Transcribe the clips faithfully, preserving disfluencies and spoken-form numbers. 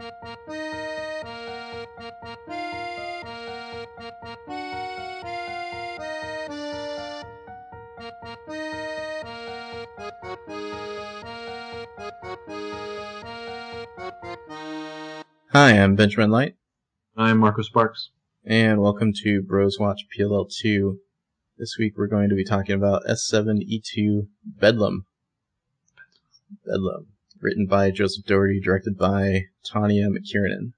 Hi, I'm Benjamin Light. I'm Marco Sparks. And welcome to Bros Watch P L L Too. This week we're going to be talking about S seven E two Bedlam. Bedlam. Written by Joseph Doherty, directed by Tanya McKiernan.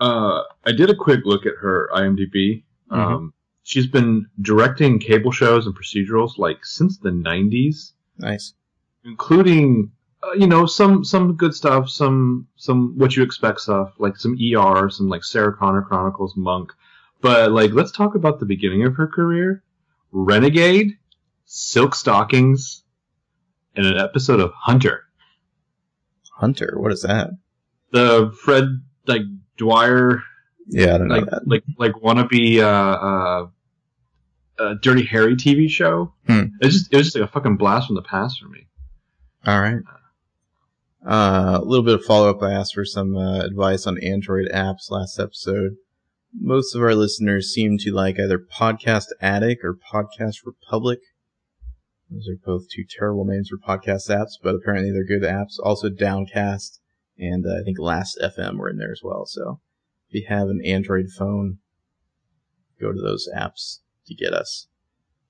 Uh, I did a quick look at her I M D B. Mm-hmm. Um, she's been directing cable shows and procedurals like since the nineties. Nice. Including... Uh, you know, some some good stuff, some some what you expect stuff, like some E R, some like Sarah Connor Chronicles, Monk. But like, let's talk about the beginning of her career: Renegade, Silk Stalkings, and an episode of Hunter. Hunter, what is that? The Fred like Dwyer. Yeah, I don't like, know that. Like like wannabe uh, uh, uh, Dirty Harry T V show. Hmm. It was just it was just like a fucking blast from the past for me. All right. Uh, a little bit of follow-up. I asked for some uh, advice on Android apps last episode. Most of our listeners seem to like either Podcast Addict or Podcast Republic. Those are both two terrible names for podcast apps, but apparently they're good apps. Also Downcast and uh, I think Last dot F M were in there as well. So if you have an Android phone, go to those apps to get us.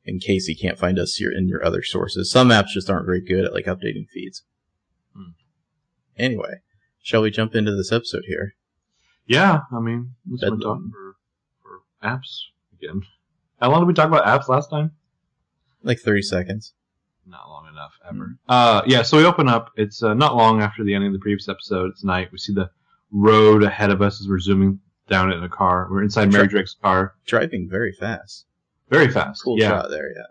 In case you can't find us here in your other sources. Some apps just aren't very good at like updating feeds. Hmm. Anyway, shall we jump into this episode here? Yeah, I mean, let's went on for, for apps again. How long did we talk about apps last time? Like thirty seconds. Not long enough, ever. Mm-hmm. Uh, yeah, so we open up. It's uh, not long after the ending of the previous episode. It's night. We see the road ahead of us as we're zooming down it in a car. We're inside Dri- Mary Drake's car. Driving very fast. Very fast. Cool yeah. shot there, yeah.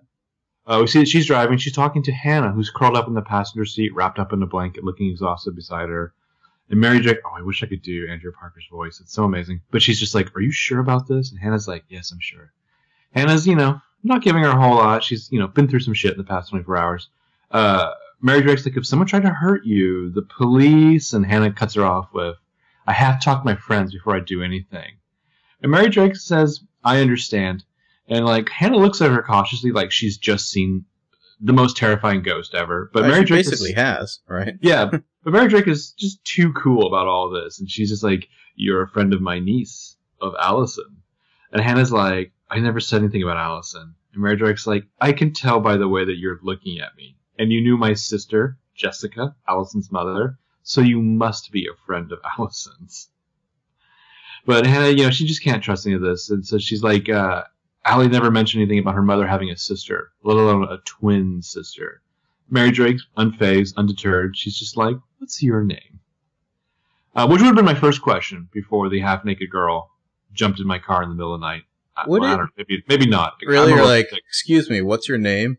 Uh, we see that she's driving. She's talking to Hanna, who's curled up in the passenger seat, wrapped up in a blanket, looking exhausted beside her. And Mary Drake, oh, I wish I could do Andrew Parker's voice. It's so amazing. But she's just like, are you sure about this? And Hannah's like, yes, I'm sure. Hannah's, you know, not giving her a whole lot. She's, you know, been through some shit in the past twenty-four hours. Uh, Mary Drake's like, if someone tried to hurt you, the police. And Hanna cuts her off with, I have to talk to my friends before I do anything. And Mary Drake says, I understand. And, like, Hanna looks at her cautiously like she's just seen the most terrifying ghost ever. But right, Mary Drake basically is, has, right? Yeah, but Mary Drake is just too cool about all this. And she's just like, you're a friend of my niece, of Allison. And Hannah's like, I never said anything about Allison. And Mary Drake's like, I can tell by the way that you're looking at me. And you knew my sister, Jessica, Allison's mother, so you must be a friend of Allison's. But Hanna, you know, she just can't trust any of this. And so she's like... uh Allie never mentioned anything about her mother having a sister, let alone a twin sister. Mary Drake's unfazed, undeterred. She's just like, what's your name? Uh, which would have been my first question before the half-naked girl jumped in my car in the middle of the night. Well, I don't know, maybe, maybe not. Really? You're like, excuse me, what's your name?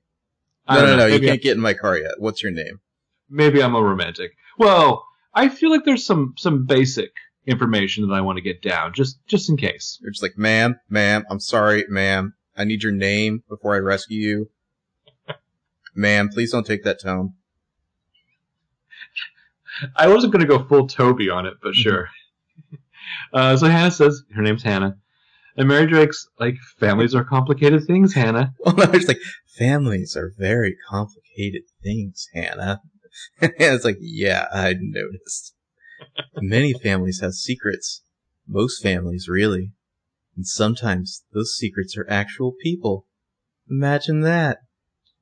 No, no, no, you can't get in my car yet. What's your name? Maybe I'm a romantic. Well, I feel like there's some some basic... information that I want to get down, just just in case. You're just like, ma'am, ma'am, I'm sorry, ma'am. I need your name before I rescue you. Ma'am, please don't take that tone. I wasn't going to go full Toby on it, but sure. uh, so Hanna says, her name's Hanna. And Mary Drake's like, families are complicated things, Hanna. Well, I was like, families are very complicated things, Hanna. And it's like, yeah, I noticed. Many families have secrets. Most families, really. And sometimes those secrets are actual people. Imagine that.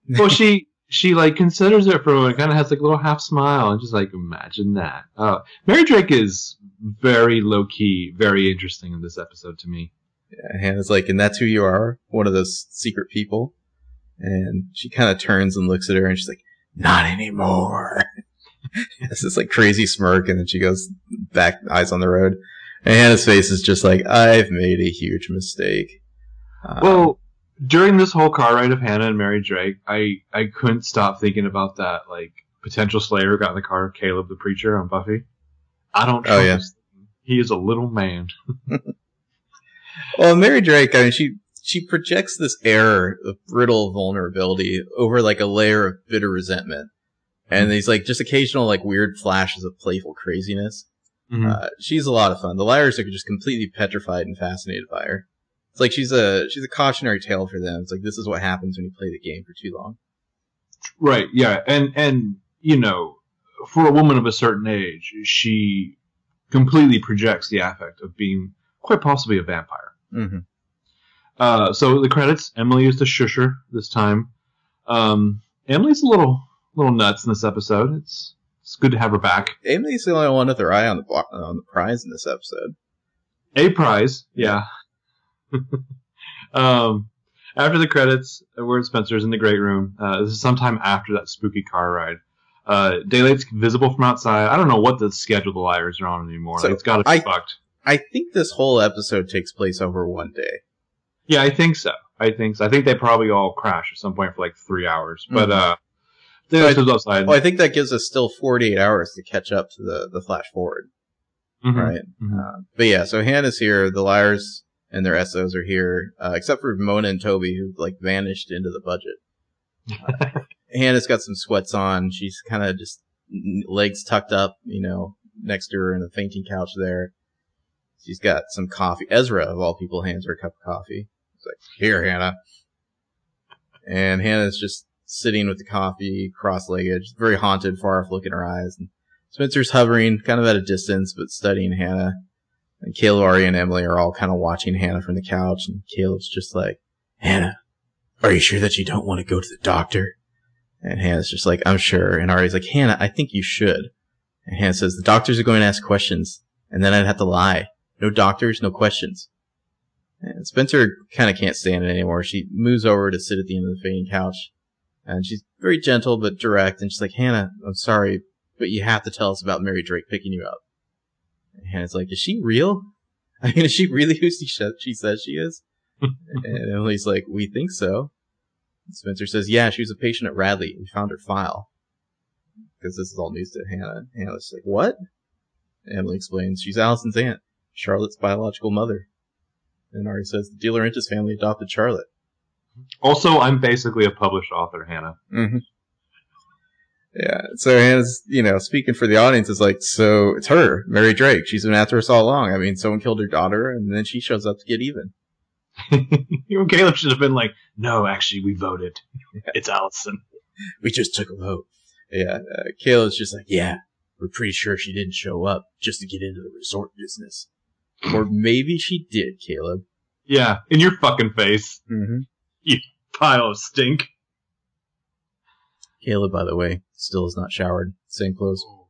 Well, she, she like, considers it for a moment, kind of has, like, a little half-smile, and just, like, imagine that. Uh, Mary Drake is very low-key, very interesting in this episode to me. Yeah, Hannah's like, and that's who you are? One of those secret people? And she kind of turns and looks at her, and she's like, not anymore. It's this like crazy smirk, and then she goes back, eyes on the road. And Hannah's face is just like, I've made a huge mistake. Um, well, during this whole car ride of Hanna and Mary Drake, I, I couldn't stop thinking about that like potential slayer who got in the car of Caleb the preacher on Buffy. I don't trust oh, yeah. him. He is a little man. Well, Mary Drake, I mean, she she projects this air of brittle vulnerability over like a layer of bitter resentment. And these, like, just occasional, like, weird flashes of playful craziness. Mm-hmm. Uh, she's a lot of fun. The liars are just completely petrified and fascinated by her. It's like she's a she's a cautionary tale for them. It's like, this is what happens when you play the game for too long. Right, yeah. And, and you know, for a woman of a certain age, she completely projects the affect of being quite possibly a vampire. Mm-hmm. Uh, so the credits, Emily is the shusher this time. Um, Emily's a little little nuts in this episode. It's it's good to have her back. Emily's the only one with her eye on the block, on the prize in this episode. A prize, yeah. um, after the credits, we're at Spencer's in the great room. Uh, this is sometime after that spooky car ride. Uh, daylight's visible from outside. I don't know what the schedule the liars are on anymore. So like, it's got to be I, fucked. I think this whole episode takes place over one day. Yeah, I think so. I think so. I think they probably all crash at some point for like three hours. Mm-hmm. But uh, daylight so I, was outside. Well, I think that gives us still forty-eight hours to catch up to the, the flash forward. Mm-hmm. Right? Mm-hmm. Uh, but yeah, so Hannah's here. The liars and their S Os are here, uh, except for Mona and Toby, who like vanished into the budget. Uh, Hannah's got some sweats on. She's kind of just legs tucked up, you know, next to her in a fainting couch there. She's got some coffee. Ezra, of all people, hands her a cup of coffee. He's like, here, Hannah. And Hannah's just sitting with the coffee, cross-legged, very haunted, far off look in her eyes. And Spencer's hovering, kind of at a distance, but studying Hannah. And Caleb, Aria, and Emily are all kind of watching Hannah from the couch. And Caleb's just like, Hannah, are you sure that you don't want to go to the doctor? And Hannah's just like, I'm sure. And Ari's like, Hannah, I think you should. And Hannah says, the doctors are going to ask questions, and then I'd have to lie. No doctors, no questions. And Spencer kind of can't stand it anymore. She moves over to sit at the end of the fainting couch, and she's very gentle but direct. And she's like, Hannah, I'm sorry, but you have to tell us about Mary Drake picking you up. And Hannah's like, is she real? I mean, is she really who she says she is? And Emily's like, we think so. Spencer says, yeah, she was a patient at Radley. We found her file. Because this is all news to Hannah. Hannah's like, what? Emily explains, she's Allison's aunt, Charlotte's biological mother. And Ari says, the DiLaurentis family adopted Charlotte. Also, I'm basically a published author, Hannah. Mm-hmm. Yeah, so Hannah's, you know, speaking for the audience, is like, so it's her, Mary Drake. She's been after us all along. I mean, someone killed her daughter, and then she shows up to get even. You and Caleb should have been like, no, actually, we voted. Yeah. It's Allison. We just took a vote. Yeah, uh, Caleb's just like, yeah, we're pretty sure she didn't show up just to get into the resort business. Or maybe she did, Caleb. Yeah, in your fucking face. Mm-hmm. You pile of stink. Caleb, by the way, still is not showered. Same clothes. Oh,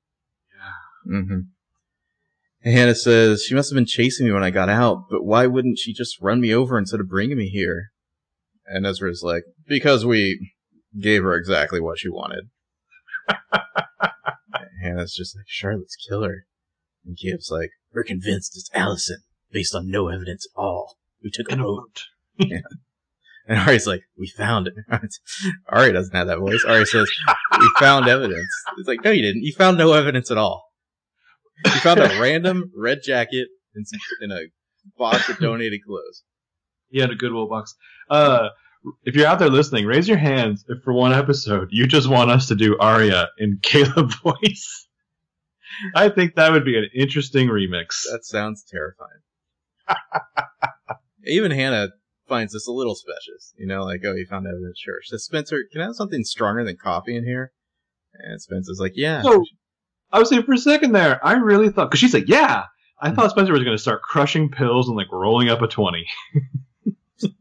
yeah. Mm-hmm. And Hannah says, she must have been chasing me when I got out, but why wouldn't she just run me over instead of bringing me here? And Ezra's like, because we gave her exactly what she wanted. Hannah's just like, Charlotte's killer. And Caleb's like, we're convinced it's Allison, based on no evidence at all. We took a vote. Yeah. And Ari's like, we found it. Ari doesn't have that voice. Ari says, we found evidence. It's like, no, you didn't. You found no evidence at all. He found a random red jacket in, in a box of donated clothes. He had a Goodwill box. Uh, if you're out there listening, raise your hands if for one episode you just want us to do Aria in Caleb voice. I think that would be an interesting remix. That sounds terrifying. Even Hannah finds this a little suspicious. You know, like, oh, you found evidence. Sure. She says, Spencer, can I have something stronger than coffee in here? And Spencer's like, yeah. So- I was saying for a second there, I really thought, because she's like, yeah, I thought Spencer was going to start crushing pills and like rolling up a twenty.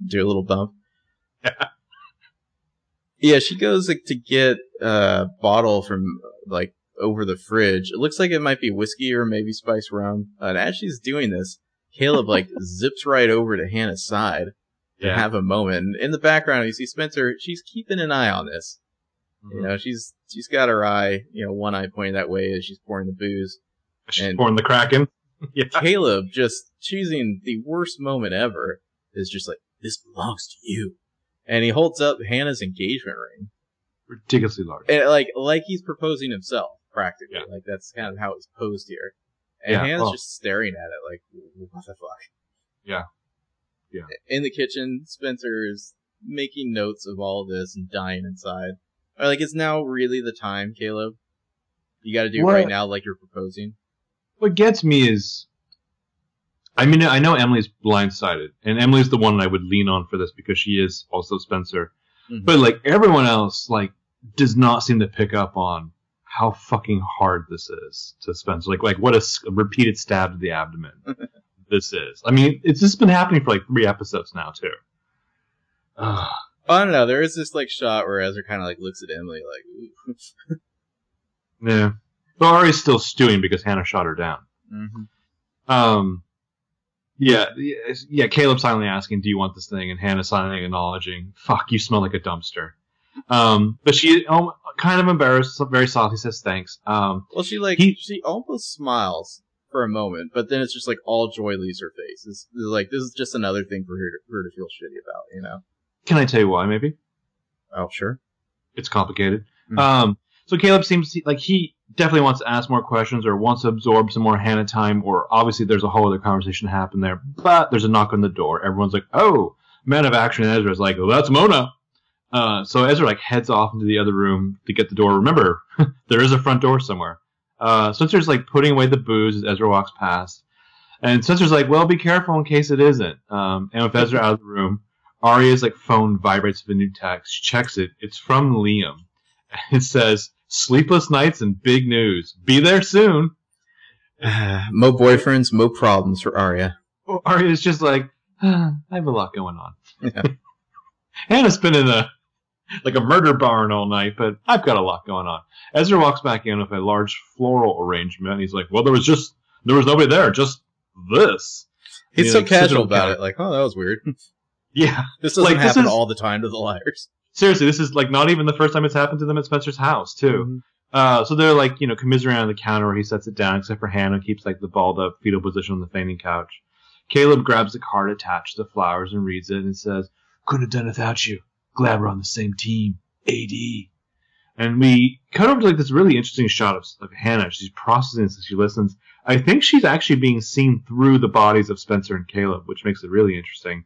Do a little bump. Yeah. Yeah, she goes like, to get a bottle from like over the fridge. It looks like it might be whiskey or maybe spiced rum. Uh, and as she's doing this, Caleb like zips right over to Hannah's side to yeah. have a moment. And in the background, you see Spencer, she's keeping an eye on this. Mm-hmm. You know, she's she's got her eye, you know, one eye pointing that way as she's pouring the booze. She's and pouring the Kraken. Yeah. Caleb, just choosing the worst moment ever, is just like, this belongs to you. And he holds up Hannah's engagement ring. Ridiculously large. And like like he's proposing himself, practically. Yeah. Like that's kind of how it's posed here. And yeah, Hannah's well. just staring at it like, what the fuck? Yeah. Yeah. In the kitchen, Spencer is making notes of all this and dying inside. Like, it's now really the time, Caleb. You got to do it what? right now, like you're proposing. what gets me is, I mean, I know Emily's blindsided, and Emily's the one that I would lean on for this because she is also Spencer. Mm-hmm. But like everyone else, like does not seem to pick up on how fucking hard this is to Spencer. Like, like what a, a repeated stab to the abdomen this is. I mean, it's just been happening for like three episodes now too. Ugh. I don't know. There is this like shot where Ezra kind of like looks at Emily like, ooh. Yeah. But Ari's still stewing because Hanna shot her down. Mm-hmm. Um, yeah, yeah. Caleb silently asking, "Do you want this thing?" And Hanna silently acknowledging, "Fuck, you smell like a dumpster." Um, but she um, kind of embarrassed, very softly says, "Thanks." Um, well, she like he, she almost smiles for a moment, but then it's just like all joy leaves her face. It's, it's like this is just another thing for her to, for her to feel shitty about, you know. Can I tell you why, maybe? Oh, sure. It's complicated. Mm-hmm. Um, so Caleb seems to, like he definitely wants to ask more questions or wants to absorb some more Hanna time, or obviously there's a whole other conversation to happen there, but there's a knock on the door. Everyone's like, oh, man of action. And Ezra's like, well, that's Mona. Uh, so Ezra like heads off into the other room to get the door. Remember, there is a front door somewhere. Uh, Spencer's like putting away the booze as Ezra walks past. And Spencer's like, well, be careful in case it isn't. Um, and with Ezra out of the room, Aria's like phone vibrates with a new text. She checks it. It's from Liam. It says, "Sleepless nights and big news. Be there soon." Uh, mo boyfriends, mo problems for Aria. Well, Aria's just like, ah, I have a lot going on. Yeah. Hannah's been in a like a murder barn all night, but I've got a lot going on. Ezra walks back in with a large floral arrangement, and he's like, "Well, there was just there was nobody there, just this." He's, he's so like, casual about it, like, "Oh, that was weird." Yeah, this doesn't like, happen this is, all the time to the liars. Seriously, this is like not even the first time it's happened to them at Spencer's house, too. Mm-hmm. Uh, so they're like, you know, commiserating on the counter where he sets it down, except for Hanna keeps like the balled up fetal position on the fainting couch. Caleb grabs the card attached to the flowers and reads it and says, "Couldn't have done without you. Glad we're on the same team. A D." And we cut over to like this really interesting shot of, of Hanna. She's processing this as she listens. I think she's actually being seen through the bodies of Spencer and Caleb, which makes it really interesting.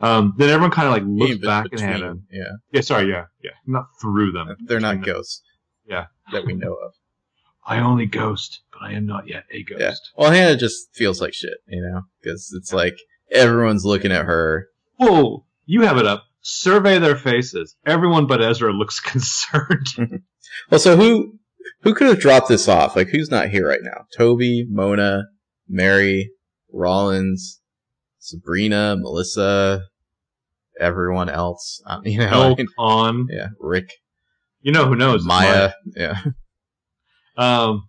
Um, then everyone kind of like looks yeah, back between, at Hanna. Yeah. Yeah. Sorry. Yeah. Yeah. Not through them. They're not them. Ghosts. Yeah. That we know of. I only ghost, but I am not yet a ghost. Yeah. Well, Hanna just feels like shit, you know, because it's yeah. like everyone's looking at her. Whoa! You have it up. Survey their faces. Everyone but Ezra looks concerned. Well, so who who could have dropped this off? Like, who's not here right now? Toby, Mona, Mary, Rollins, Sabrina, Melissa. Everyone else, um, you know, like, on, yeah, Rick, you know, who knows, Maya, Maya. Yeah. Um,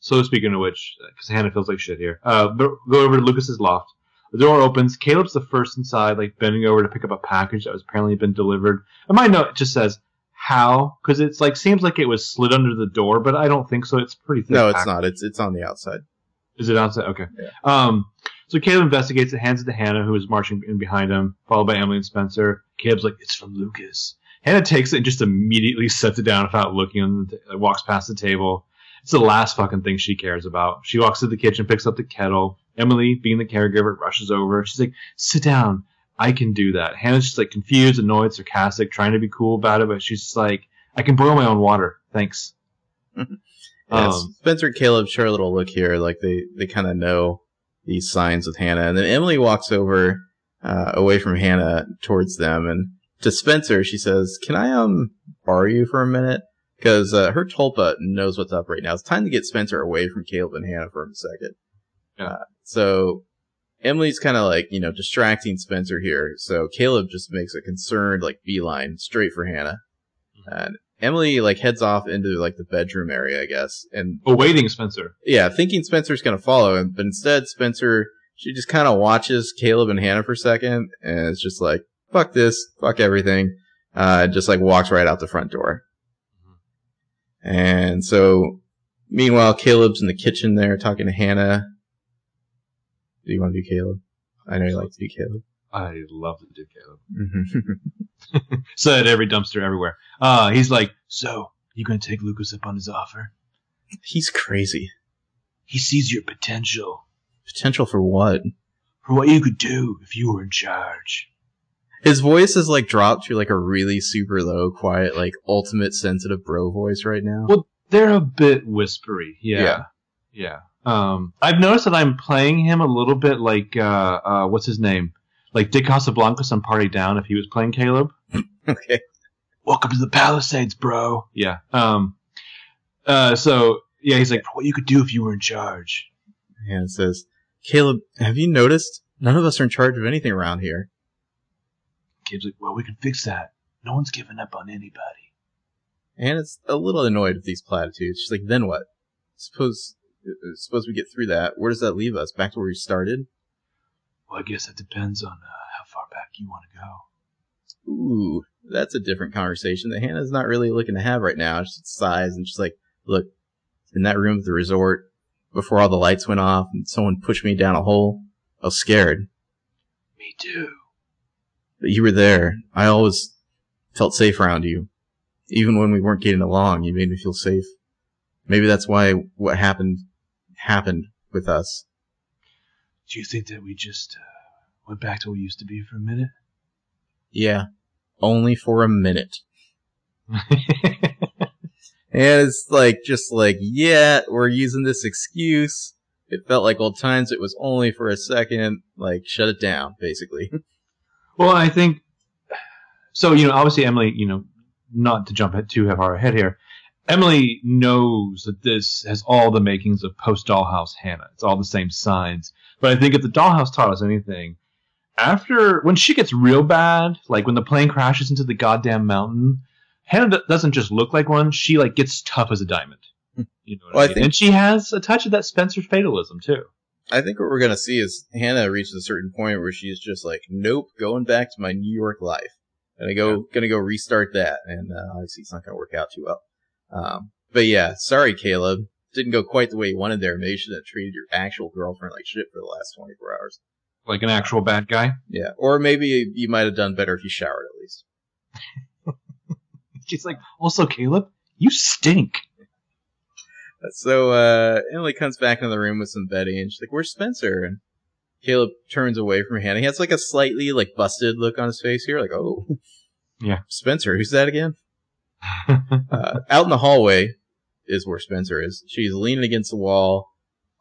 so speaking of which, because Hanna feels like shit here, uh, but go over to Lucas's loft. The door opens. Caleb's the first inside, like bending over to pick up a package that was apparently been delivered. And my note just says how, because it's like seems like it was slid under the door, but I don't think so. It's pretty thick. No, it's package. Not. It's it's on the outside. Is it outside? Okay. Yeah. Um. So Caleb investigates it, hands it to Hanna, who is marching in behind him, followed by Emily and Spencer. Caleb's like, "It's from Lucas." Hanna takes it and just immediately sets it down without looking, and walks past the table. It's the last fucking thing she cares about. She walks to the kitchen, picks up the kettle. Emily, being the caregiver, rushes over. She's like, "Sit down. I can do that." Hannah's just like confused, annoyed, sarcastic, trying to be cool about it, but she's just like, "I can boil my own water. Thanks." Mm-hmm. Yeah, um, Spencer and Caleb share a little look here, like they, they kind of know these signs with Hanna, and then Emily walks over uh, away from Hanna towards them, and to Spencer she says, "Can I um borrow you for a minute?" Because uh, her tulpa knows what's up right now. It's time to get Spencer away from Caleb and Hanna for a second. Yeah. Uh, so Emily's kind of like, you know, distracting Spencer here. So Caleb just makes a concerned like beeline straight for Hanna, mm-hmm. and Emily like heads off into like the bedroom area, I guess, and awaiting Spencer. Yeah, thinking Spencer's gonna follow him, but instead Spencer she just kind of watches Caleb and Hanna for a second, and it's just like fuck this, fuck everything, uh, and just like walks right out the front door. Mm-hmm. And so, meanwhile, Caleb's in the kitchen there talking to Hanna. Do you want to do Caleb? I know you like to do Caleb. I love to do Caleb. Mm-hmm. So at every dumpster everywhere. Uh, he's like, "So, you going to take Lucas up on his offer?" He's crazy. "He sees your potential." Potential for what? "For what you could do if you were in charge." His voice is like dropped to like a really super low, quiet, like ultimate sensitive bro voice right now. Well, they're a bit whispery. Yeah. Yeah. Yeah. Um, I've noticed that I'm playing him a little bit like, uh, uh, what's his name? Like Dick Casablancas on Party Down if he was playing Caleb. Okay. Welcome to the Palisades, bro. Yeah. Um. Uh. So, yeah, he's like, what you could do if you were in charge. And it says, Caleb, have you noticed? None of us are in charge of anything around here. Caleb's like, well, we can fix that. No one's giving up on anybody. And it's a little annoyed with these platitudes. She's like, then what? Suppose... Suppose we get through that. Where does that leave us? Back to where we started? Well, I guess it depends on uh, how far back you want to go. Ooh, that's a different conversation that Hannah's not really looking to have right now. She sighs and she's like, look, in that room at the resort, before all the lights went off and someone pushed me down a hole, I was scared. Me too. But you were there. I always felt safe around you. Even when we weren't getting along, you made me feel safe. Maybe that's why what happened... happened with us. Do you think that we just uh, went back to what we used to be for a minute? Yeah, only for a minute. And it's like, just like, yeah, we're using this excuse. It felt like old times. It was only for a second. Like, shut it down, basically. Well, I think, so, you know, obviously, Emily, you know, not to jump too far ahead here, Emily knows that this has all the makings of post-Dollhouse Hannah. It's all the same signs. But I think if the Dollhouse taught us anything, after, when she gets real bad, like when the plane crashes into the goddamn mountain, Hannah doesn't just look like one. She, like, gets tough as a diamond. You know what well, I mean? I think, and she has a touch of that Spencer fatalism, too. I think what we're going to see is Hannah reaches a certain point where she's just like, nope, going back to my New York life. Gonna go, yeah. gonna go restart that. And uh, obviously it's not going to work out too well. Um, but yeah, sorry, Caleb. Didn't go quite the way you wanted there. Maybe you should have treated your actual girlfriend like shit for the last twenty-four hours. Like an actual bad guy? Yeah. Or maybe you might have done better if you showered, at least. She's like, also, Caleb, you stink. So, uh, Emily comes back into the room with some bedding, and she's like, where's Spencer? And Caleb turns away from Hannah. He has, like, a slightly, like, busted look on his face here. Like, oh. Yeah. Spencer, who's that again? uh, out in the hallway is where Spencer is. She's leaning against the wall,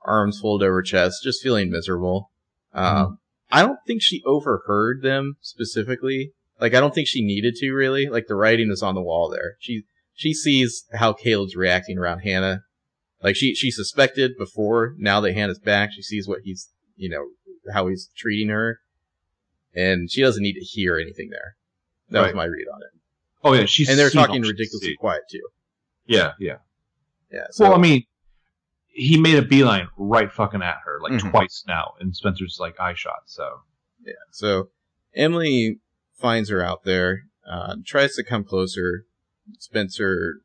arms folded over chest, just feeling miserable. Um, mm. I don't think she overheard them specifically. Like, I don't think she needed to, really. Like, the writing is on the wall there. She she sees how Caleb's reacting around Hannah. Like, she, she suspected before. Now that Hannah's back, she sees what he's, you know, how he's treating her. And she doesn't need to hear anything there. That right. was my read on it. Oh, yeah, she's... And they're talking ridiculously quiet, too. Yeah, yeah. yeah. So. Well, I mean, he made a beeline right fucking at her, like, mm-hmm. twice now, and Spencer's, like, eye shot, so... Yeah, so Emily finds her out there, uh, tries to come closer. Spencer,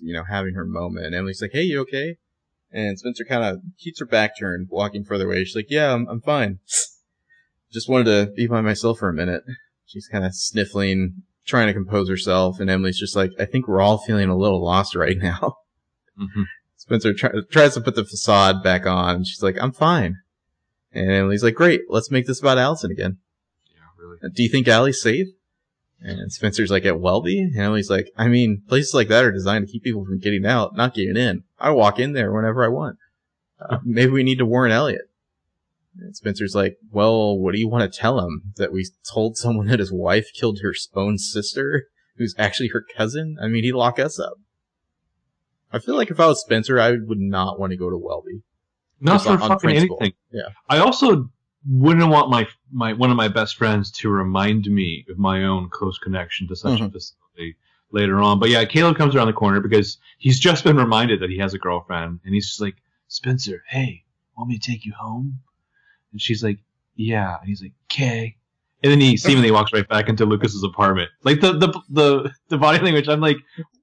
you know, having her moment, and Emily's like, hey, you okay? And Spencer kind of keeps her back turned, walking further away. She's like, yeah, I'm, I'm fine. Just wanted to be by myself for a minute. She's kind of sniffling... trying to compose herself, and Emily's just like, I think we're all feeling a little lost right now. Mm-hmm. Spencer try- tries to put the facade back on, and she's like, I'm fine. And Emily's like, great, let's make this about Allison again. Yeah, really. Do you think Allie's safe? And Spencer's like, at Welby? And Emily's like, I mean, places like that are designed to keep people from getting out, not getting in. I walk in there whenever I want. Uh, maybe we need to warn Elliot. And Spencer's like, well, what do you want to tell him? That we told someone that his wife killed her own sister, who's actually her cousin? I mean, he'd lock us up. I feel like if I was Spencer, I would not want to go to Welby. Not for on, fucking on anything. Yeah. I also wouldn't want my, my one of my best friends to remind me of my own close connection to such mm-hmm. a facility later on. But yeah, Caleb comes around the corner because he's just been reminded that he has a girlfriend. And he's just like, Spencer, hey, want me to take you home? And she's like, yeah. And he's like, okay. And then he seemingly walks right back into Lucas's apartment. Like, the the the, the body language, I'm like,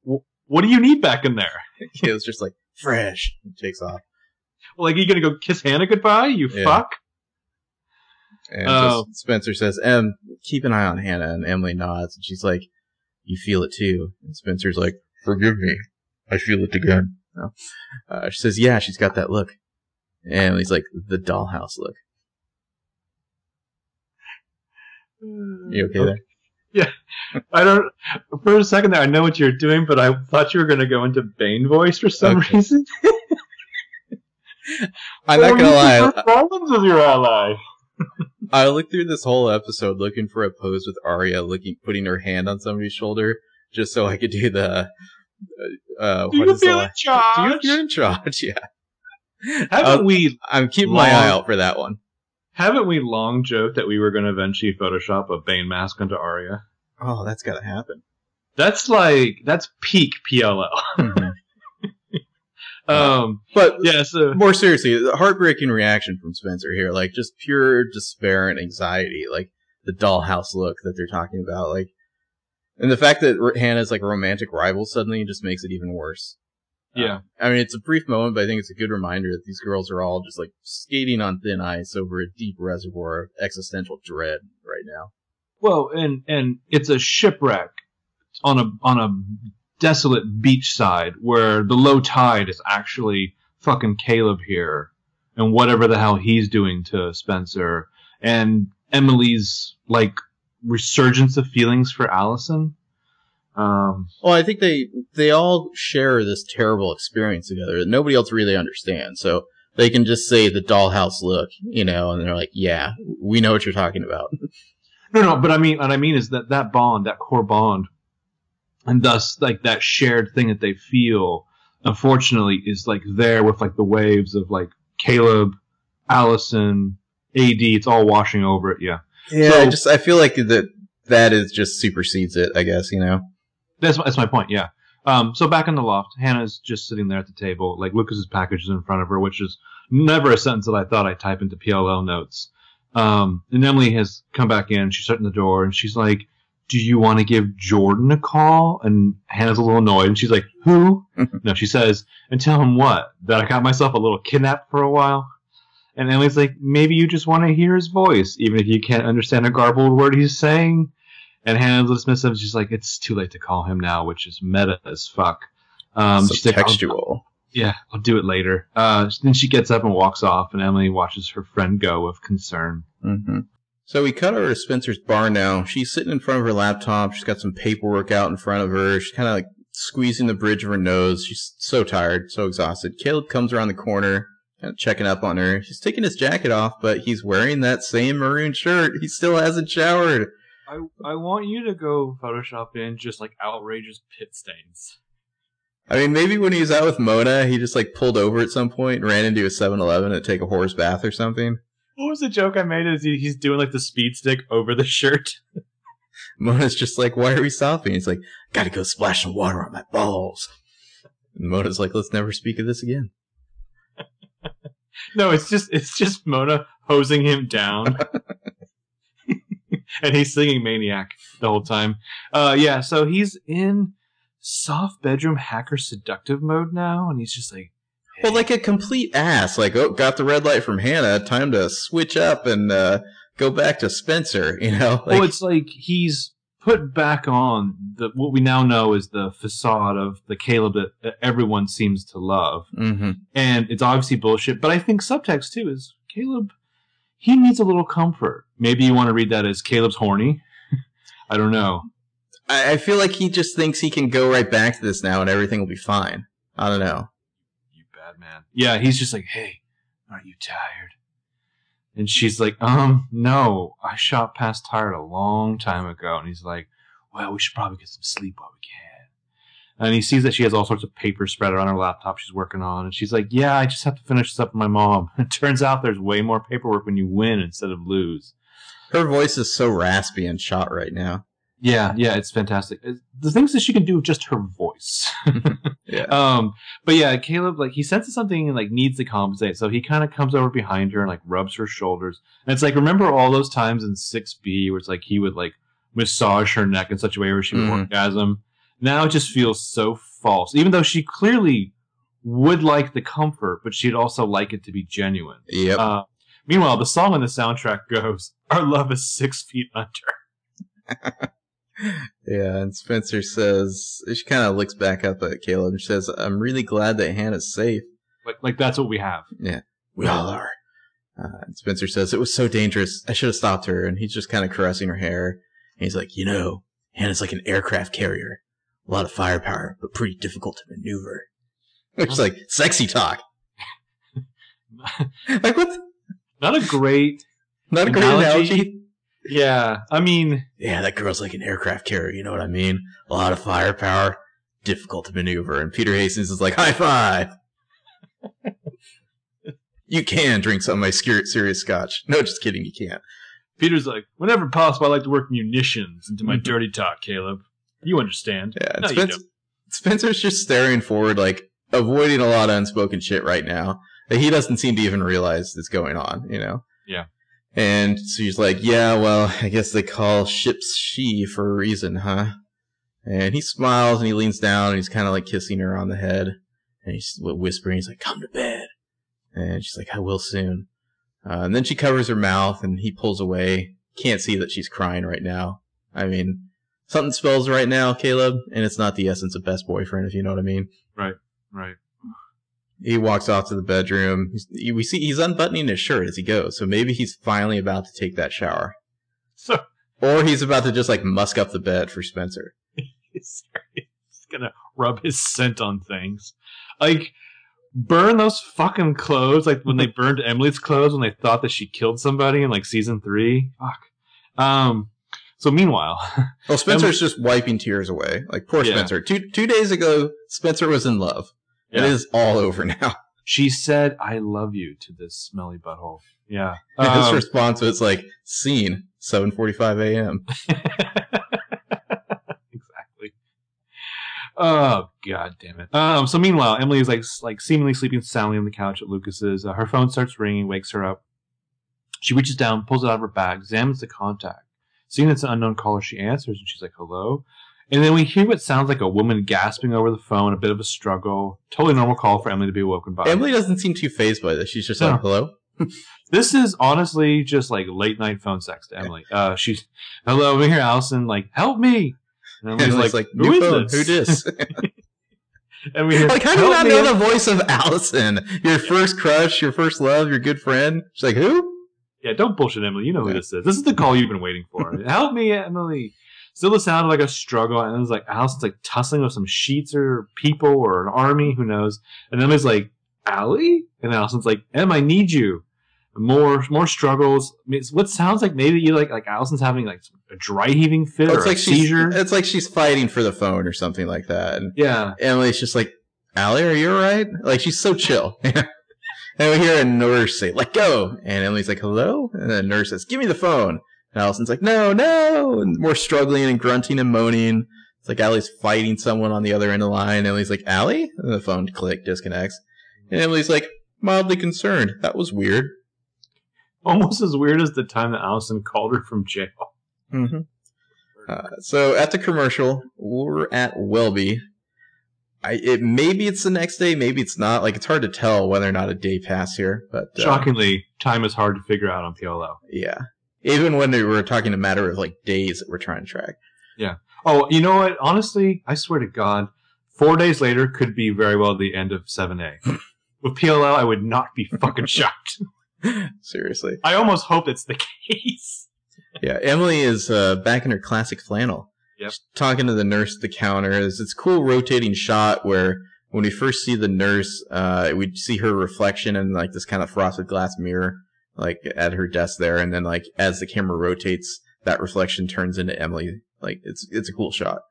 what do you need back in there? It was just like, fresh. And takes off. Well, like, are you going to go kiss Hannah goodbye, you yeah. fuck? And uh, Spencer says, Em, keep an eye on Hannah. And Emily nods. And she's like, you feel it too. And Spencer's like, forgive me. I feel it again. No. Uh, she says, yeah, she's got that look. And Emily's like, the dollhouse look. You okay there? Yeah. I don't... For a second there, I know what you're doing, but I thought you were going to go into Bane voice for some okay. reason. I'm not gonna lie. Rollins is your ally. I looked through this whole episode looking for a pose with Aria looking, putting her hand on somebody's shoulder, just so I could do the. Uh, do what you is feel in charge? Do you feel in charge? Yeah. Haven't um, we? I'm keeping long, my eye out for that one. Haven't we long joked that we were going to eventually Photoshop a Bane mask onto Aria? Oh, that's got to happen. That's like that's peak P L L. Mm-hmm. Um, but yeah, so more seriously, the heartbreaking reaction from Spencer here, like just pure despair and anxiety, like the dollhouse look that they're talking about, like, and the fact that Hannah's like a romantic rival suddenly just makes it even worse. Yeah. Um, I mean, it's a brief moment, but I think it's a good reminder that these girls are all just like skating on thin ice over a deep reservoir of existential dread right now. Well, and, and it's a shipwreck on a, on a, desolate beachside where the low tide is actually fucking Caleb here and whatever the hell he's doing to Spencer and Emily's like resurgence of feelings for Allison. Um, well, I think they, they all share this terrible experience together that nobody else really understands. So they can just say the dollhouse look, you know, and they're like, yeah, we know what you're talking about. No, no. But I mean, what I mean is that that bond, that core bond, and thus, like, that shared thing that they feel, unfortunately, is, like, there with, like, the waves of, like, Caleb, Allison, A D. It's all washing over it, yeah. Yeah, so, I just, I feel like that that is just supersedes it, I guess, you know? That's, that's my point, yeah. Um, so back in the loft, Hannah's just sitting there at the table. Like, Lucas's package is in front of her, which is never a sentence that I thought I'd type into P L L notes. Um, and Emily has come back in. She's shutting the door, and she's like, do you want to give Jordan a call? And Hannah's a little annoyed, and she's like, who? No, she says, and tell him what? That I got myself a little kidnapped for a while? And Emily's like, maybe you just want to hear his voice, even if you can't understand a garbled word he's saying. And Hannah dismisses him, she's like, it's too late to call him now, which is meta as fuck. Um, so she's textual. Like, yeah, I'll do it later. Uh, then she gets up and walks off, and Emily watches her friend go with concern. Mm-hmm. So we cut over to Spencer's bar now. She's sitting in front of her laptop. She's got some paperwork out in front of her. She's kind of like squeezing the bridge of her nose. She's so tired, so exhausted. Caleb comes around the corner, kind of checking up on her. He's taking his jacket off, but he's wearing that same maroon shirt. He still hasn't showered. I I want you to go Photoshop in just like outrageous pit stains. I mean, maybe when he was out with Mona, he just like pulled over at some point and ran into a seven eleven to take a horse bath or something. What was the joke I made? Is he, he's doing like the speed stick over the shirt? Mona's just like, why are we stopping? He's like, gotta go splash some water on my balls. And Mona's like, let's never speak of this again. No, it's just it's just Mona hosing him down. And he's singing Maniac the whole time. Uh, yeah, so he's in soft bedroom hacker seductive mode now, and he's just like, well, like a complete ass. Like, oh, got the red light from Hannah. Time to switch up and uh, go back to Spencer, you know? Like, well, it's like he's put back on the what we now know is the facade of the Caleb that everyone seems to love. Mm-hmm. And it's obviously bullshit. But I think subtext, too, is Caleb, he needs a little comfort. Maybe you want to read that as Caleb's horny. I don't know. I-, I feel like he just thinks he can go right back to this now and everything will be fine. I don't know. Man, yeah, he's just like, hey, aren't you tired? And she's like, um, no, I shot past tired a long time ago. And he's like, well, we should probably get some sleep while we can. And he sees that she has all sorts of paper spread out on her laptop she's working on. And she's like, yeah, I just have to finish this up with my mom. It turns out there's way more paperwork when you win instead of lose. Her voice is so raspy and shot right now. Yeah, yeah, it's fantastic. The things that she can do with just her voice. Yeah. Um, but yeah, Caleb, like, he senses something and, like, needs to compensate. So he kind of comes over behind her and, like, rubs her shoulders. And it's like, remember all those times in six B where it's like he would, like, massage her neck in such a way where she would mm-hmm. orgasm? Now it just feels so false, even though she clearly would like the comfort, but she'd also like it to be genuine. Yep. Uh, meanwhile, the song on the soundtrack goes, our love is six feet under. Yeah, and Spencer says, she kind of looks back up at Caleb and she says, I'm really glad that Hannah's safe. Like, like that's what we have. Yeah, we all are. Uh, and Spencer says, it was so dangerous. I should have stopped her. And he's just kind of caressing her hair. And he's like, you know, Hannah's like an aircraft carrier. A lot of firepower, but pretty difficult to maneuver. Which is like, sexy talk. Like what? Not a great, not a great analogy. analogy. Yeah, I mean, yeah, that girl's like an aircraft carrier. You know what I mean? A lot of firepower, difficult to maneuver. And Peter Hastings is like, high five. You can drink some of my serious scotch. No, just kidding. You can't. Peter's like, whenever possible, I like to work munitions into my mm-hmm. dirty talk, Caleb. You understand? Yeah. No, Spencer, you don't. Spencer's just staring forward, like avoiding a lot of unspoken shit right now that he doesn't seem to even realize is going on. You know? Yeah. And so he's like, yeah, well, I guess they call ships she for a reason, huh? And he smiles and he leans down and he's kind of like kissing her on the head and he's whispering. He's like, come to bed. And she's like, I will soon. Uh, and then she covers her mouth and he pulls away. Can't see that she's crying right now. I mean, something spells right now, Caleb, and it's not the essence of best boyfriend, if you know what I mean. Right, right. He walks off to the bedroom. He's, we see he's unbuttoning his shirt as he goes, so maybe he's finally about to take that shower. So, or he's about to just, like, musk up the bed for Spencer. He's going to rub his scent on things. Like, burn those fucking clothes. Like, when they burned Emily's clothes when they thought that she killed somebody in, like, season three. Fuck. Um... So meanwhile, well, Spencer's Emily, just wiping tears away. Like poor yeah. Spencer. Two two days ago, Spencer was in love. Yeah. It is all over now. She said, "I love you" to this smelly butthole. Yeah. Um, his response was like, "Scene, seven forty-five a.m." Exactly. Oh god damn it. Um. So meanwhile, Emily is like like seemingly sleeping soundly on the couch at Lucas's. Uh, her phone starts ringing, wakes her up. She reaches down, pulls it out of her bag, examines the contact. Seeing it's an unknown caller, she answers, and she's like, hello? And then we hear what sounds like a woman gasping over the phone, a bit of a struggle. Totally normal call for Emily to be woken by. Emily doesn't seem too fazed by this. She's just no. like, hello? This is honestly just like late-night phone sex to Emily. Uh, she's, hello, over here, Allison, like, help me! And Emily's, Emily's like, like, who is phone. This? Who dis? And we hear, like, how do you not know the voice of Allison? Your first crush, your first love, your good friend? She's like, who? Yeah, don't bullshit, Emily. You know who this is. This is the call you've been waiting for. Help me, Emily. Still, it sounded like a struggle, and it was like Allison's like tussling with some sheets or people or an army, who knows? And Emily's like, "Allie," and Allison's like, "Em, I need you." More, more struggles. I mean, it's what sounds like maybe you like like Allison's having like a dry heaving fit oh, or like a seizure. It's like she's fighting for the phone or something like that. And yeah, Emily's just like, "Allie, are you all right?" Like she's so chill. And we hear a nurse say, let go. And Emily's like, hello? And the nurse says, give me the phone. And Allison's like, no, no. And we're struggling and grunting and moaning. It's like Allie's fighting someone on the other end of the line. Emily's like, Allie? And the phone click, disconnects. And Emily's like, mildly concerned. That was weird. Almost as weird as the time that Allison called her from jail. Mm-hmm. Uh, so at the commercial, we're at Welby. I, it maybe it's the next day, maybe it's not. Like it's hard to tell whether or not a day passed here. But uh, shockingly, time is hard to figure out on P L O. Yeah, even when we were talking a matter of like days that we're trying to track. Yeah. Oh, you know what? Honestly, I swear to God, four days later could be very well the end of seven A. With P L O, I would not be fucking shocked. Seriously, I almost hope it's the case. Yeah, Emily is uh, back in her classic flannel. Yep. She's talking to the nurse at the counter. It's this cool rotating shot where when we first see the nurse, uh, we see her reflection in like this kind of frosted glass mirror, like at her desk there. And then like as the camera rotates, that reflection turns into Emily. Like it's it's a cool shot.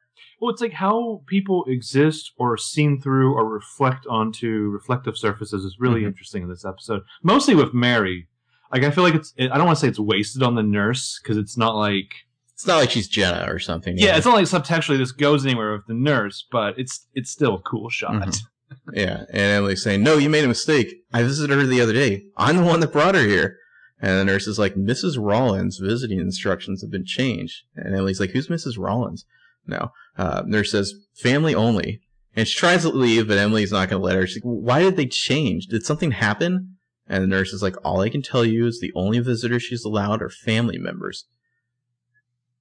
Well, it's like how people exist or are seen through or reflect onto reflective surfaces is really mm-hmm. interesting in this episode. Mostly with Mary. Like I feel like it's I don't want to say it's wasted on the nurse because it's not like. It's not like she's Jenna or something. Yeah, know? It's not like subtextually this goes anywhere with the nurse, but it's it's still a cool shot. Mm-hmm. Yeah, and Emily's saying, no, you made a mistake. I visited her the other day. I'm the one that brought her here. And the nurse is like, Missus Rollins' visiting instructions have been changed. And Emily's like, who's Missus Rollins? No. Uh, nurse says, family only. And she tries to leave, but Emily's not going to let her. She's like, why did they change? Did something happen? And the nurse is like, all I can tell you is the only visitors she's allowed are family members.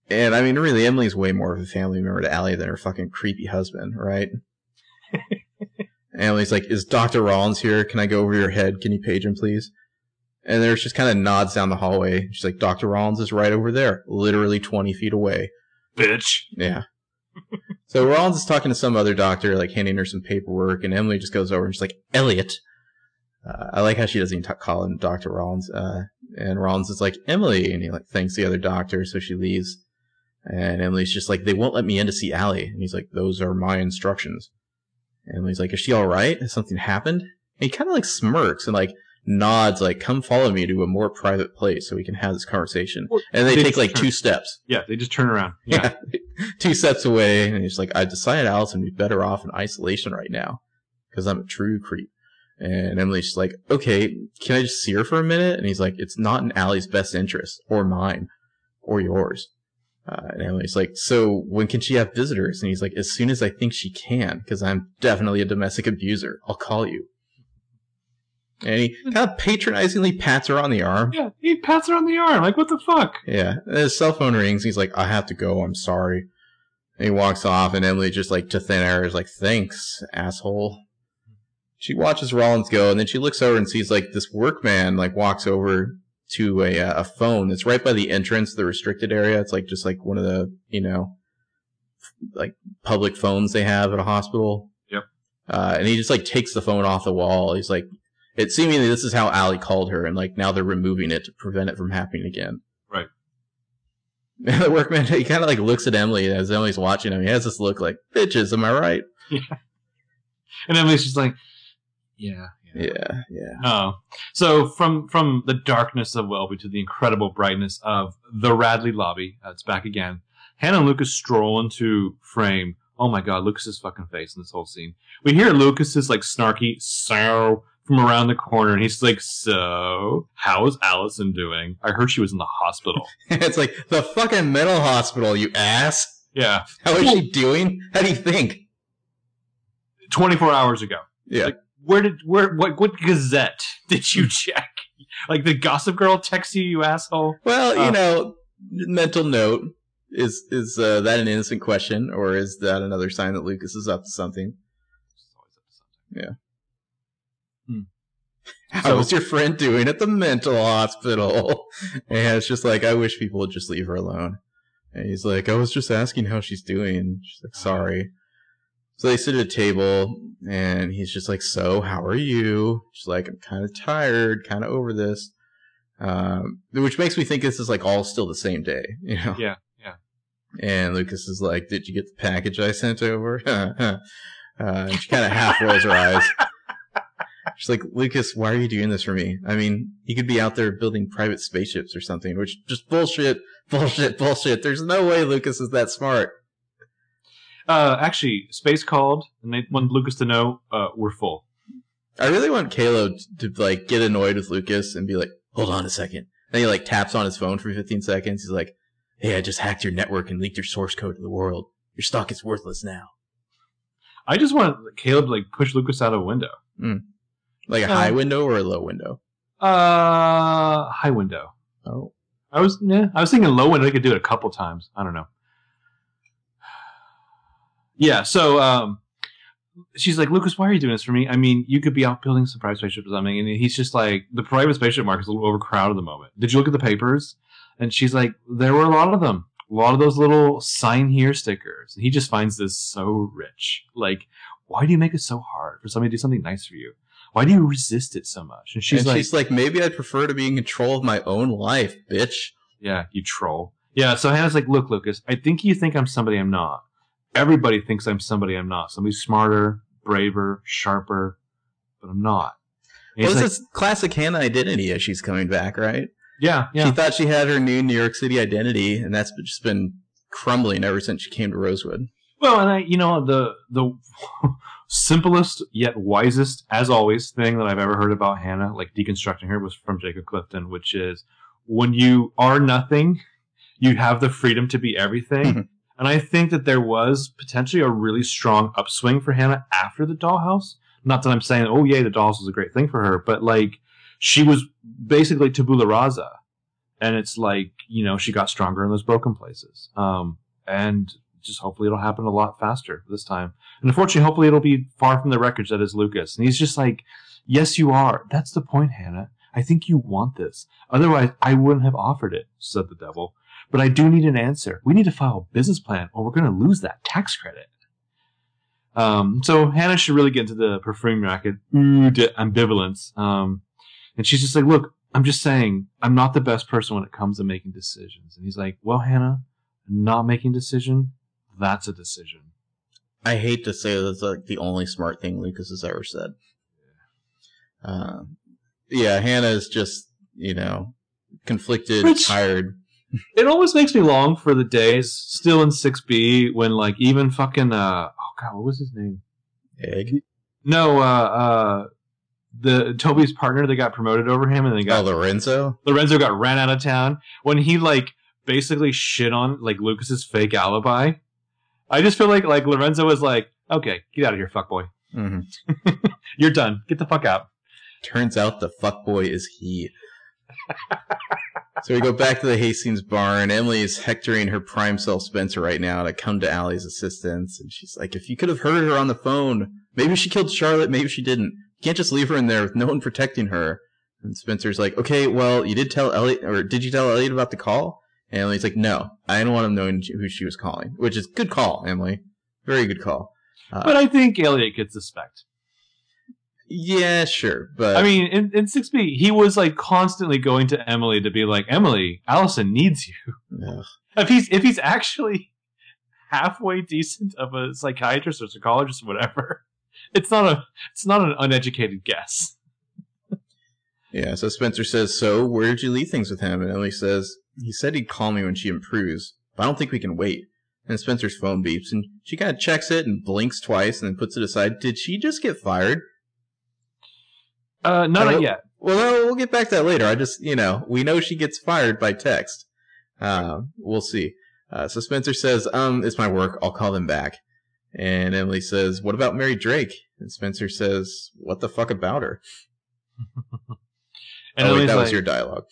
And, I mean, really, Emily's way more of a family member to Allie than her fucking creepy husband, right? Emily's like, is Doctor Rollins here? Can I go over your head? Can you page him, please? And there's just kind of nods down the hallway. She's like, Doctor Rollins is right over there, literally twenty feet away. Bitch. Yeah. So Rollins is talking to some other doctor, like, handing her some paperwork, and Emily just goes over and she's like, Elliot. Uh, I like how she doesn't even t- call him Doctor Rollins. Uh, and Rollins is like, Emily, and he like thanks the other doctor, so she leaves. And Emily's just like, they won't let me in to see Allie. And he's like, those are my instructions. And Emily's like, is she all right? Has something happened? And he kind of like smirks and like nods, like, come follow me to a more private place so we can have this conversation. Well, and they, they take like turn. two steps. Yeah, they just turn around. Yeah. yeah. Two steps away. And he's like, I decided Allison would be better off in isolation right now because I'm a true creep. And Emily's like, okay, can I just see her for a minute? And he's like, it's not in Allie's best interest, or mine, or yours. Uh, and Emily's like, so when can she have visitors? And he's like, as soon as I think she can, because I'm definitely a domestic abuser. I'll call you. And he kind of patronizingly pats her on the arm. Yeah, he pats her on the arm. Like, what the fuck? Yeah. And his cell phone rings. He's like, I have to go. I'm sorry. And he walks off, and Emily just, like, to thin air is like, thanks, asshole. She watches Rollins go, and then she looks over and sees, like, this workman, like, walks over to a uh, a phone that's right by the entrance to the restricted area. It's, like, just, like, one of the, you know, like, public phones they have at a hospital. Yep. Uh, and he just, like, takes the phone off the wall. He's like, it seemingly this is how Allie called her, and, like, now they're removing it to prevent it from happening again. Right. And the workman, he kind of, like, looks at Emily as Emily's watching him. He has this look like, bitches, am I right? Yeah. And Emily's just like... Yeah, yeah, yeah. yeah. Uh, so from from the darkness of Welby to the incredible brightness of the Radley lobby, uh, it's back again. Hanna and Lucas stroll into frame. Oh my God, Lucas's fucking face in this whole scene. We hear Lucas's like snarky so from around the corner, and he's like, "So, how is Allison doing? I heard she was in the hospital." It's like the fucking mental hospital, you ass. Yeah. How is she doing? How do you think? Twenty-four hours ago. Yeah. Like, Where did where what what gazette did you check? Like the Gossip Girl texts you, you asshole. Well, you um, know, mental note is is uh, that an innocent question, or is that another sign that Lucas is up to something? Always up to something. Yeah. Hmm. How so, was your friend doing at the mental hospital? And it's just like, I wish people would just leave her alone. And he's like, I was just asking how she's doing. She's like, sorry. So they sit at a table, and he's just like, so, how are you? She's like, I'm kind of tired, kind of over this. Um, which makes me think this is, like, all still the same day, you know? Yeah, yeah. And Lucas is like, did you get the package I sent over? uh, and she kind of half rolls her eyes. She's like, Lucas, why are you doing this for me? I mean, you could be out there building private spaceships or something, which just bullshit, bullshit, bullshit. There's no way Lucas is that smart. Uh, actually, space called, and they wanted Lucas to know uh, we're full. I really want Caleb to, to like get annoyed with Lucas and be like, "Hold on a second." Then he like taps on his phone for fifteen seconds. He's like, "Hey, I just hacked your network and leaked your source code to the world. Your stock is worthless now." I just want Caleb to like push Lucas out of a window, mm. like a um, high window or a low window. Uh, high window. Oh, I was yeah, I was thinking low window. I could do it a couple times. I don't know. Yeah, so um, she's like, Lucas, why are you doing this for me? I mean, you could be out building some private spaceship or something. And he's just like, the private spaceship market is a little overcrowded at the moment. Did you look at the papers? And she's like, there were a lot of them. A lot of those little sign here stickers. And he just finds this so rich. Like, why do you make it so hard for somebody to do something nice for you? Why do you resist it so much? And she's, and like, she's like, maybe I'd prefer to be in control of my own life, bitch. Yeah, you troll. Yeah, so Hannah's like, look, Lucas, I think you think I'm somebody I'm not. Everybody thinks I'm somebody I'm not. Somebody smarter, braver, sharper, but I'm not. And well, this like, is classic Hanna identity issues coming back, right? Yeah, yeah. She thought she had her new New York City identity, and that's just been crumbling ever since she came to Rosewood. Well, and I, you know, the the simplest yet wisest, as always, thing that I've ever heard about Hanna, like deconstructing her, was from Jacob Clifton, which is, when you are nothing, you have the freedom to be everything. And I think that there was potentially a really strong upswing for Hanna after the Dollhouse. Not that I'm saying, oh, yay, the Dollhouse was a great thing for her. But, like, she was basically tabula rasa. And it's like, you know, she got stronger in those broken places. Um, and just hopefully it'll happen a lot faster this time. And unfortunately, hopefully it'll be far from the wreckage that is Lucas. And he's just like, yes, you are. That's the point, Hanna. I think you want this. Otherwise, I wouldn't have offered it, said the devil. But I do need an answer. We need to file a business plan or we're going to lose that tax credit. Um, so Hanna should really get into the perfume racket. Ooh, de- ambivalence. Um, and she's just like, look, I'm just saying, I'm not the best person when it comes to making decisions. And he's like, well, Hanna, not making decision, that's a decision. I hate to say that's like the only smart thing Lucas has ever said. Uh, yeah, Hanna is just, you know, conflicted, Which, tired. It always makes me long for the days still in six B when, like, even fucking, uh, oh god, what was his name? Egg? No, uh, uh, the Toby's partner that got promoted over him, and they got oh, Lorenzo? Lorenzo got ran out of town when he, like, basically shit on, like, Lucas's fake alibi. I just feel like like Lorenzo was like, okay, get out of here, fuckboy. Mm-hmm. You're done. Get the fuck out. Turns out the fuckboy is he. So we go back to the Hastings barn. Emily is hectoring her prime self Spencer right now to come to Allie's assistance. And she's like, if you could have heard her on the phone, maybe she killed Charlotte, maybe she didn't. You can't just leave her in there with no one protecting her. And Spencer's like, okay, well, you did tell Elliot, or did you tell Elliot about the call? And Emily's like, no, I didn't want him knowing who she was calling, which is good call, Emily. Very good call. Uh, but I think Elliot could suspect. Yeah, sure. But I mean, in, in six B, he was like constantly going to Emily to be like, Emily, Allison needs you. Yeah. If he's if he's actually halfway decent of a psychiatrist or psychologist or whatever, it's not a it's not an uneducated guess. Yeah. So Spencer says, "So where did you leave things with him?" And Emily says, "He said he'd call me when she improves, but I don't think we can wait." And Spencer's phone beeps, and she kind of checks it and blinks twice, and then puts it aside. Did she just get fired? Uh, not yet. Well, no, we'll get back to that later. I just, you know, we know she gets fired by text. Uh, we'll see. Uh, so Spencer says, um, it's my work. I'll call them back. And Emily says, what about Mary Drake? And Spencer says, what the fuck about her? And oh, wait, that like... was your dialogue.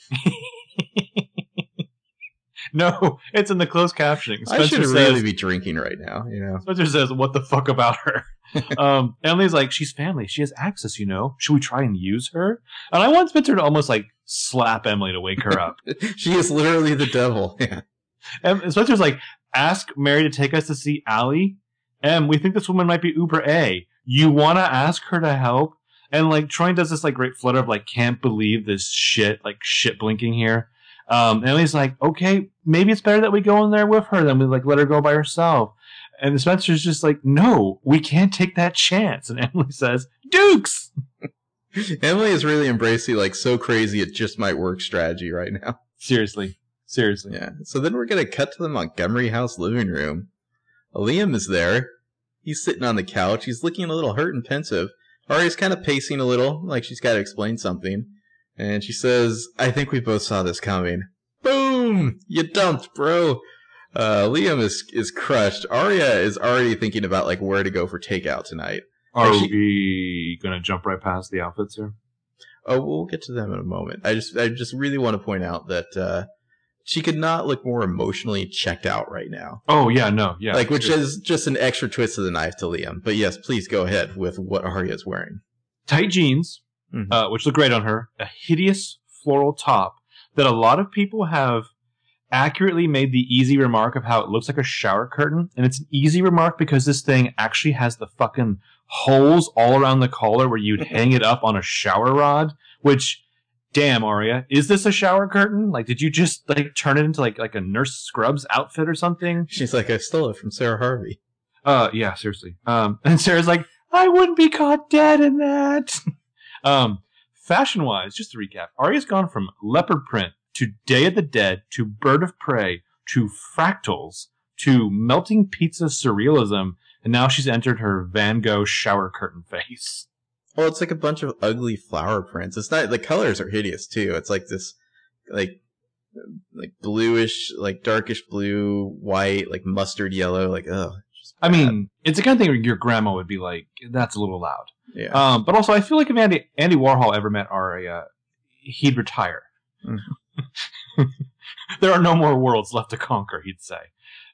No, it's in the closed captioning. Spencer I should says, really be drinking right now. You know? Spencer says, what the fuck about her? um, Emily's like, she's family. She has access, you know. Should we try and use her? And I want Spencer to almost like slap Emily to wake her up. She is literally the devil. Yeah. And Spencer's like, ask Mary to take us to see Allie. Em, we think this woman might be Uber A. You want to ask her to help? And like, Troy does this like great flutter of like, can't believe this shit, like shit blinking here. Um, and Emily's like, okay, maybe it's better that we go in there with her than we like let her go by herself. And Spencer's just like, no, we can't take that chance. And Emily says, Dukes! Emily is really embracing, like, so crazy it just might work strategy right now. Seriously. Seriously. Yeah. So then we're going to cut to the Montgomery house living room. Liam is there. He's sitting on the couch. He's looking a little hurt and pensive. Aria's kind of pacing a little, like she's got to explain something. And she says, I think we both saw this coming. Boom! You dumped, bro! Uh, Liam is is crushed. Aria is already thinking about like where to go for takeout tonight. Are like she, we gonna jump right past the outfits here? Oh, we'll get to them in a moment. I just I just really want to point out that uh, she could not look more emotionally checked out right now. Oh yeah, no, yeah, like which true. Is just an extra twist of the knife to Liam. But yes, please go ahead with what Aria is wearing. Tight jeans, mm-hmm. uh, which look great on her. A hideous floral top that a lot of people have accurately made the easy remark of how it looks like a shower curtain, and it's an easy remark because this thing actually has the fucking holes all around the collar where you'd hang it up on a shower rod, which, damn, Aria, is this a shower curtain? Like, did you just like turn it into like like a Nurse Scrubs outfit or something? She's like, I stole it from Sarah Harvey. Uh, yeah, seriously. Um, and Sarah's like, I wouldn't be caught dead in that. um, fashion-wise, just to recap, Aria's gone from leopard print to Day of the Dead, to Bird of Prey, to Fractals, to Melting Pizza Surrealism, and now she's entered her Van Gogh shower curtain face. Well, it's like a bunch of ugly flower prints. It's not, the colors are hideous, too. It's like this, like, like bluish, like darkish blue, white, like mustard yellow, like, ugh. I mean, it's the kind of thing where your grandma would be like, that's a little loud. Yeah. Um, but also, I feel like if Andy, Andy Warhol ever met Aria, he'd retire. Mm. There are no more worlds left to conquer, he'd say.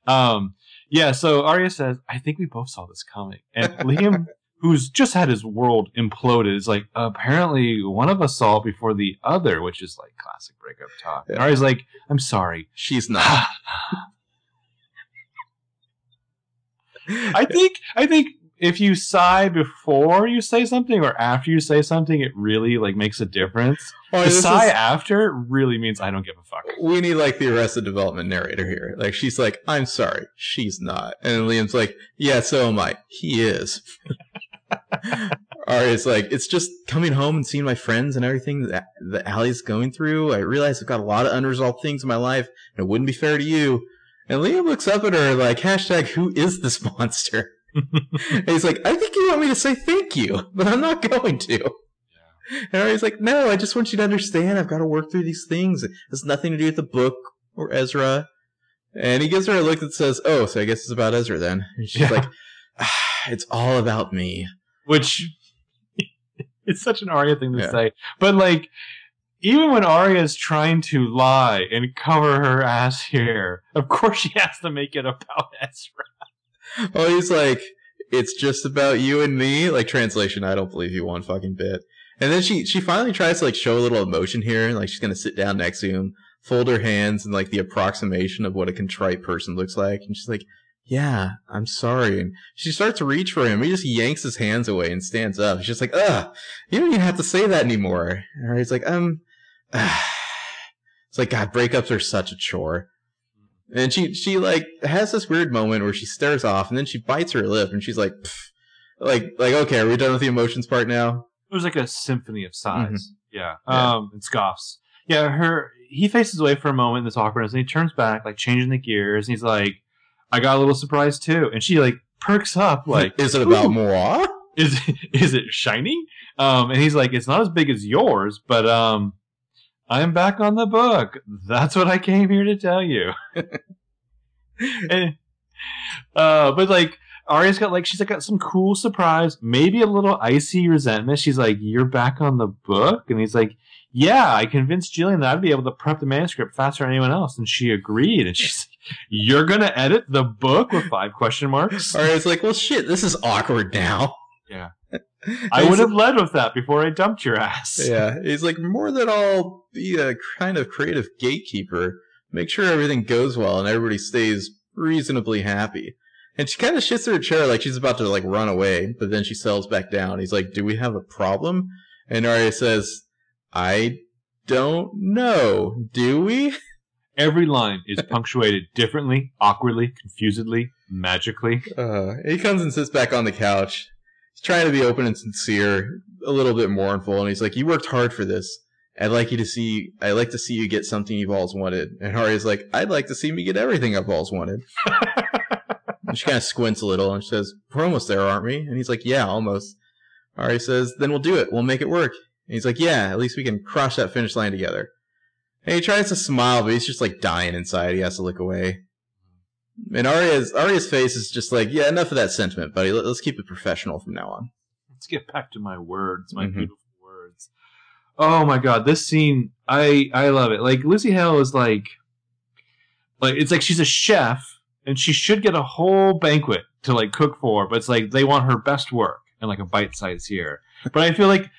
Um, yeah, so Aria says, I think we both saw this coming. And Liam, who's just had his world imploded, is like, apparently one of us saw it before the other, which is like classic breakup talk. Yeah. And Aria's like, I'm sorry. She's not. I think I think if you sigh before you say something or after you say something, it really like makes a difference. Oh, the sigh is... after really means I don't give a fuck. We need like the Arrested Development narrator here. Like she's like, I'm sorry, she's not. And Liam's like, yeah, so am I. He is. Aria's like, it's just coming home and seeing my friends and everything that, that Allie's going through. I realize I've got a lot of unresolved things in my life, and it wouldn't be fair to you. And Liam looks up at her like, hashtag, who is this monster? And he's like, I think you want me to say thank you, but I'm not going to. Yeah. And Aria's like, no, I just want you to understand I've got to work through these things. It has nothing to do with the book or Ezra. And he gives her a look that says, oh, so I guess it's about Ezra then. And she's yeah. like, ah, it's all about me. Which... it's such an Aria thing to yeah. say. But, like, even when Aria is trying to lie and cover her ass here, of course she has to make it about Ezra. Oh, he's like, it's just about you and me? Like, translation, I don't believe you one fucking bit. And then she, she finally tries to, like, show a little emotion here. Like, she's going to sit down next to him, fold her hands, and, like, the approximation of what a contrite person looks like. And she's like, yeah, I'm sorry. And she starts to reach for him. He just yanks his hands away and stands up. She's just like, ugh, you don't even have to say that anymore. And he's like, um, ugh. It's like, God, breakups are such a chore. And she, she like has this weird moment where she stares off and then she bites her lip and she's like, pff. like, like, okay, are we done with the emotions part now? It was like a symphony of sighs. Mm-hmm. Yeah. yeah. Um, and scoffs. Yeah. Her, he faces away for a moment, this awkwardness, and he turns back, like changing the gears. And he's like, I got a little surprised too. And she like perks up like, is it about moi? Is is it shiny? Um and he's like, it's not as big as yours, but um I'm back on the book. That's what I came here to tell you. and, uh but like Aria's got like she's like got some cool surprise, maybe a little icy resentment. She's like, you're back on the book? And he's like, yeah, I convinced Jillian that I'd be able to prep the manuscript faster than anyone else, and she agreed. And she's like, you're gonna edit the book with five question marks? All right, it's like, well, shit, this is awkward now. Yeah, I would have led with that before I dumped your ass. Yeah, he's like, more than all, be a kind of creative gatekeeper. Make sure everything goes well and everybody stays reasonably happy. And she kind of shits her chair like she's about to like run away, but then she settles back down. He's like, do we have a problem? And Aria says, I don't know. Do we? Every line is punctuated differently, awkwardly, confusedly, magically. Uh, he comes and sits back on the couch. He's trying to be open and sincere, a little bit mournful, and he's like, you worked hard for this. I'd like you to see I'd like to see you get something you've always wanted. And Aria's like, I'd like to see me get everything I've always wanted. And she kind of squints a little and she says, we're almost there, aren't we? And he's like, yeah, almost. Aria says, then we'll do it. We'll make it work. And he's like, yeah, at least we can cross that finish line together. And he tries to smile, but he's just, like, dying inside. He has to look away. And Aria's, Aria's face is just like, yeah, enough of that sentiment, buddy. Let's keep it professional from now on. Let's get back to my words, my mm-hmm. beautiful words. Oh, my God. This scene, I, I love it. Like, Lucy Hale is like, like, it's like she's a chef, and she should get a whole banquet to, like, cook for, but it's like they want her best work and, like, a bite size here. But I feel like...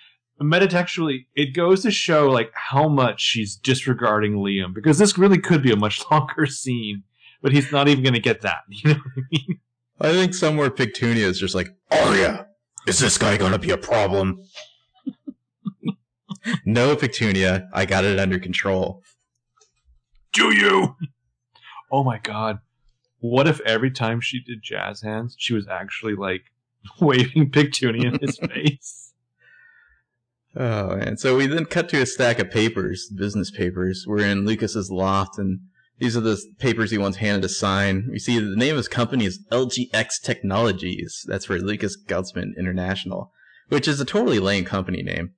metatextually, it goes to show like how much she's disregarding Liam, because this really could be a much longer scene, but he's not even going to get that. You know what I mean? I think somewhere Pictunia is just like, Aria, is this guy going to be a problem? No, Pictunia, I got it under control. Do you? Oh my God. What if every time she did jazz hands, she was actually like waving Pictunia in his face? Oh, and so we then cut to a stack of papers, business papers. We're in Lucas's loft, and these are the papers he once handed to sign. We see the name of his company is L G X Technologies. That's for Lucas Gottesman International, which is a totally lame company name.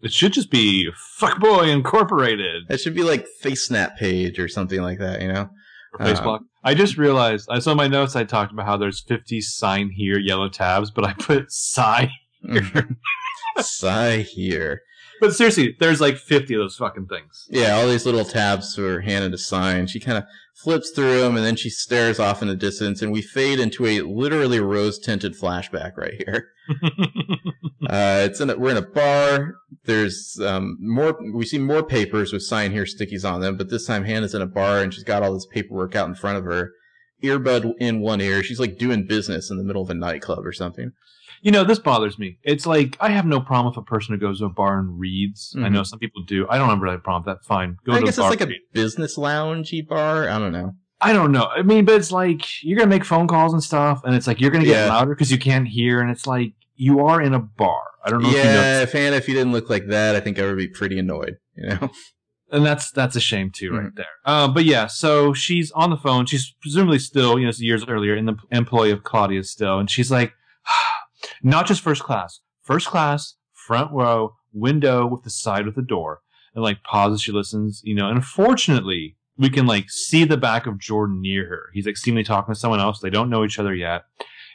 It should just be Fuckboy Incorporated. It should be like FaceSnap Page or something like that, you know? Or Facebook. Um, I just realized, I saw my notes, I talked about how there's fifty sign here yellow tabs, but I put sigh here. Sigh here. But seriously, there's like fifty of those fucking things. Yeah, all these little tabs for Hanna to sign. She kind of flips through them, and then she stares off in the distance, and we fade into a literally rose-tinted flashback right here. uh, it's in a, we're in a bar. There's um, more. We see more papers with sign here stickies on them, but this time Hannah's in a bar, and she's got all this paperwork out in front of her. earbud in one ear. She's like doing business in the middle of a nightclub or something. You know, this bothers me. It's like, I have no problem with a person who goes to a bar and reads. Mm-hmm. I know some people do. I don't ever have a problem with that. Fine. Go I to guess a bar it's like a business lounge-y bar. I don't know. I don't know. I mean, but it's like, you're going to make phone calls and stuff, and it's like, you're going to get yeah. louder because you can't hear, and it's like, you are in a bar. I don't know yeah, if you know. Yeah, Hanna, if you didn't look like that, I think I would be pretty annoyed, you know? And that's that's a shame, too, right mm-hmm. there. Uh, but yeah, so she's on the phone. She's presumably still, you know, it's years earlier, in the employ of Claudia still, and she's like, not just first class. First class, front row, window with the side with the door. And, like, pauses, she listens, you know. And unfortunately, we can, like, see the back of Jordan near her. He's, like, seemingly talking to someone else. They don't know each other yet.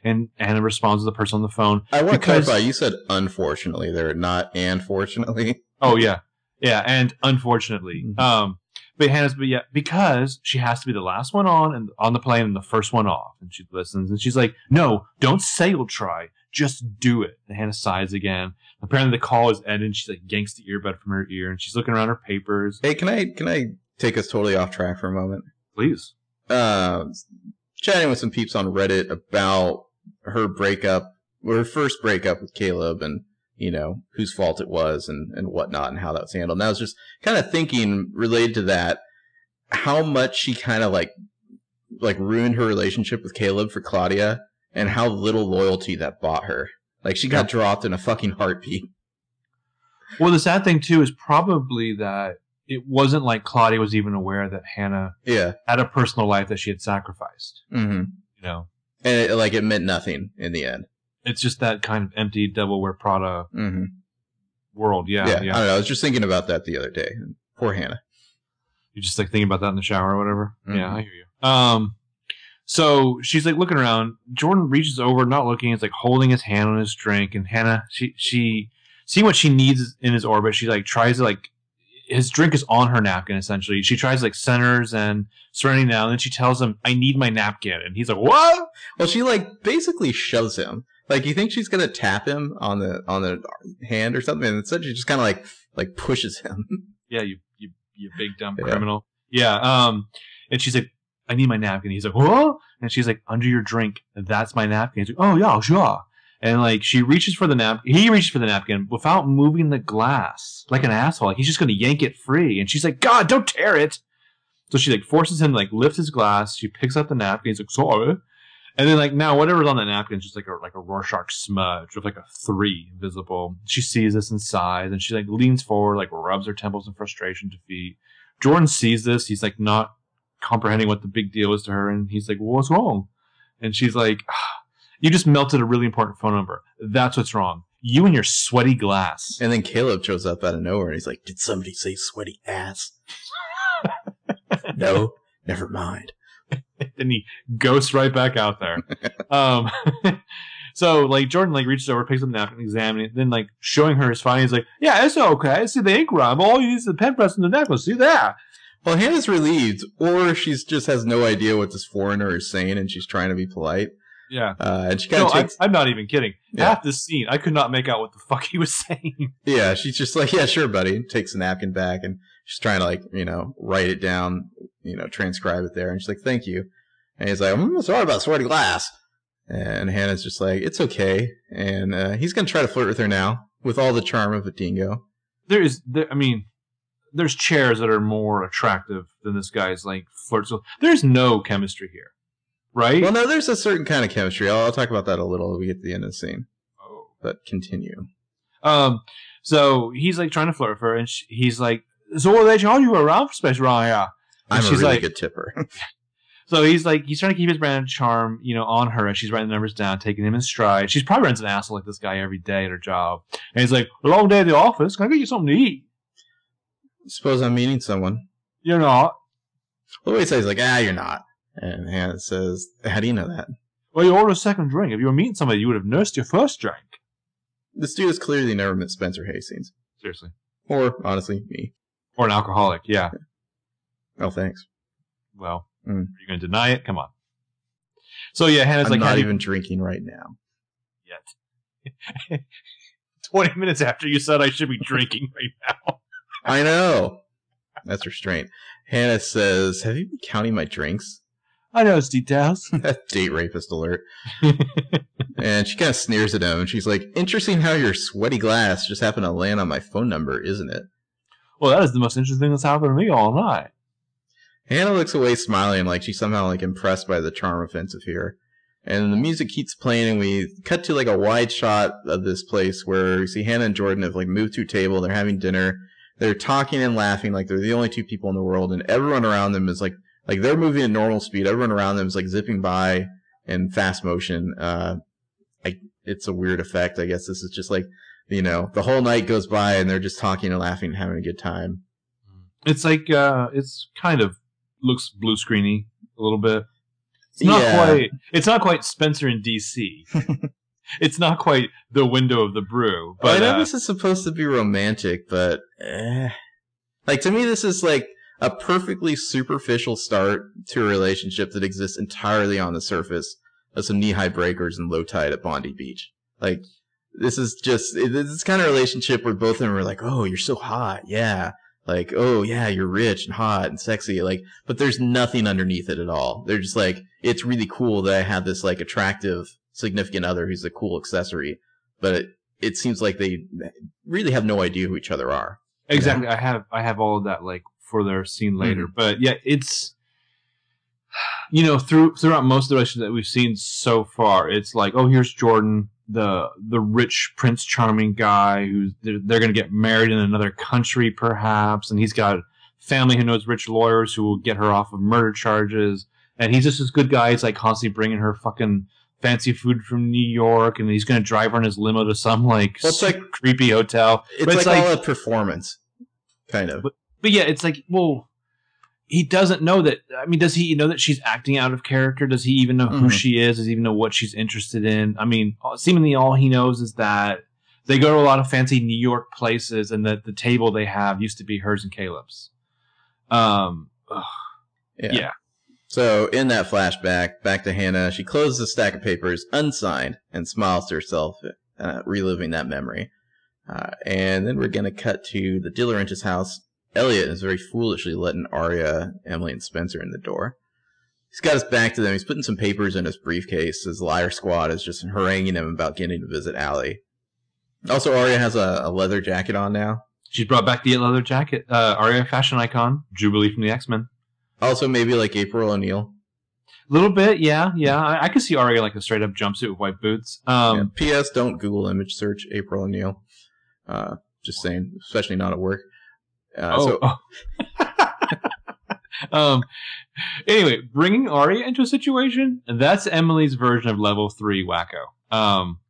And Hanna responds to the person on the phone. I want to clarify. You said unfortunately there, not and fortunately. Oh, yeah. Yeah, and unfortunately. Mm-hmm. Um, but Hanna's, but yeah, because she has to be the last one on and on the plane and the first one off. And she listens, and she's like, no, don't say you'll try. Just do it. And Hanna sighs again. Apparently the call is ended. She's like yanks the earbud from her ear, and she's looking around her papers. Hey, can I can I take us totally off track for a moment? Please. Uh, chatting with some peeps on Reddit about her breakup, her first breakup with Caleb, and, you know, whose fault it was and, and whatnot and how that was handled. And I was just kind of thinking related to that, how much she kind of like, like ruined her relationship with Caleb for Claudia and how little loyalty that bought her. Like, she got dropped in a fucking heartbeat. Well, the sad thing, too, is probably that it wasn't like Claudia was even aware that Hanna yeah. had a personal life that she had sacrificed. Mm-hmm. You know? And it, like, it meant nothing in the end. It's just that kind of empty Doubleware Prada mm-hmm. world. Yeah, yeah, yeah. I don't know. I was just thinking about that the other day. Poor Hanna. You're just like thinking about that in the shower or whatever? Mm-hmm. Yeah, I hear you. Um, so she's like looking around. Jordan reaches over, not looking. It's like holding his hand on his drink. And Hanna, she, she seeing what she needs in his orbit, she like tries to like, his drink is on her napkin, essentially. She tries, like, centers and surrounding now, and then she tells him, I need my napkin. And he's like, what? Well, she, like, basically shoves him. Like, you think she's going to tap him on the on the hand or something, and instead she just kind of, like, like pushes him. Yeah, you you, you big, dumb yeah. criminal. Yeah. Um, and she's like, I need my napkin. He's like, what? And she's like, under your drink, that's my napkin. He's like, oh, yeah, sure. And, like, she reaches for the napkin. He reaches for the napkin without moving the glass. Like an asshole. He's just going to yank it free. And she's like, God, don't tear it. So she, like, forces him to, like, lift his glass. She picks up the napkin. He's like, sorry. And then, like, now whatever's on the napkin is just, like, a, like a Rorschach smudge with, like, a three visible. She sees this and sighs. And she, like, leans forward, like, rubs her temples in frustration to feet. Jordan sees this. He's, like, not comprehending what the big deal is to her. And he's like, well, what's wrong? And she's like, ah. You just melted a really important phone number. That's what's wrong. You and your sweaty glass. And then Caleb shows up out of nowhere, and he's like, did somebody say sweaty ass? No, never mind. Then he ghosts right back out there. um, so, like, Jordan, like, reaches over, picks up the napkin, examines it, then, like, showing her his findings, like, yeah, it's okay. See the ink rub. All you need is the pen press and the necklace. See that? Well, Hannah's relieved, or she just has no idea what this foreigner is saying, and she's trying to be polite. Yeah, uh, and she no, takes... I, I'm not even kidding. Yeah. Half this scene, I could not make out what the fuck he was saying. Yeah, she's just like, yeah, sure, buddy. Takes a napkin back, and she's trying to, like, you know, write it down, you know, transcribe it there. And she's like, thank you. And he's like, I'm sorry about sweaty glass. And Hannah's just like, it's okay. And uh, he's going to try to flirt with her now, with all the charm of a dingo. There is, there, I mean, there's chairs that are more attractive than this guy's, like, flirt. So there's no chemistry here. Right? Well, no, there's a certain kind of chemistry. I'll, I'll talk about that a little when we get to the end of the scene. Oh. But continue. Um, so he's, like, trying to flirt with her, and she, he's like, so what they charge you around for special? Oh, yeah. And I'm she's a really like, good tipper. So he's, like, he's trying to keep his brand of charm, you know, on her, and she's writing the numbers down, taking him in stride. She's probably runs an asshole like this guy every day at her job. And he's like, long day at the office. Can I get you something to eat? Suppose I'm meeting someone. You're not. Well, he says, like, ah, you're not. And Hanna says, how do you know that? Well, you ordered a second drink. If you were meeting somebody, you would have nursed your first drink. This dude has clearly never met Spencer Hastings. Seriously. Or, honestly, me. Or an alcoholic, yeah. Oh, thanks. Well, mm. are you going to deny it? Come on. So, yeah, Hannah's I'm like... I'm not even you... drinking right now. Yet. twenty minutes after you said I should be drinking right now. I know. That's restraint. Hanna says, have you been counting my drinks? I know his details. Date rapist alert. And she kind of sneers at him. And she's like, interesting how your sweaty glass just happened to land on my phone number, isn't it? Well, that is the most interesting thing that's happened to me all night. Hanna looks away smiling, like she's somehow like impressed by the charm offensive here. And the music keeps playing, and we cut to like a wide shot of this place where we see Hanna and Jordan have like moved to a table. They're having dinner. They're talking and laughing like they're the only two people in the world, and everyone around them is like, like they're moving at normal speed. Everyone around them is like zipping by in fast motion. Uh, I, it's a weird effect, I guess. This is just like, you know, the whole night goes by, and they're just talking and laughing and having a good time. It's like, uh, it's kind of looks blue screeny a little bit. It's not yeah. quite. It's not quite Spencer in D C. It's not quite the window of the brew. But I know uh, this is supposed to be romantic, but eh. Like to me, this is like a perfectly superficial start to a relationship that exists entirely on the surface of some knee-high breakers and low tide at Bondi Beach. Like this is just it, this kind of relationship where both of them are like, "Oh, you're so hot, yeah." Like, "Oh, yeah, you're rich and hot and sexy." Like, but there's nothing underneath it at all. They're just like, it's really cool that I have this, like, attractive significant other who's a cool accessory. But it, it seems like they really have no idea who each other are. Exactly. You know? I have I have all of that, like, for their scene later. Mm-hmm. But, yeah, it's, you know, through throughout most of the relationships that we've seen so far, it's like, oh, here's Jordan, the the rich Prince Charming guy who's they're, they're going to get married in another country perhaps, and he's got family who knows rich lawyers who will get her off of murder charges, and he's just this good guy. He's like constantly bringing her fucking fancy food from New York, and he's going to drive her in his limo to some like, well, like creepy hotel. It's, it's like, like all a performance, kind of. But, but yeah, it's like, well, he doesn't know that. I mean, does he know that she's acting out of character? Does he even know who mm. she is? Does he even know what she's interested in? I mean, seemingly all he knows is that they go to a lot of fancy New York places, and that the table they have used to be hers and Caleb's. Um, yeah. yeah. So in that flashback, back to Hanna, she closes a stack of papers, unsigned, and smiles to herself, uh, reliving that memory. Uh, and then we're going to cut to the DiLaurentis house. Elliot is very foolishly letting Aria, Emily, and Spencer in the door. He's got his back to them. He's putting some papers in his briefcase. His liar squad is just haranguing him about getting to visit Allie. Also, Aria has a, a leather jacket on now. She's brought back the leather jacket. Uh, Aria, fashion icon, Jubilee from the X-Men. Also, maybe like April O'Neil. A little bit, yeah, yeah. I, I could see Aria like a straight-up jumpsuit with white boots. Um, yeah, P S Don't Google image search April O'Neil. Uh, just saying, especially not at work. Uh, oh. So. oh. um, anyway, bringing Aria into a situation, that's Emily's version of level three wacko. Um,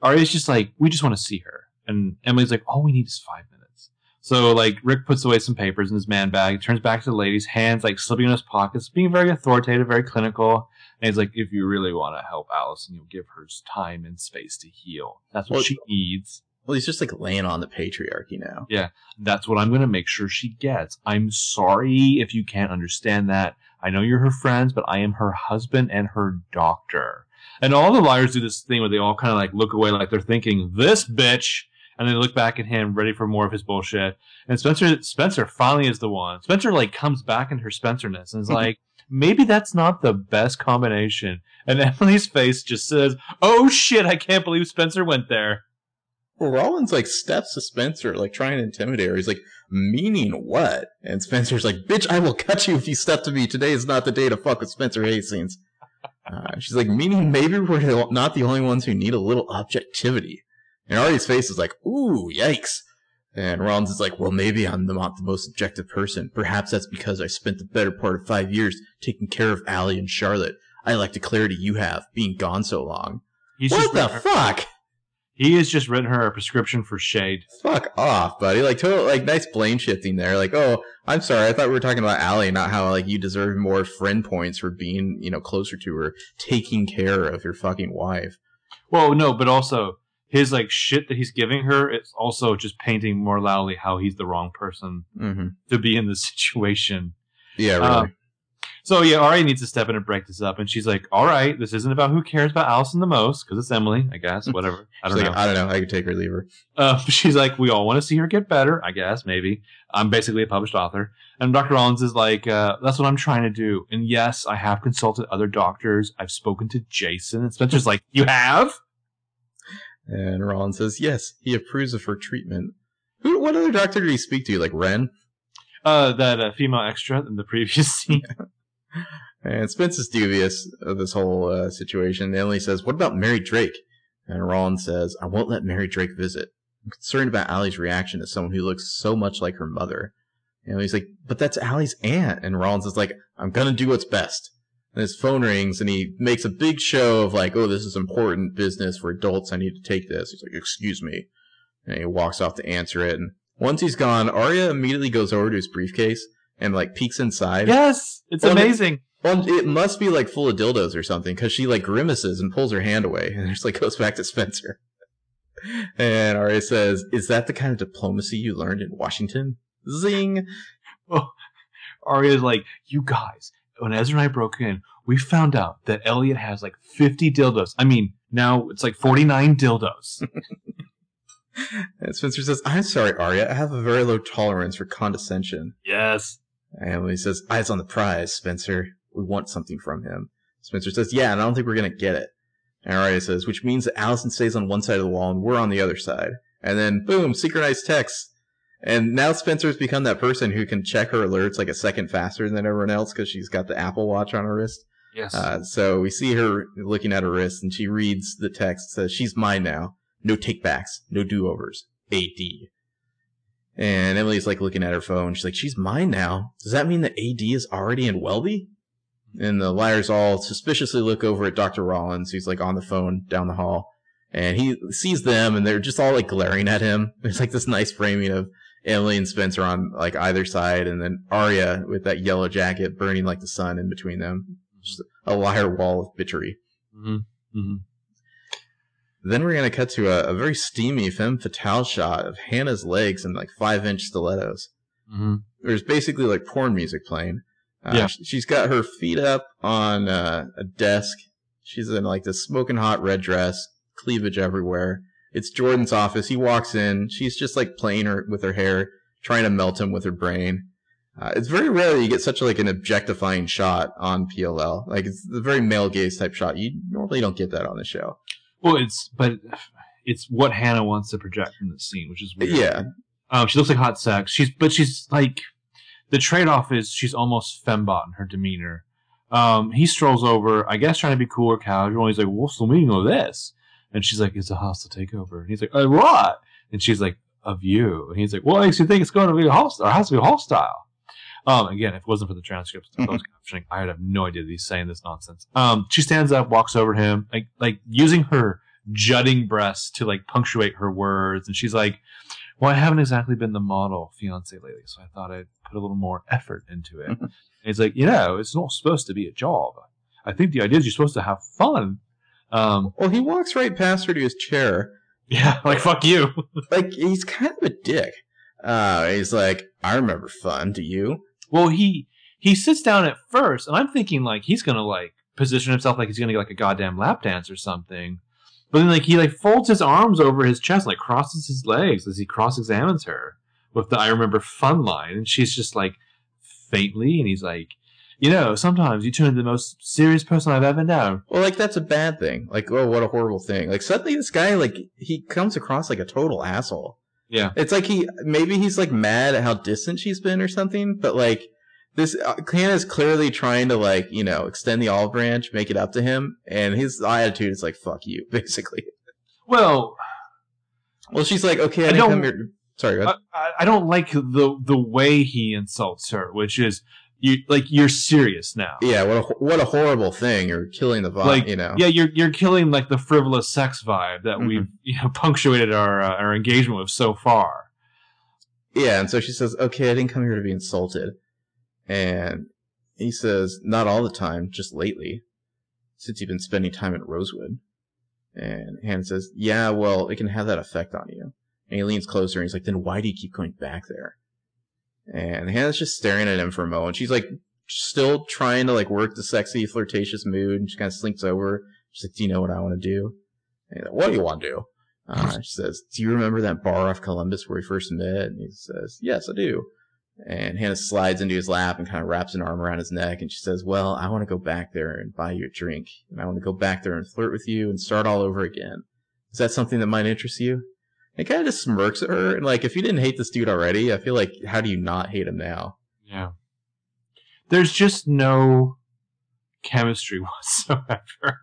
Aria's just like, we just want to see her. And Emily's like, all we need is five minutes. So, like, Rick puts away some papers in his man bag, turns back to the ladies, hands, like, slipping in his pockets, being very authoritative, very clinical. And he's like, if you really want to help Allison, you'll give her time and space to heal. That's what well, she needs. Well, he's just, like, laying on the patriarchy now. Yeah, that's what I'm going to make sure she gets. I'm sorry if you can't understand that. I know you're her friends, but I am her husband and her doctor. And all the liars do this thing where they all kind of, like, look away like they're thinking, this bitch! And they look back at him, ready for more of his bullshit. And Spencer Spencer finally is the one. Spencer, like, comes back into her Spencerness and is like, maybe that's not the best combination. And Emily's face just says, oh, shit, I can't believe Spencer went there. Well, Rollins, like, steps to Spencer, like, trying to intimidate her. He's like, meaning what? And Spencer's like, bitch, I will cut you if you step to me. Today is not the day to fuck with Spencer Hastings. Uh, she's like, meaning maybe we're not the only ones who need a little objectivity. And Ari's face is like, ooh, yikes. And Rollins is like, well, maybe I'm not the most objective person. Perhaps that's because I spent the better part of five years taking care of Allie and Charlotte. I like the clarity you have, being gone so long. He's what the fuck? He has just written her a prescription for shade. Fuck off, buddy. Like, total, like, nice blame shifting there. Like, oh, I'm sorry. I thought we were talking about Allie, not how, like, you deserve more friend points for being, you know, closer to her, taking care of your fucking wife. Well, no, but also, his, like, shit that he's giving her is also just painting more loudly how he's the wrong person mm-hmm. to be in this situation. Yeah, really. Uh, So yeah, Aria needs to step in and break this up. And she's like, all right, this isn't about who cares about Allison the most, because it's Emily, I guess, whatever. I don't know. Like, I don't know. I could take her or leave her. Uh, she's like, we all want to see her get better, I guess, maybe. I'm basically a published author. And Doctor Rollins is like, uh, that's what I'm trying to do. And yes, I have consulted other doctors. I've spoken to Jason. And Spencer's like, you have? And Rollins says, yes, he approves of her treatment. Who? What other doctor did he speak to? Like Ren? Uh, that uh, female extra in the previous scene. And Spence is dubious of this whole uh, situation. Emily says, what about Mary Drake? And Rollins says, I won't let Mary Drake visit. I'm concerned about Allie's reaction to someone who looks so much like her mother. And Emily's like, but that's Allie's aunt. And Rollins is like, I'm going to do what's best. And his phone rings and he makes a big show of like, oh, this is important business for adults. I need to take this. He's like, excuse me. And he walks off to answer it. And once he's gone, Aria immediately goes over to his briefcase and like peeks inside. Yes, it's well, amazing. Well, it must be like full of dildos or something, because she like grimaces and pulls her hand away and just like goes back to Spencer. And Aria says, "Is that the kind of diplomacy you learned in Washington?" Zing. Well, Aria's like, "You guys, when Ezra and I broke in, we found out that Elliot has like fifty dildos. I mean, now it's like forty-nine dildos." And Spencer says, "I'm sorry, Aria. I have a very low tolerance for condescension." Yes. And he says, eyes on the prize, Spencer. We want something from him. Spencer says, yeah, and I don't think we're going to get it. And Aria says, which means that Allison stays on one side of the wall and we're on the other side. And then, boom, synchronized text. And now Spencer's become that person who can check her alerts like a second faster than everyone else because she's got the Apple Watch on her wrist. Yes. Uh, so we see her looking at her wrist, and she reads the text. Says, she's mine now. No take-backs. No do-overs. A D. And Emily's, like, looking at her phone. She's like, she's mine now. Does that mean that A D is already in Welby? And the liars all suspiciously look over at Doctor Rollins, who's, like, on the phone down the hall. And he sees them, and they're just all, like, glaring at him. There's, like, this nice framing of Emily and Spencer on, like, either side. And then Aria with that yellow jacket burning, like, the sun in between them. Just a liar wall of bitchery. Mm-hmm. Mm-hmm. Then we're going to cut to a, a very steamy femme fatale shot of Hannah's legs in like five-inch stilettos. Mm-hmm. There's basically like porn music playing. Uh, yeah. She's got her feet up on uh, a desk. She's in like this smoking hot red dress, cleavage everywhere. It's Jordan's office. He walks in. She's just like playing her, with her hair, trying to melt him with her brain. Uh, it's very rare that you get such like an objectifying shot on P L L. Like it's a very male gaze type shot. You normally don't get that on the show. Well, it's but it's what Hanna wants to project from the scene, which is weird. Yeah, um, she looks like hot sex. She's but she's like the trade-off is she's almost fembot in her demeanor. Um, he strolls over, I guess, trying to be cool or casual. He's like, "What's the meaning of this?" And she's like, "It's a hostile takeover." And he's like, "A what?" And she's like, "Of you." And he's like, "What makes you think it's going to be hostile? It has to be hostile." Um, again, if it wasn't for the transcripts, I would have no idea that he's saying this nonsense. Um, she stands up, walks over to him, like, like using her jutting breasts to like punctuate her words. And she's like, well, I haven't exactly been the model fiance lately, so I thought I'd put a little more effort into it. And he's like, you know, it's not supposed to be a job. I think the idea is you're supposed to have fun. Um, well, he walks right past her to his chair. Yeah, like, fuck you. Like, he's kind of a dick. Uh, he's like, I remember fun. Do you? Well, he he sits down at first, and I'm thinking, like, he's going to, like, position himself like he's going to get, like, a goddamn lap dance or something. But then, like, he, like, folds his arms over his chest, like, crosses his legs as he cross-examines her with the I remember fun line. And she's just, like, faintly, and he's like, you know, sometimes you turn into the most serious person I've ever known. Well, like, that's a bad thing. Like, oh, what a horrible thing. Like, suddenly this guy, like, he comes across like a total asshole. Yeah. It's like he, maybe he's like mad at how distant she's been or something, but like this, Hannah's clearly trying to like, you know, extend the olive branch, make it up to him, and his attitude is like, fuck you, basically. Well, well, she's like, okay, I, I didn't come here. Sorry, go ahead. I, I don't like the, the way he insults her, which is, you like you're serious now. Yeah, what a, what a horrible thing. You're killing the vibe, like, you know. Yeah, you're you're killing like the frivolous sex vibe that mm-hmm. we've you know, punctuated our uh, our engagement with so far. Yeah, and so she says, "Okay, I didn't come here to be insulted." And he says, "Not all the time, just lately, since you've been spending time at Rosewood." And Hanna says, "Yeah, well, it can have that effect on you." And he leans closer and he's like, "Then why do you keep going back there?" And Hannah's just staring at him for a moment. She's like still trying to like work the sexy, flirtatious mood, and she kind of slinks over. She's like, "Do you know what I want to do?" And like, "What do you want to do?" Uh, she says, "Do you remember that bar off Columbus where we first met?" And he says, "Yes, I do." And Hanna slides into his lap and kind of wraps an arm around his neck. And she says, "Well, I want to go back there and buy you a drink. And I want to go back there and flirt with you and start all over again. Is that something that might interest you?" And it kind of just smirks at her. And like, if you didn't hate this dude already, I feel like, how do you not hate him now? Yeah. There's just no chemistry whatsoever.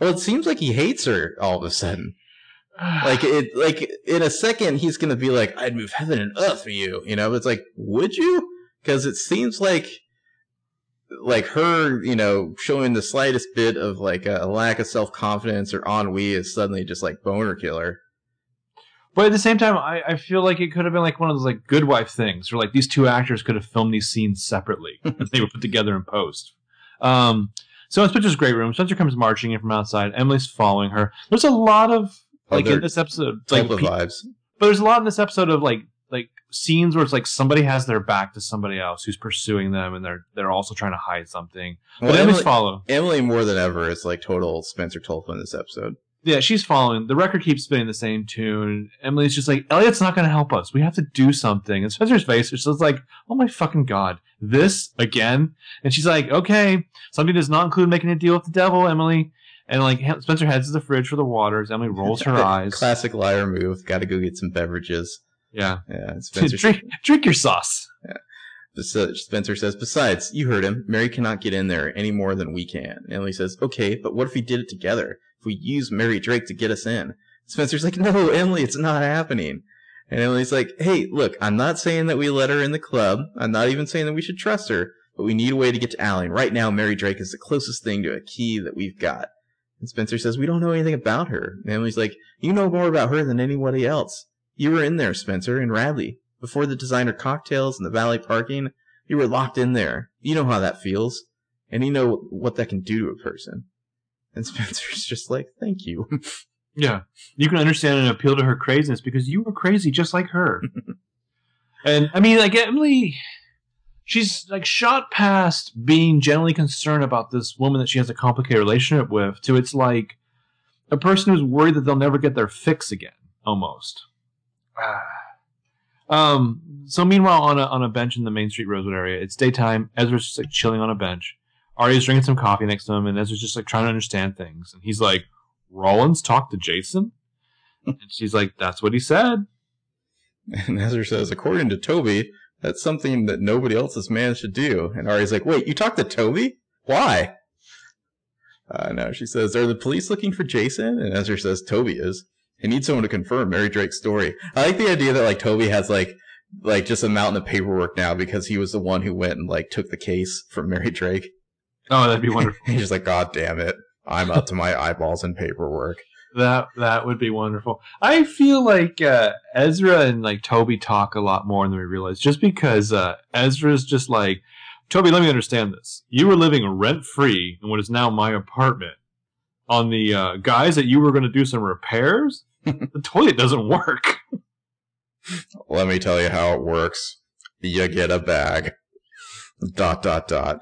Well, it seems like he hates her all of a sudden. Like it, like in a second, he's gonna be like, "I'd move heaven and earth for you," you know. But it's like, would you? Because it seems like, like her, you know, showing the slightest bit of like a lack of self confidence or ennui is suddenly just like boner killer. But at the same time, I, I feel like it could have been like one of those like Good Wife things, where like these two actors could have filmed these scenes separately and they were put together in post. Um, so in Spencer's great room, Spencer comes marching in from outside. Emily's following her. There's a lot of Like in this episode, like people, vibes. But there's a lot in this episode of like like scenes where it's like somebody has their back to somebody else who's pursuing them, and they're they're also trying to hide something. Well, but Emily's following. Emily more than ever is like total Spencer Tolfin this episode. Yeah, she's following. The record keeps spinning the same tune. Emily's just like, "Elliot's not going to help us. We have to do something." And Spencer's face is just like, "Oh my fucking god, this again?" And she's like, "Okay, something does not include making a deal with the devil, Emily." And like Spencer heads to the fridge for the water as Emily rolls her eyes. Classic liar move. Got to go get some beverages. Yeah, yeah. Spencer drink, drink your sauce. Yeah. Spencer says, "Besides, you heard him. Mary cannot get in there any more than we can." And Emily says, "Okay, but what if we did it together? If we use Mary Drake to get us in?" Spencer's like, "No, Emily, it's not happening." And Emily's like, "Hey, look, I'm not saying that we let her in the club. I'm not even saying that we should trust her. But we need a way to get to Allie. Right now, Mary Drake is the closest thing to a key that we've got." And Spencer says, "We don't know anything about her." And Emily's like, "You know more about her than anybody else. You were in there, Spencer, and Radley. Before the designer cocktails and the valet parking, you were locked in there. You know how that feels. And you know what that can do to a person." And Spencer's just like, "Thank you." Yeah. You can understand and appeal to her craziness because you were crazy just like her. And, I mean, like, Emily... She's like shot past being generally concerned about this woman that she has a complicated relationship with to it's like a person who's worried that they'll never get their fix again, almost. um. So meanwhile, on a on a bench in the Main Street Rosewood area, it's daytime. Ezra's just like chilling on a bench. Aria's drinking some coffee next to him, and Ezra's just like trying to understand things. And he's like, "Rollins talked to Jason?" And she's like, "That's what he said." And Ezra says, "According to Toby, that's something that nobody else has managed to do." And Ari's like, "Wait, you talked to Toby? Why?" Uh, no, she says, "Are the police looking for Jason?" And Ezra says, "Toby is. He needs someone to confirm Mary Drake's story." I like the idea that like Toby has like like just a mountain of paperwork now because he was the one who went and like took the case from Mary Drake. Oh, that'd be wonderful. He's just like, "God damn it. I'm up to my eyeballs in paperwork." That that would be wonderful. I feel like uh, Ezra and like Toby talk a lot more than we realize. Just because uh, Ezra's just like, "Toby, let me understand this. You were living rent free in what is now my apartment on the uh, guise that you were going to do some repairs. The toilet doesn't work." "Let me tell you how it works. You get a bag. Dot dot dot."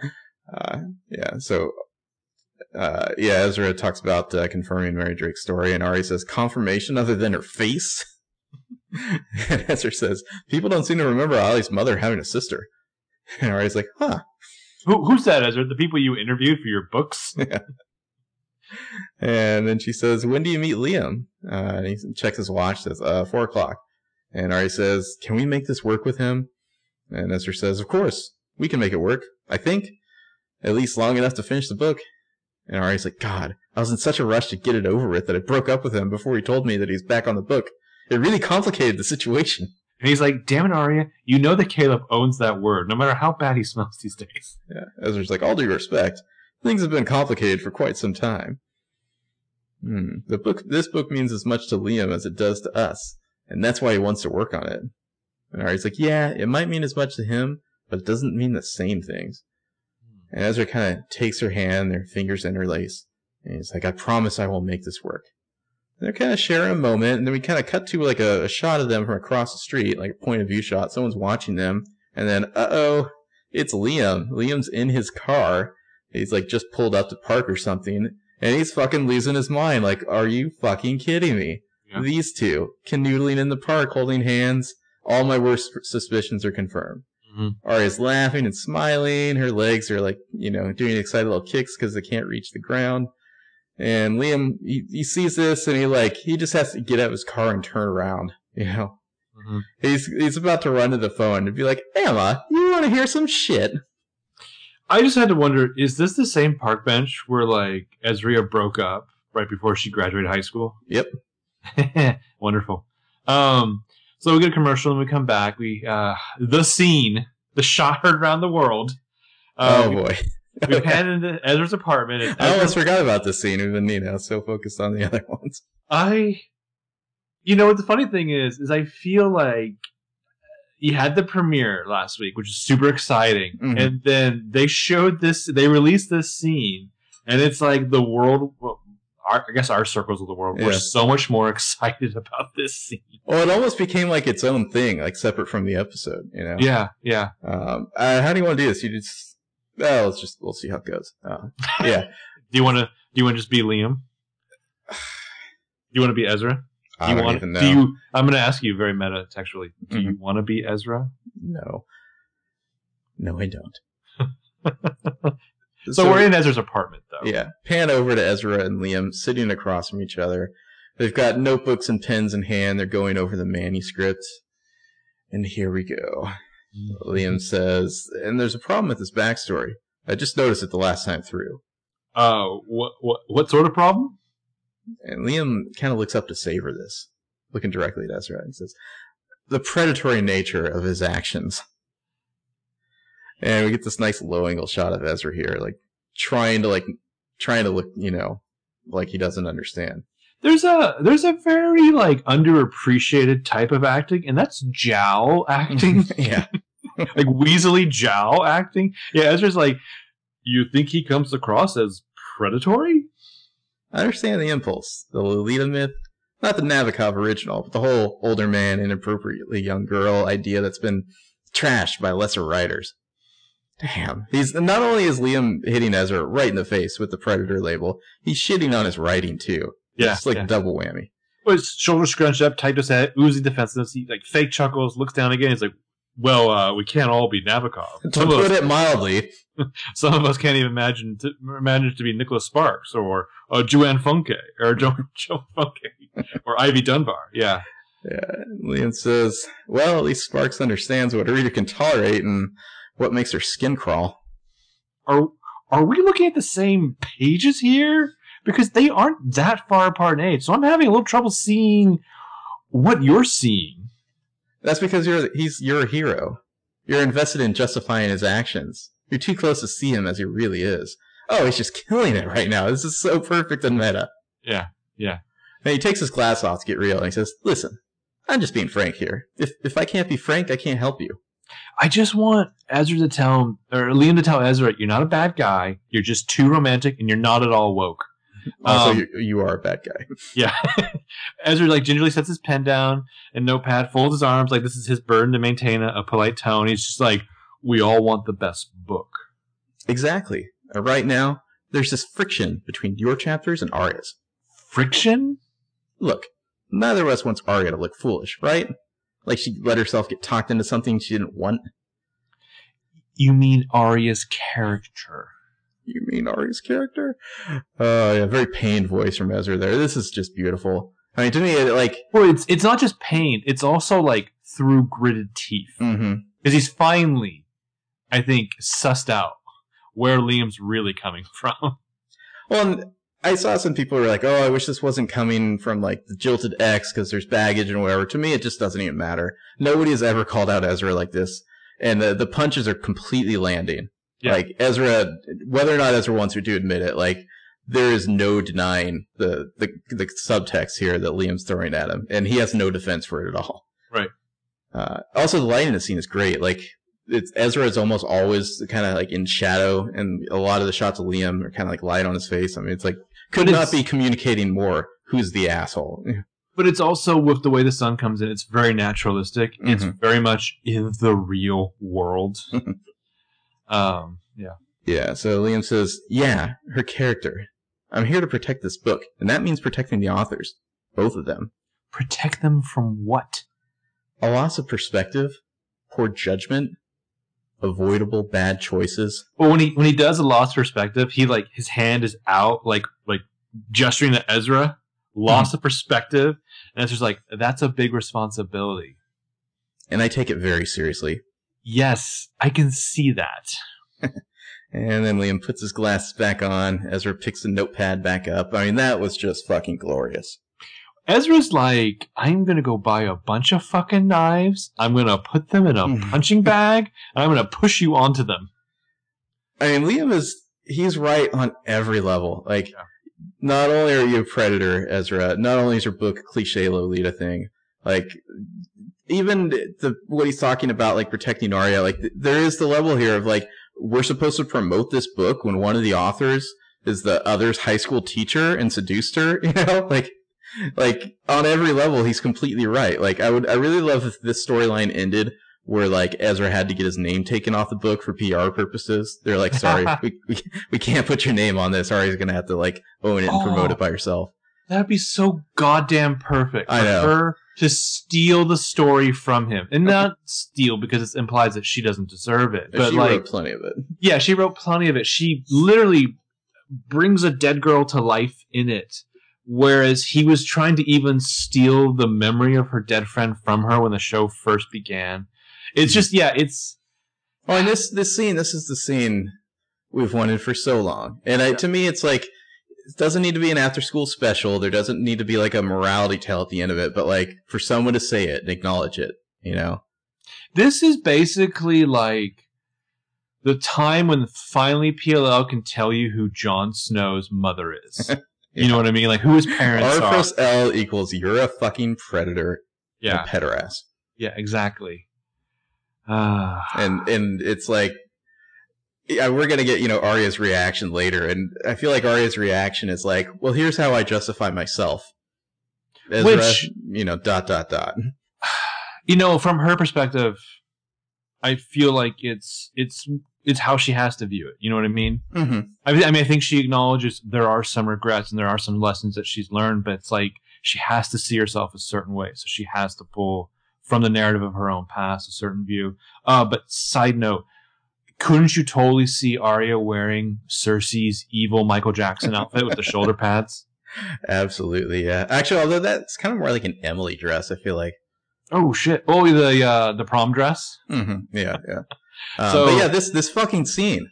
Uh, yeah. So. Uh, yeah, Ezra talks about uh, confirming Mary Drake's story, and Ari says, "Confirmation other than her face?" And Ezra says, "People don't seem to remember Ali's mother having a sister." And Ari's like, "Huh. Who, who's that, Ezra? The people you interviewed for your books?" Yeah. And then she says, "When do you meet Liam?" Uh, and he checks his watch, says, uh, four o'clock. And Ari says, "Can we make this work with him?" And Ezra says, "Of course. We can make it work, I think. At least long enough to finish the book." And Ari's like, "God, I was in such a rush to get it over with that I broke up with him before he told me that he's back on the book. It really complicated the situation." And he's like, "Damn it, Aria, you know that Caleb owns that word, no matter how bad he smells these days." Yeah, Ezra's like, "All due respect, things have been complicated for quite some time. Hmm. The book, this book means as much to Liam as it does to us, and that's why he wants to work on it." And Ari's like, "Yeah, it might mean as much to him, but it doesn't mean the same things." And Ezra kind of takes her hand, their fingers interlace, and he's like, "I promise I will make this work." And they're kind of sharing a moment, and then we kind of cut to like a, a shot of them from across the street, like a point of view shot. Someone's watching them, and then, uh-oh, it's Liam. Liam's in his car. He's like just pulled up to park or something, and he's fucking losing his mind. Like, are you fucking kidding me? Yeah. These two canoodling in the park, holding hands. All my worst suspicions are confirmed. Mm-hmm. Aria's laughing and smiling. Her legs are like, you know, doing excited little kicks because they can't reach the ground. And Liam, he, he sees this and he like, he just has to get out of his car and turn around, you know. Mm-hmm. He's he's about to run to the phone and be like, Emma, you want to hear some shit? I just had to wonder, is this the same park bench where like Ezria broke up right before she graduated high school? Yep. Wonderful. Um, so we get a commercial and we come back. We uh, the scene, the shot heard around the world. Uh, oh boy. We pan into Ezra's apartment. And Ezra... I almost forgot about this scene. We've been, you know, so focused on the other ones. I, you know, what the funny thing is, is I feel like you had the premiere last week, which is super exciting, mm-hmm. and then they showed this, they released this scene, and it's like the world. Our, I guess our circles of the world yeah. were so much more excited about this scene. Well, it almost became like its own thing, like separate from the episode. You know? Yeah, yeah. Um, uh, how do you want to do this? You just. Well, let's just we'll see how it goes. Uh, yeah. do you want to? Do you want to just be Liam? Do you want to be Ezra? Do you I don't wanna, even know. Do you, I'm going to ask you very meta textually. Do mm-hmm. you want to be Ezra? No. No, I don't. so, so we're in Ezra's apartment, though. Yeah. Pan over to Ezra and Liam sitting across from each other. They've got notebooks and pens in hand. They're going over the manuscript, and here we go. Liam says, and there's a problem with this backstory. I just noticed it the last time through. Oh, uh, what, what, what sort of problem? And Liam kind of looks up to savor this, looking directly at Ezra, and says, the predatory nature of his actions. And we get this nice low-angle shot of Ezra here, like, trying to, like, trying to look, you know, like he doesn't understand. There's a there's a very like underappreciated type of acting, and that's jowl acting. yeah, like weaselly jowl acting. Yeah, Ezra's like, you think he comes across as predatory? I understand the impulse, the Lolita myth, not the Nabokov original, but the whole older man, inappropriately young girl idea that's been trashed by lesser writers. Damn, he's not only is Liam hitting Ezra right in the face with the predator label, he's shitting on his writing too. Yeah, it's like yeah. double whammy. Well, his shoulders scrunched up, tight to his head, oozing defensiveness. He like fake chuckles, looks down again. He's like, "Well, uh, we can't all be Nabokov." To put it mildly, some of us can't even imagine to, imagine to be Nicholas Sparks or uh, Joanne Funke or Joe jo Funke or Ivy Dunbar. Yeah, yeah. Liam says, "Well, at least Sparks understands what a reader can tolerate and what makes her skin crawl." Are Are we looking at the same pages here? Because they aren't that far apart in age, so I'm having a little trouble seeing what you're seeing. That's because you're he's you're a hero. You're invested in justifying his actions. You're too close to see him as he really is. Oh, he's just killing it right now. This is so perfect and meta. Yeah, yeah. And he takes his glass off to get real, and he says, "Listen, I'm just being frank here. If if I can't be frank, I can't help you." I just want Ezra to tell him, or Liam to tell Ezra, "You're not a bad guy. You're just too romantic, and you're not at all woke." Also, um, you, you are a bad guy. Yeah. Ezra, like, gingerly sets his pen down and notepad, folds his arms like this is his burden to maintain a, a polite tone. He's just like, we all want the best book. Exactly. And right now, there's this friction between your chapters and Aria's. Friction? Look, neither of us wants Aria to look foolish, right? Like she let herself get talked into something she didn't want. You mean Aria's character. You mean Ari's character? Uh, yeah, very pained voice from Ezra there. This is just beautiful. I mean, to me, it, like... Well, it's it's not just pain. It's also, like, through gritted teeth. Because mm-hmm. he's finally, I think, sussed out where Liam's really coming from. Well, and I saw some people who were like, oh, I wish this wasn't coming from, like, the jilted ex because there's baggage and whatever. To me, it just doesn't even matter. Nobody has ever called out Ezra like this. And the, the punches are completely landing. Yeah. Like, Ezra, whether or not Ezra wants to admit it, like, there is no denying the, the the subtext here that Liam's throwing at him, and he has no defense for it at all. Right. Uh, also, the lighting in the scene is great. Like, it's, Ezra is almost always kind of, like, in shadow, and a lot of the shots of Liam are kind of, like, light on his face. I mean, it's like, could it's, not be communicating more who's the asshole. But it's also, with the way the sun comes in, it's very naturalistic. Mm-hmm. It's very much in the real world. Um, yeah. Yeah, so Liam says, yeah, her character. I'm here to protect this book, and that means protecting the authors. Both of them. Protect them from what? A loss of perspective, poor judgment, avoidable bad choices. Well, when he when he does a lost perspective, he like his hand is out, like like gesturing to Ezra. Loss mm-hmm. of perspective, and Ezra's like, "That's a big responsibility." And I take it very seriously. Yes, I can see that. And then Liam puts his glasses back on. Ezra picks the notepad back up. I mean, that was just fucking glorious. Ezra's like, I'm going to go buy a bunch of fucking knives. I'm going to put them in a punching bag, and I'm going to push you onto them. I mean, Liam is, he's right on every level. Like, yeah. Not only are you a predator, Ezra, not only is your book a cliche Lolita thing, like, even the what he's talking about, like, protecting Aria, like, th- there is the level here of, like, we're supposed to promote this book when one of the authors is the other's high school teacher and seduced her, you know? Like, Like, on every level, he's completely right. Like, I would, I really love if this storyline ended where, like, Ezra had to get his name taken off the book for P R purposes. They're like, sorry, we, we we can't put your name on this. Ari's going to have to, like, own it and oh, promote it by herself. That'd be so goddamn perfect for I know. her to steal the story from him. And not steal, because it implies that she doesn't deserve it. But she like, wrote plenty of it. Yeah, she wrote plenty of it. She literally brings a dead girl to life in it. Whereas he was trying to even steal the memory of her dead friend from her when the show first began. It's just, yeah, it's... Oh, and this, this scene, this is the scene we've wanted for so long. And I, to me, it's like, it doesn't need to be an after-school special. There doesn't need to be, like, a morality tale at the end of it. But, like, for someone to say it and acknowledge it, you know? This is basically, like, the time when finally P L L can tell you who Jon Snow's mother is. You yeah. know what I mean? Like, who his parents R plus are. L equals you're a fucking predator. Yeah. And a pederast. Yeah, exactly. Uh, and and it's like, yeah, we're going to get, you know, Arya's reaction later. And I feel like Arya's reaction is like, well, here's how I justify myself. Ezra, which, you know, dot, dot, dot. You know, from her perspective, I feel like it's it's... it's how she has to view it. You know what I mean? Mm-hmm. I mean, I mean, I think she acknowledges there are some regrets and there are some lessons that she's learned, but it's like she has to see herself a certain way. So she has to pull from the narrative of her own past, a certain view. Uh, but side note, couldn't you totally see Aria wearing Cersei's evil Michael Jackson outfit with the shoulder pads? Absolutely. Yeah. Actually, although that's kind of more like an Emily dress, I feel like. Oh shit. Oh, the, uh, the prom dress. Mm-hmm. Yeah. Yeah. Um, so, but yeah, this this fucking scene.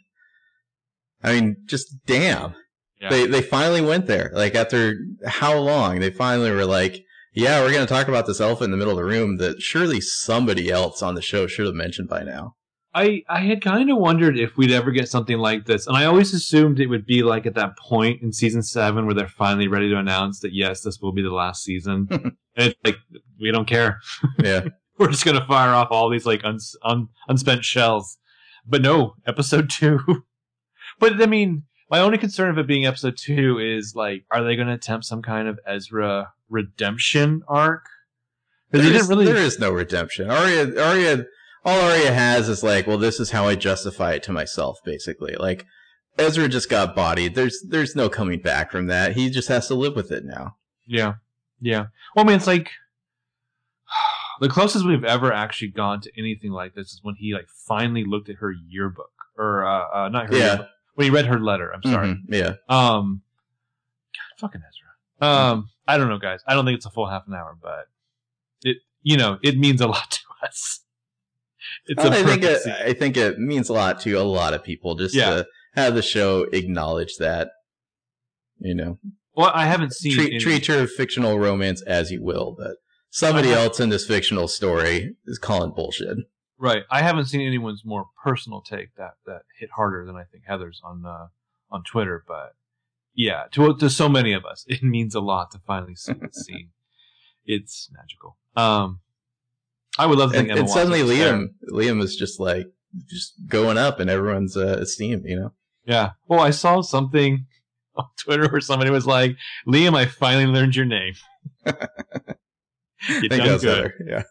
I mean, just damn. Yeah. They they finally went there. Like, after how long, they finally were like, yeah, we're going to talk about this elephant in the middle of the room that surely somebody else on the show should have mentioned by now. I, I had kind of wondered if we'd ever get something like this. And I always assumed it would be like at that point in season seven where they're finally ready to announce that, yes, this will be the last season. And it's like, we don't care. Yeah. We're just going to fire off all these like uns- un- unspent shells. But no, episode two. But I mean, my only concern of it being episode two is like, are they going to attempt some kind of Ezra redemption arc? There, is, didn't really... there is no redemption. Aria, Aria, all Aria has is like, well, this is how I justify it to myself, basically. Like, Ezra just got bodied. There's, there's no coming back from that. He just has to live with it now. Yeah. Yeah. Well, I mean, it's like, the closest we've ever actually gone to anything like this is when he like finally looked at her yearbook, or uh, uh not her yeah. yearbook, when he read her letter. I'm sorry. Mm-hmm. Yeah. Um, God, fucking Ezra. Um, I don't know, guys. I don't think it's a full half an hour, but it, you know, it means a lot to us. It's well, a I think it, I think it means a lot to a lot of people just yeah. to have the show acknowledge that. You know. Well, I haven't seen treat, any- treat your fictional romance as you will, but. Somebody else in this fictional story is calling bullshit. Right. I haven't seen anyone's more personal take that, that hit harder than I think Heather's on uh, on Twitter. But yeah, to to so many of us, it means a lot to finally see this scene. It's magical. Um, I would love to think. And, Emma and suddenly, Liam there. Liam is just like just going up in everyone's uh, esteem. You know. Yeah. Well, I saw something on Twitter where somebody was like, "Liam, I finally learned your name." You done good. Better. Yeah.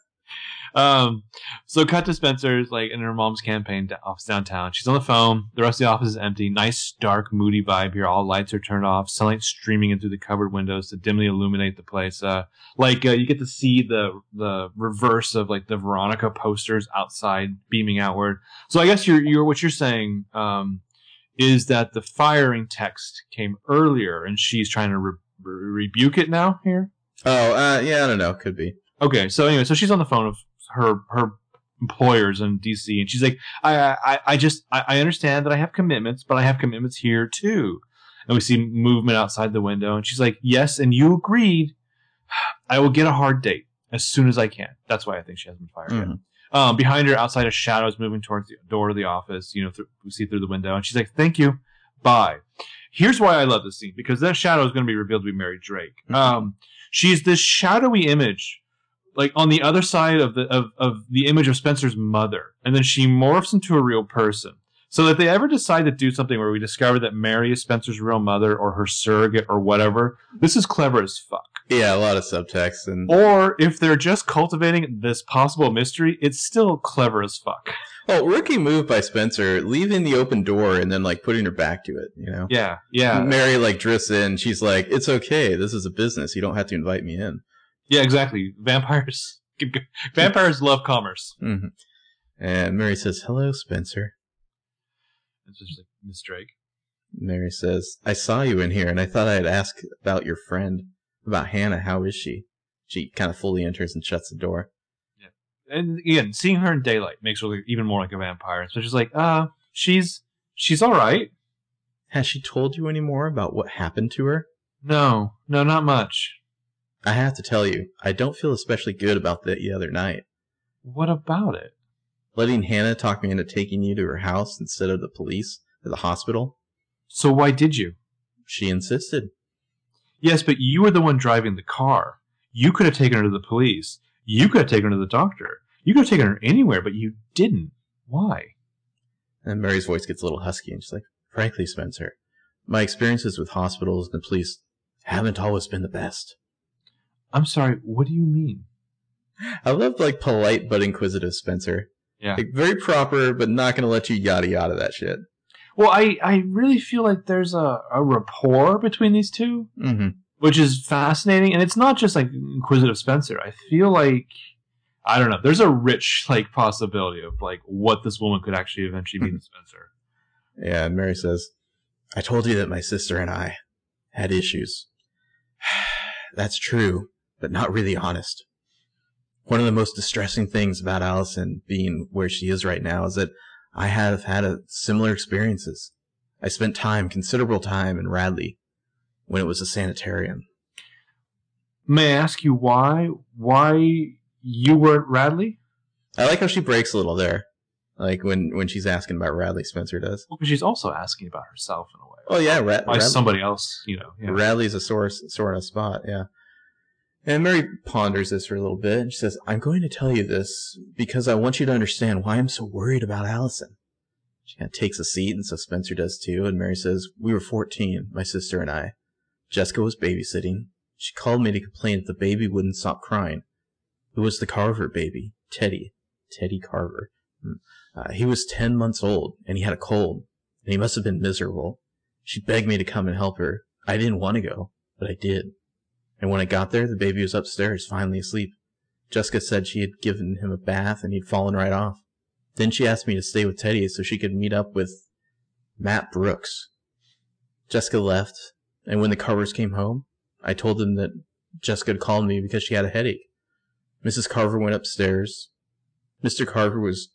Um, so cut to Spencer's, like, in her mom's campaign office downtown. She's on the phone. The rest of the office is empty. Nice, dark, moody vibe here. All lights are turned off. Sunlight streaming in through the cupboard windows to dimly illuminate the place. Uh, like, uh, you get to see the the reverse of, like, the Veronica posters outside beaming outward. So I guess you're, you're what you're saying um, is that the firing text came earlier, and she's trying to re- re- rebuke it now here? Oh, uh, yeah, I don't know. Could be. Okay, so anyway, so she's on the phone of her her employers in D C, and she's like, I I, I just I, I understand that I have commitments, but I have commitments here too. And we see movement outside the window, and she's like, yes, and you agreed. I will get a hard date as soon as I can. That's why I think she hasn't been fired mm-hmm. yet. Um, behind her, outside, a shadow is moving towards the door of the office. You know, th- we see through the window, and she's like, thank you, bye. Here's why I love this scene, because that shadow is going to be revealed to be Mary Drake. Mm-hmm. Um, she's this shadowy image, like on the other side of the of, of the image of Spencer's mother, and then she morphs into a real person. So that they ever decide to do something where we discover that Mary is Spencer's real mother or her surrogate or whatever, this is clever as fuck. Yeah, a lot of subtext. And or if they're just cultivating this possible mystery, it's still clever as fuck. Oh, rookie move by Spencer, leaving the open door and then, like, putting her back to it, you know? Yeah, yeah. Mary, like, drifts in. She's like, it's okay. This is a business. You don't have to invite me in. Yeah, exactly. Vampires vampires love commerce. Mm-hmm. And Mary says, hello, Spencer. And she's like, Miss Drake. Mary says, I saw you in here, and I thought I'd ask about your friend, about Hanna. How is she? She kind of fully enters and shuts the door. Yeah. And again, seeing her in daylight makes her look even more like a vampire. So she's like, uh, she's, she's all right. Has she told you any more about what happened to her? No, no, not much. I have to tell you, I don't feel especially good about that the other night. What about it? Letting Hanna talk me into taking you to her house instead of the police or the hospital. So why did you? She insisted. Yes, but you were the one driving the car. You could have taken her to the police. You could have taken her to the doctor. You could have taken her anywhere, but you didn't. Why? And Mary's voice gets a little husky, and she's like, frankly, Spencer, my experiences with hospitals and the police haven't always been the best. I'm sorry, what do you mean? I love, like, polite but inquisitive Spencer. Yeah. Like, very proper, but not going to let you yada yada that shit. Well, I, I really feel like there's a, a rapport between these two, mm-hmm. which is fascinating. And it's not just, like, inquisitive Spencer. I feel like, I don't know, there's a rich, like, possibility of, like, what this woman could actually eventually mean to Spencer. Yeah, and Mary says, I told you that my sister and I had issues. That's true. But not really honest. One of the most distressing things about Alison being where she is right now is that I have had a similar experiences. I spent time, considerable time, in Radley when it was a sanitarium. May I ask you why? Why you were at Radley? I like how she breaks a little there. Like when, when she's asking about Radley, Spencer does. Well, but she's also asking about herself in a way. Oh, yeah. Ra- why Radley. Somebody else, you know. Yeah. Radley's a sore, sore of spot, yeah. And Mary ponders this for a little bit, and she says, I'm going to tell you this because I want you to understand why I'm so worried about Alison. She kind of takes a seat, and so Spencer does too, and Mary says, we were fourteen, my sister and I. Jessica was babysitting. She called me to complain that the baby wouldn't stop crying. It was the Carver baby, Teddy. Teddy Carver. Uh, he was ten months old, and he had a cold, and he must have been miserable. She begged me to come and help her. I didn't want to go, but I did. And when I got there, the baby was upstairs, finally asleep. Jessica said she had given him a bath and he'd fallen right off. Then she asked me to stay with Teddy so she could meet up with Matt Brooks. Jessica left, and when the Carvers came home, I told them that Jessica had called me because she had a headache. Missus Carver went upstairs. Mister Carver was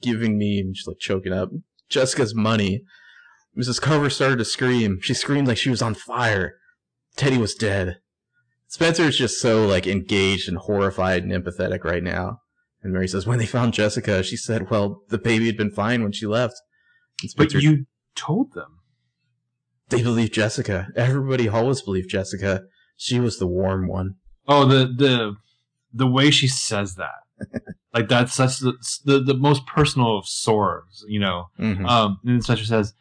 giving me, and she's like choking up, Jessica's money. Missus Carver started to scream. She screamed like she was on fire. Teddy was dead. Spencer is just so, like, engaged and horrified and empathetic right now. And Mary says, when they found Jessica, she said, well, the baby had been fine when she left. And Spencer, but you told them. They believed Jessica. Everybody always believed Jessica. She was the warm one. Oh, the the, the way she says that. Like, that's such the, the, the most personal of sores, you know. Mm-hmm. Um, and Spencer says,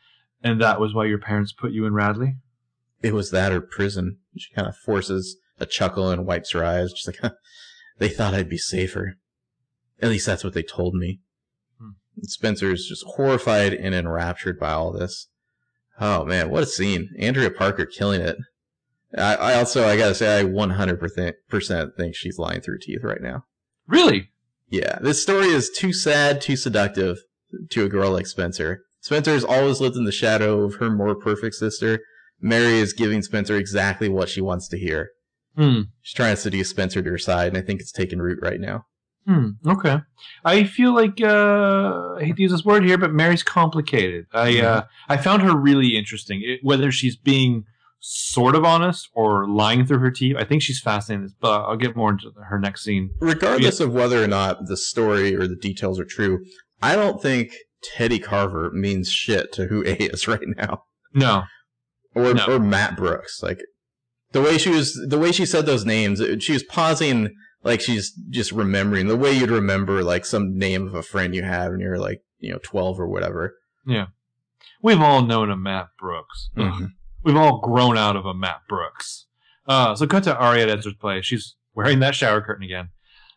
and that was why your parents put you in Radley? It was that or prison. She kind of forces a chuckle and wipes her eyes. She's like, huh, they thought I'd be safer. At least that's what they told me. Hmm. Spencer's just horrified and enraptured by all this. Oh, man, what a scene. Andrea Parker killing it. I, I also, I gotta say, I one hundred percent think she's lying through teeth right now. Really? Yeah. This story is too sad, too seductive to a girl like Spencer. Spencer has always lived in the shadow of her more perfect sister. Mary is giving Spencer exactly what she wants to hear. Hmm. She's trying to seduce Spencer to her side, and I think it's taking root right now. Hmm. Okay. I feel like, uh, I hate to use this word here, but Mary's complicated. I, mm-hmm. uh, I found her really interesting. It, whether she's being sort of honest or lying through her teeth, I think she's fascinating, but I'll get more into her next scene. Regardless yeah. of whether or not the story or the details are true, I don't think Teddy Carver means shit to who A is right now. No. Or no. or Matt Brooks. Like the way she was the way she said those names, she was pausing like she's just remembering the way you'd remember like some name of a friend you have and you're like, you know, twelve or whatever. Yeah. We've all known a Matt Brooks. Mm-hmm. We've all grown out of a Matt Brooks. Uh, so cut to Aria at Ezra's place. She's wearing that shower curtain again.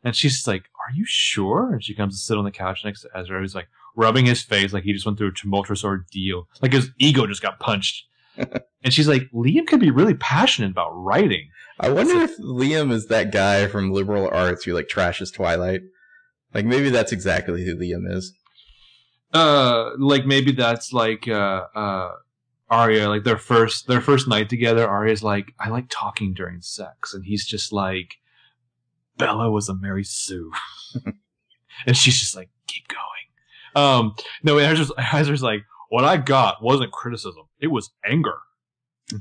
And she's like, are you sure? And she comes to sit on the couch next to Ezra, who's like rubbing his face like he just went through a tumultuous ordeal. Like his ego just got punched. And she's like, Liam could be really passionate about writing. I wonder if Liam is that guy from liberal arts who like trashes Twilight. Like maybe that's exactly who Liam is. Uh, like maybe that's like... Uh, uh, Aria, like their first their first night together, Aria's like, I like talking during sex. And he's just like, Bella was a Mary Sue. And she's just like, keep going. Um, no, Ezra's, Ezra's like, what I got wasn't criticism. It was anger.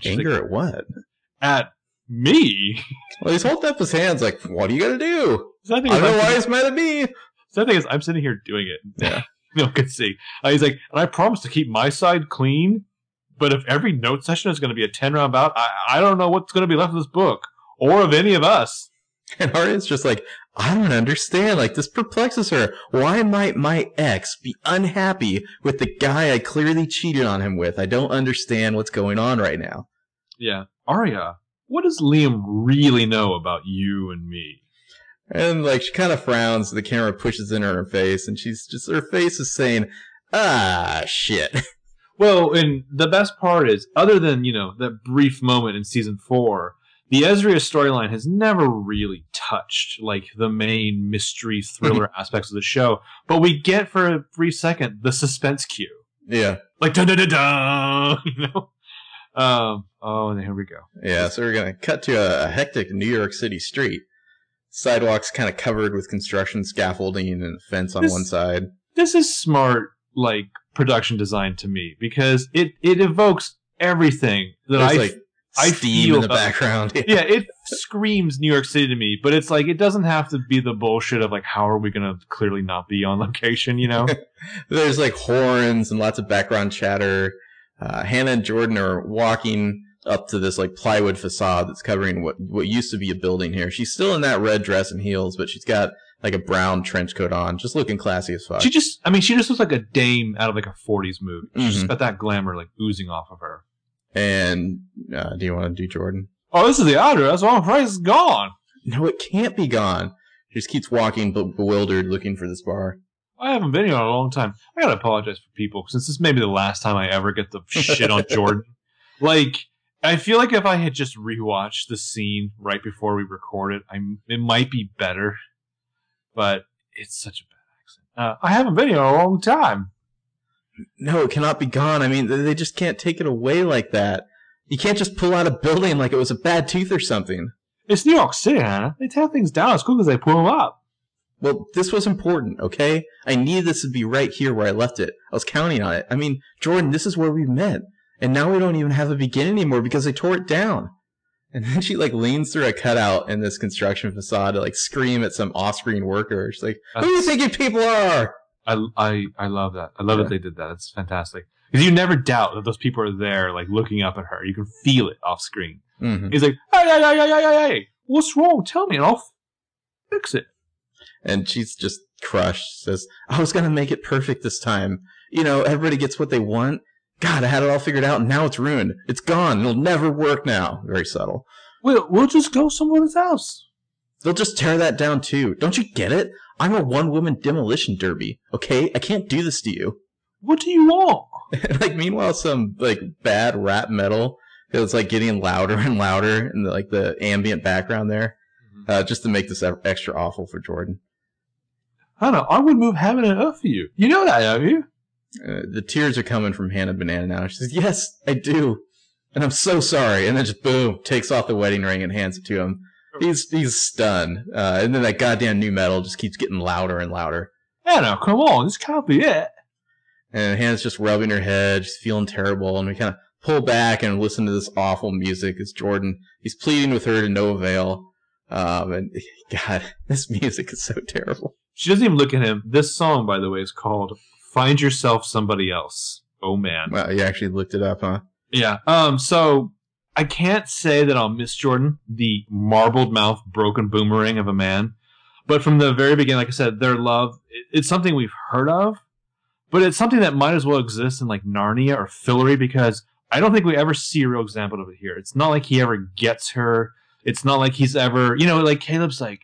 Anger like, at what? At me. Well, he's holding up his hands like, what are you going to do? I don't know why he's mad at me. The thing is, I'm sitting here doing it. Yeah. No one can see. Uh, he's like, and I promise to keep my side clean. But if every note session is going to be a ten-round bout, I, I don't know what's going to be left of this book or of any of us. And Aria's just like, I don't understand. Like, this perplexes her. Why might my ex be unhappy with the guy I clearly cheated on him with? I don't understand what's going on right now. Yeah. Aria, what does Liam really know about you and me? And, like, she kind of frowns. The camera pushes in her face, and she's just, her face is saying, ah, shit. Well, and the best part is, other than, you know, that brief moment in season four, the Ezria storyline has never really touched, like, the main mystery thriller aspects of the show. But we get, for a brief second, the suspense cue. Yeah. Like, dun-dun-dun-dun, you know? Um, oh, and here we go. Yeah, so we're going to cut to a, a hectic New York City street. Sidewalks kind of covered with construction scaffolding and a fence on this, one side. This is smart, like... production design to me because it it evokes everything that I like I feel in the background. Yeah. yeah, it screams New York City to me, but it's like it doesn't have to be the bullshit of like how are we gonna clearly not be on location, you know? There's like horns and lots of background chatter. Uh, Hanna and Jordan are walking up to this like plywood facade that's covering what what used to be a building here. She's still in that red dress and heels, but she's got like a brown trench coat on, just looking classy as fuck. She just, I mean, she just looks like a dame out of like a forties movie. She's mm-hmm. just got that glamour like oozing off of her. And uh, do you want to do Jordan? Oh, this is the outer. That's why my price is gone. No, it can't be gone. She just keeps walking, but bewildered, looking for this bar. I haven't been here in a long time. I gotta apologize for people, since this may be the last time I ever get the shit on Jordan. Like, I feel like if I had just rewatched the scene right before we recorded, I it might be better. But it's such a bad accent. Uh, I haven't been here in a long time. No, it cannot be gone. I mean, they just can't take it away like that. You can't just pull out a building like it was a bad tooth or something. It's New York City, Hanna. They tear things down as quick as they pull them up. Well, this was important, okay? I needed this to be right here where I left it. I was counting on it. I mean, Jordan, this is where we met. And now we don't even have a beginning anymore because they tore it down. And then she, like, leans through a cutout in this construction facade to, like, scream at some off-screen worker. She's like, who do you think you people are? I, I, I love that. I love yeah. that they did that. It's fantastic. Because you never doubt that those people are there, like, looking up at her. You can feel it off-screen. Mm-hmm. He's like, hey, hey, hey, hey, hey, hey, what's wrong? Tell me, and I'll fix it. And she's just crushed. She says, I was going to make it perfect this time. You know, everybody gets what they want. God, I had it all figured out, and now it's ruined. It's gone. It'll never work now. Very subtle. We'll, we'll just go somewhere else. They'll just tear that down too. Don't you get it? I'm a one-woman demolition derby, okay? I can't do this to you. What do you want? Like, meanwhile, some, like, bad rap metal is, like, getting louder and louder in, the, like, the ambient background there, mm-hmm. uh, just to make this extra awful for Jordan. Hanna, I would move heaven and earth for you. You know that, don't you? Uh, the tears are coming from Hanna Banana now. She says, yes, I do. And I'm so sorry. And then just, boom, takes off the wedding ring and hands it to him. He's he's stunned. Uh, and then that goddamn new metal just keeps getting louder and louder. Hanna, come on. This can't be it. And Hannah's just rubbing her head. She's feeling terrible. And we kind of pull back and listen to this awful music. It's Jordan. He's pleading with her to no avail. Um, and God, this music is so terrible. She doesn't even look at him. This song, by the way, is called Find Yourself Somebody Else. Oh, man. Wow, you actually looked it up, huh? Yeah. Um. So I can't say that I'll miss Jordan, the marbled mouth, broken boomerang of a man. But from the very beginning, like I said, their love, it's something we've heard of, but it's something that might as well exist in like Narnia or Fillory, because I don't think we ever see a real example of it here. It's not like he ever gets her. It's not like he's ever, you know, like Caleb's like,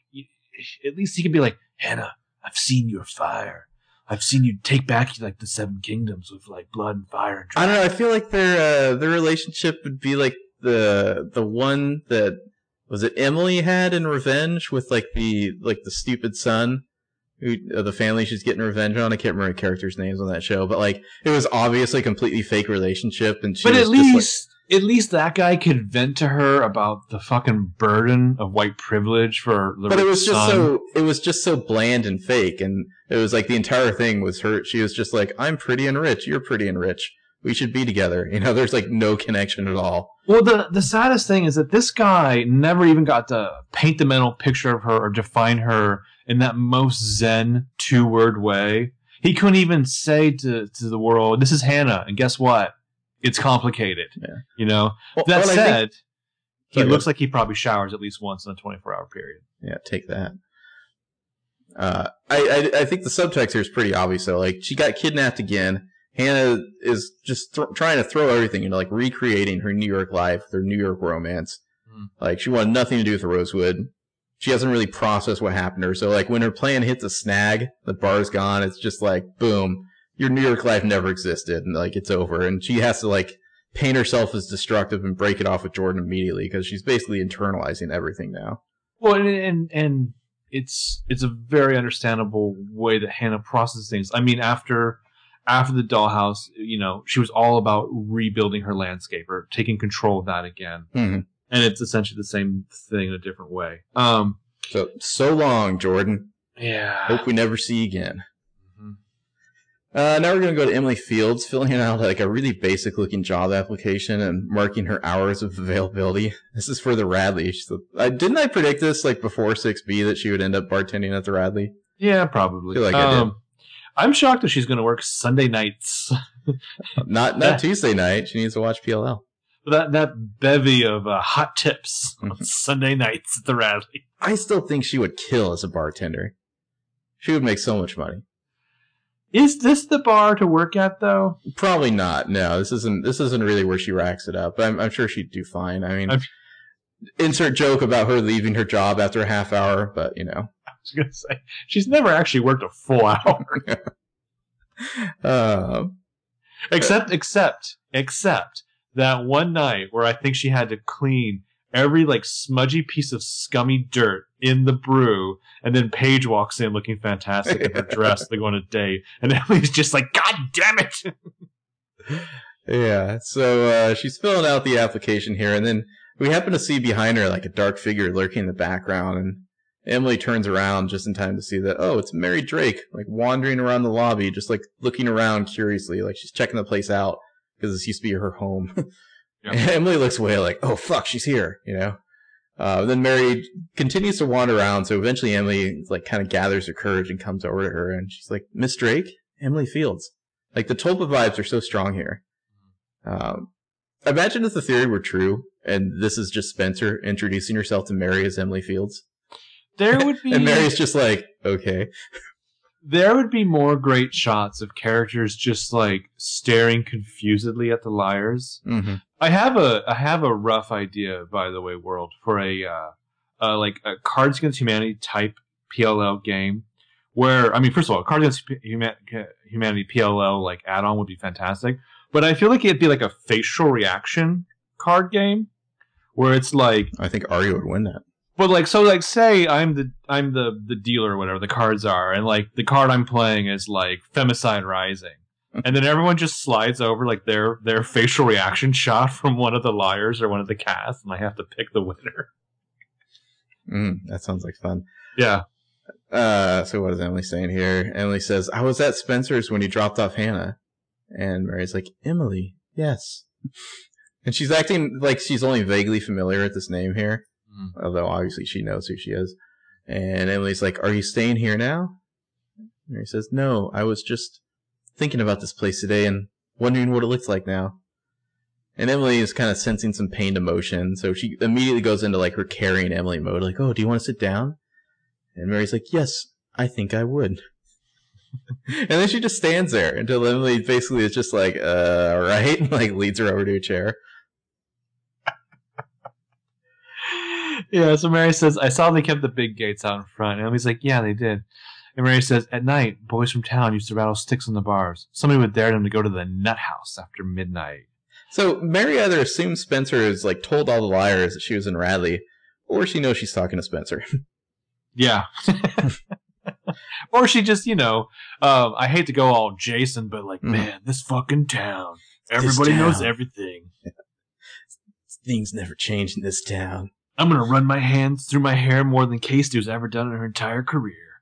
at least he could be like, Hanna, I've seen your fire. I've seen you take back like the seven kingdoms with like blood and fire. And I don't know. I feel like their uh, their relationship would be like the the one that was it Emily had in Revenge with like the like the stupid son who uh, the family she's getting revenge on. I can't remember characters' names on that show, but like it was obviously a completely fake relationship. And she but was at least just, like, at least that guy could vent to her about the fucking burden of white privilege for. The but it was son. just so it was just so bland and fake and. It was like the entire thing was her. She was just like, I'm pretty and rich. You're pretty and rich. We should be together. You know, there's like no connection at all. Well, the, the saddest thing is that this guy never even got to paint the mental picture of her or define her in that most zen two-word way. He couldn't even say to, to the world, this is Hanna. And guess what? It's complicated. Yeah. You know, well, that well, said, think, he sorry, looks like he probably showers at least once in a twenty-four hour period. Yeah, take that. Uh, I, I I think the subtext here is pretty obvious. So, like, she got kidnapped again. Hanna is just th- trying to throw everything into, like, recreating her New York life, their New York romance. Mm. Like, she wanted nothing to do with Rosewood. She hasn't really processed what happened to her. So, like, when her plan hits a snag, the bar's gone. It's just like, boom, your New York life never existed. And, like, it's over. And she has to, like, paint herself as destructive and break it off with Jordan immediately because she's basically internalizing everything now. Well, and and... and... It's it's a very understandable way that Hanna processes things. I mean, after after the dollhouse, you know, she was all about rebuilding her landscape or taking control of that again. Mm-hmm. And it's essentially the same thing in a different way. Um, so so long, Jordan. Yeah. Hope we never see you again. Mm-hmm. Uh, now we're going to go to Emily Fields, filling out like a really basic looking job application and marking her hours of availability. This is for the Radley. She's the, I, didn't I predict this like before six B that she would end up bartending at the Radley? Yeah, probably. I feel like um, I did. I'm shocked that she's going to work Sunday nights. not not Tuesday night. She needs to watch P L L. That that bevy of uh, hot tips on Sunday nights at the Radley. I still think she would kill as a bartender. She would make so much money. Is this the bar to work at, though? Probably not. No, this isn't. This isn't really where she racks it up. But I'm, I'm sure she'd do fine. I mean, I'm... insert joke about her leaving her job after a half hour. But you know, I was gonna say she's never actually worked a full hour. uh, except, but... except, except that one night where I think she had to clean every like smudgy piece of scummy dirt in the brew, and then Paige walks in looking fantastic in her dress. They go on a date, and Emily's just like, God damn it! Yeah, so uh, she's filling out the application here, and then we happen to see behind her like a dark figure lurking in the background, and Emily turns around just in time to see that, oh, it's Mary Drake, like wandering around the lobby, just like looking around curiously, like she's checking the place out, because this used to be her home. Yep. And Emily looks away like, oh, fuck, she's here, you know? Uh, then Mary continues to wander around, so eventually Emily like kind of gathers her courage and comes over to her, and she's like, Miss Drake, Emily Fields. Like, the Tulpa vibes are so strong here. Um, imagine if the theory were true, and this is just Spencer introducing herself to Mary as Emily Fields. There would be... And Mary's just like, okay. There would be more great shots of characters just, like, staring confusedly at the liars. Mm-hmm. I have a I have a rough idea, by the way, world, for a uh, uh, like a Cards Against Humanity type P L L game where, I mean, first of all, Cards Against Huma- Humanity P L L like add-on would be fantastic, but I feel like it'd be like a facial reaction card game where it's like, I think Aria would win that. But like, so like, say I'm the I'm the the dealer or whatever the cards are, and like the card I'm playing is like Femicide Rising, and then everyone just slides over like their their facial reaction shot from one of the liars or one of the cast, and I have to pick the winner. Mm, that sounds like fun. Yeah. Uh, so what is Emily saying here? Emily says, "I was at Spencer's when he dropped off Hanna," and Mary's like, "Emily, yes," and she's acting like she's only vaguely familiar with this name here. Although obviously she knows who she is. And Emily's like, "Are you staying here now?" And he says, "No, I was just thinking about this place today and wondering what it looks like now." And Emily is kind of sensing some pained emotion, so she immediately goes into like her carrying Emily mode, like, "Oh, do you want to sit down?" And Mary's like, "Yes, I think I would." And then she just stands there until Emily basically is just like, uh, all right, and like leads her over to a chair. Yeah, so Mary says, "I saw they kept the big gates out in front." And Emily's like, "Yeah, they did." And Mary says, "At night, boys from town used to rattle sticks on the bars. Somebody would dare them to go to the nut house after midnight." So Mary either assumes Spencer has like told all the liars that she was in Radley, or she knows she's talking to Spencer. Yeah. Or she just, you know, um, I hate to go all Jason, but like, mm. man, this fucking town. Everybody town. knows everything. Yeah. Things never change in this town. I'm going to run my hands through my hair more than K-Stew's ever done in her entire career.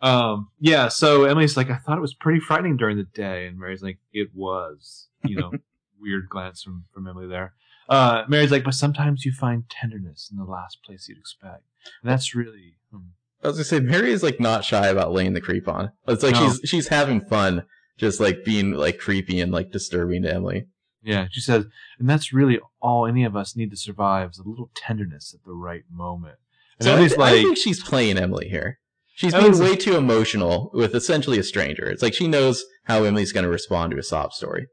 Um, yeah, so Emily's like, "I thought it was pretty frightening during the day." And Mary's like, "It was." You know, weird glance from, from Emily there. Uh, Mary's like, "But sometimes you find tenderness in the last place you'd expect." And that's really... Hmm. I was going to say, Mary is like not shy about laying the creep on. It's like no. she's she's having fun just like being like creepy and like disturbing to Emily. Yeah, she says, "And that's really all any of us need to survive is a little tenderness at the right moment." And so I, th- like, I think she's playing Emily here. She's Emily's being way like, too emotional with essentially a stranger. It's like she knows how Emily's going to respond to a sob story.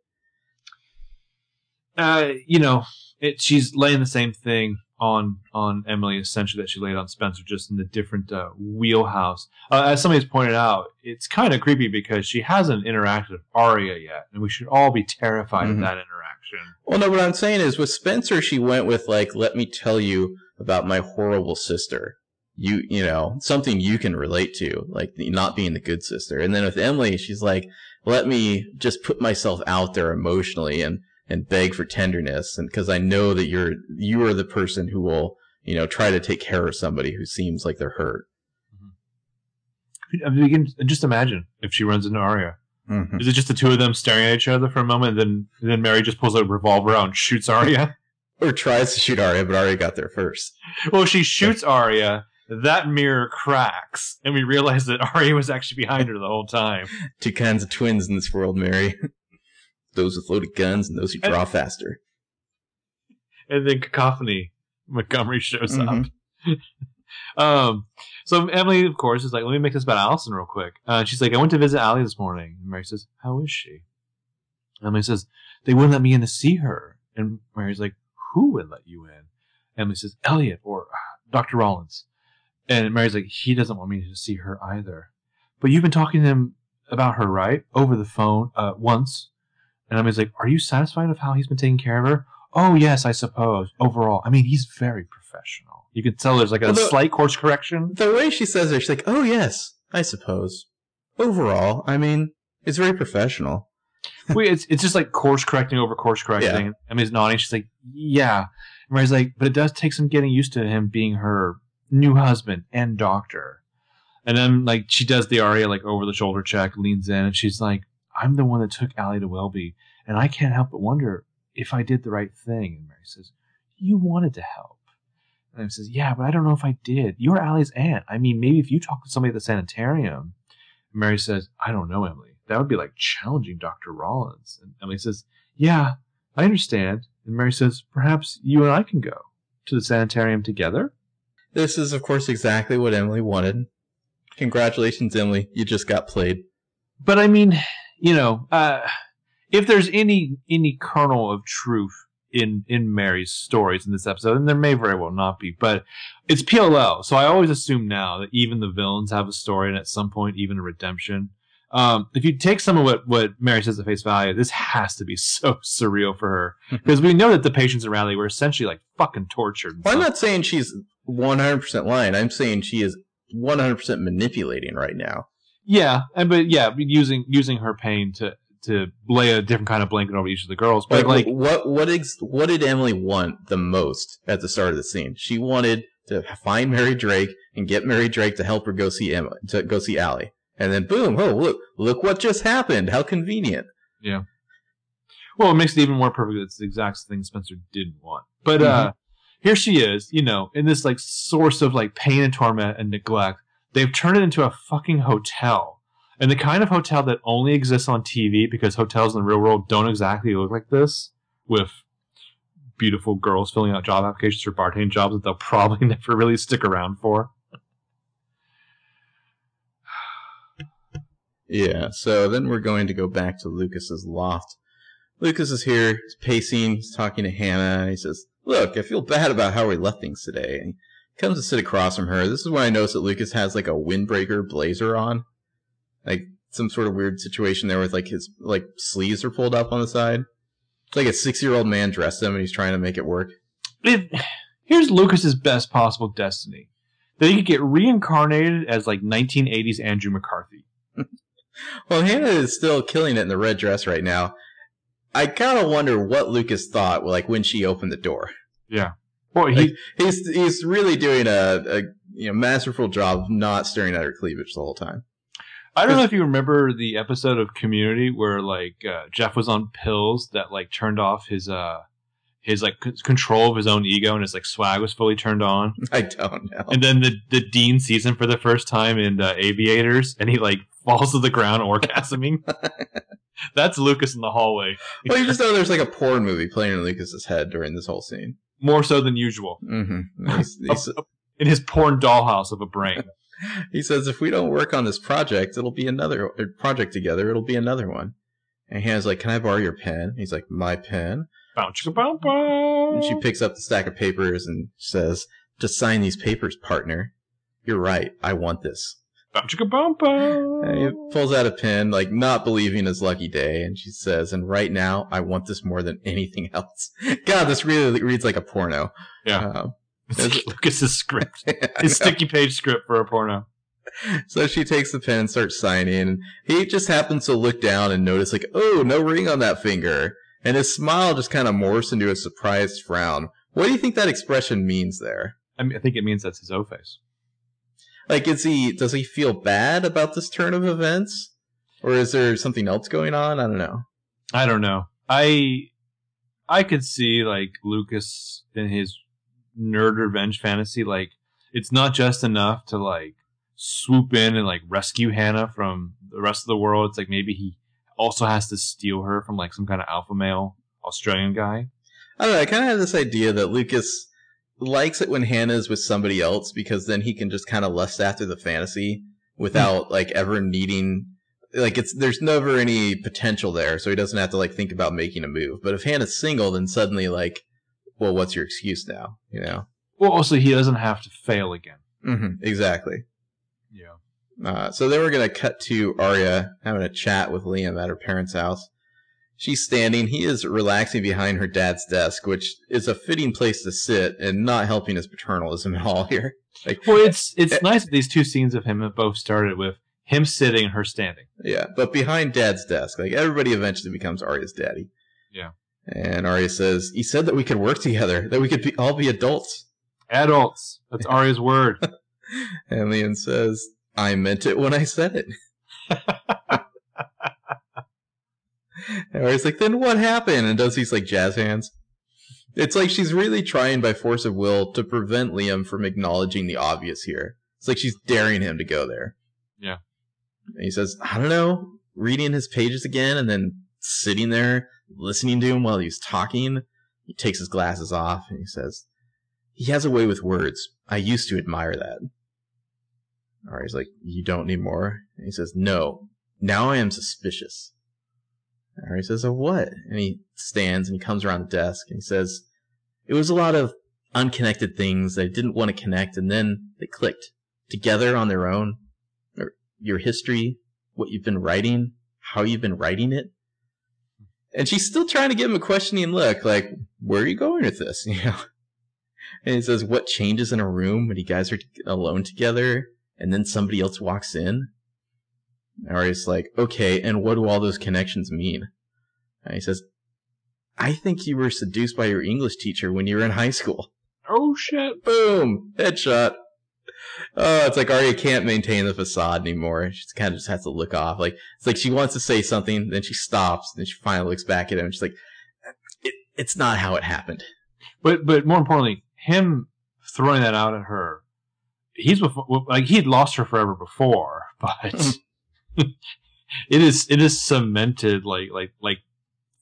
Uh, you know, it, she's laying the same thing on on Emily essentially that she laid on Spencer, just in the different uh, wheelhouse. Uh, as somebody's pointed out, it's kind of creepy because she hasn't interacted with Aria yet, and we should all be terrified mm-hmm. of that interaction. Well, no, what I'm saying is with Spencer, she went with like, "Let me tell you about my horrible sister." You, you know, something you can relate to, like not being the good sister. And then with Emily, she's like, "Let me just put myself out there emotionally and and beg for tenderness, and because I know that you're you are the person who will, you know, try to take care of somebody who seems like they're hurt." Mm-hmm. I mean, you can just imagine if she runs into Aria. Mm-hmm. Is it just the two of them staring at each other for a moment, and then and then Mary just pulls a revolver out and shoots Aria, or tries to shoot Aria, but Aria got there first. Well, she shoots Aria. That mirror cracks, and we realize that Aria was actually behind her the whole time. Two kinds of twins in this world, Mary. Those with loaded guns and those who draw and, faster. And then Cacophony Montgomery shows mm-hmm. up. um, so Emily, of course, is like, "Let me make this about Allison real quick." Uh, she's like, "I went to visit Allie this morning." And Mary says, "How is she?" Emily says, "They wouldn't let me in to see her." And Mary's like, "Who would let you in?" Emily says, "Elliot or uh, Doctor Rollins." And Mary's like, "He doesn't want me to see her either." "But you've been talking to him about her, right? Over the phone uh, once." And Emily's like, "Are you satisfied with how he's been taking care of her?" "Oh, yes, I suppose. Overall. I mean, he's very professional." You can tell there's like a well, the, slight course correction. The way she says it, she's like, "Oh, yes, I suppose. Overall. I mean, it's very professional." Wait, it's it's just like course correcting over course correcting. Yeah. Emily's nodding. She's like, "Yeah." And Mary's like, "But it does take some getting used to him being her new husband and doctor." And then like she does the Aria like over the shoulder check, leans in, and she's like, "I'm the one that took Allie to Welby, and I can't help but wonder if I did the right thing." And Mary says, "You wanted to help." And Emily says, "Yeah, but I don't know if I did. You're Allie's aunt. I mean, maybe if you talk to somebody at the sanitarium." And Mary says, "I don't know, Emily. That would be like challenging Doctor Rollins." And Emily says, "Yeah, I understand." And Mary says, "Perhaps you and I can go to the sanitarium together." This is, of course, exactly what Emily wanted. Congratulations, Emily. You just got played. But I mean... You know, uh, if there's any any kernel of truth in in Mary's stories in this episode, and there may very well not be, but it's P L L, so I always assume now that even the villains have a story and at some point even a redemption. Um, if you take some of what, what Mary says at face value, this has to be so surreal for her, because we know that the patients at Radley were essentially like fucking tortured. Well, I'm not saying she's one hundred percent lying. I'm saying she is one hundred percent manipulating right now. Yeah, and but yeah, using using her pain to to lay a different kind of blanket over each of the girls. But like, like what what ex- what did Emily want the most at the start of the scene? She wanted to find Mary Drake and get Mary Drake to help her go see Emma to go see Allie. And then, boom, oh, look, look what just happened. How convenient. Yeah. Well, it makes it even more perfect. It's the exact thing Spencer didn't want. But mm-hmm. uh, here she is, you know, in this, like, source of, like, pain and torment and neglect. They've turned it into a fucking hotel. And the kind of hotel that only exists on T V, because hotels in the real world don't exactly look like this, with beautiful girls filling out job applications for bartending jobs that they'll probably never really stick around for. Yeah, so then we're going to go back to Lucas's loft. Lucas is here, he's pacing, he's talking to Hanna. He says, look, I feel bad about how we left things today. And he comes to sit across from her. This is when I noticed that Lucas has, like, a windbreaker blazer on. Like, some sort of weird situation there with, like, his, like, sleeves are pulled up on the side. It's like a six-year-old man dressed him, and he's trying to make it work. It, here's Lucas's best possible destiny. That he could get reincarnated as, like, nineteen eighties Andrew McCarthy. Well, Hanna is still killing it in the red dress right now. I kind of wonder what Lucas thought, like, when she opened the door. Yeah. Well, he like, he's he's really doing a, a you know masterful job of not staring at her cleavage the whole time. I don't know if you remember the episode of Community where like uh, Jeff was on pills that like turned off his uh his like c- control of his own ego, and his like swag was fully turned on. I don't know. And then the the dean sees him for the first time in uh, Aviators, and he like. Falls to the ground orgasming. That's Lucas in the hallway. Well, you just know there's like a porn movie playing in Lucas's head during this whole scene. More so than usual. Mm-hmm. He's, he's, in his porn dollhouse of a brain. He says, if we don't work on this project, it'll be another project together. It'll be another one. And Hannah's like, can I borrow your pen? He's like, my pen? Bow, chicka, bow, bow. And she picks up the stack of papers and says, just sign these papers, partner. You're right. I want this. And he pulls out a pen, like, not believing his lucky day, and she says, and right now, I want this more than anything else. God, this really reads like a porno. Yeah. Um, it's like Lucas's script. Yeah, his sticky page script for a porno. So she takes the pen and starts signing, and he just happens to look down and notice, like, oh, no ring on that finger. And his smile just kind of morphs into a surprised frown. What do you think that expression means there? I, mean, I think it means that's his O face. Like, is he, does he feel bad about this turn of events? Or is there something else going on? I don't know. I don't know. I I could see, like, Lucas in his nerd revenge fantasy, like, it's not just enough to, like, swoop in and, like, rescue Hanna from the rest of the world. It's like maybe he also has to steal her from, like, some kind of alpha male Australian guy. I don't know. I kind of have this idea that Lucas likes it when Hanna is with somebody else, because then he can just kind of lust after the fantasy without like ever needing, like, it's, there's never any potential there, so he doesn't have to like think about making a move. But if Hannah's single, then suddenly like, well, what's your excuse now, you know? Well, also he doesn't have to fail again. Mm-hmm, exactly. Yeah. Uh, so then we're gonna cut to Aria having a chat with Liam at her parents' house. She's standing. He is relaxing behind her dad's desk, which is a fitting place to sit and not helping his paternalism at all here. Like, well, it's it's it, nice that these two scenes of him have both started with him sitting and her standing. Yeah, but behind dad's desk. Like, everybody eventually becomes Arya's daddy. Yeah. And Aria says, he said that we could work together, that we could be, all be adults. Adults. That's Arya's word. And Liam says, I meant it when I said it. And he's like, then what happened? And does these like jazz hands? It's like she's really trying by force of will to prevent Liam from acknowledging the obvious here. It's like she's daring him to go there. Yeah. And he says, I don't know, reading his pages again and then sitting there listening to him while he's talking. He takes his glasses off and he says, he has a way with words. I used to admire that. Or he's like, you don't need more? And he says, no, now I am suspicious. Aria says, "Oh, what?" And he stands and he comes around the desk and he says, "It was a lot of unconnected things. They didn't want to connect, and then they clicked together on their own. Your history, what you've been writing, how you've been writing it." And she's still trying to give him a questioning look, like, "Where are you going with this?" You know. And he says, "What changes in a room when you guys are alone together, and then somebody else walks in?" And Aria's like, "Okay, and what do all those connections mean?" And he says, "I think you were seduced by your English teacher when you were in high school." Oh, shit. Boom. Headshot. Oh, it's like Aria can't maintain the facade anymore. She kind of just has to look off. Like, it's like she wants to say something, then she stops, then she finally looks back at him. And she's like, it, it's not how it happened. But but more importantly, him throwing that out at her, he's before, like he'd lost her forever before, but it is it is cemented like like like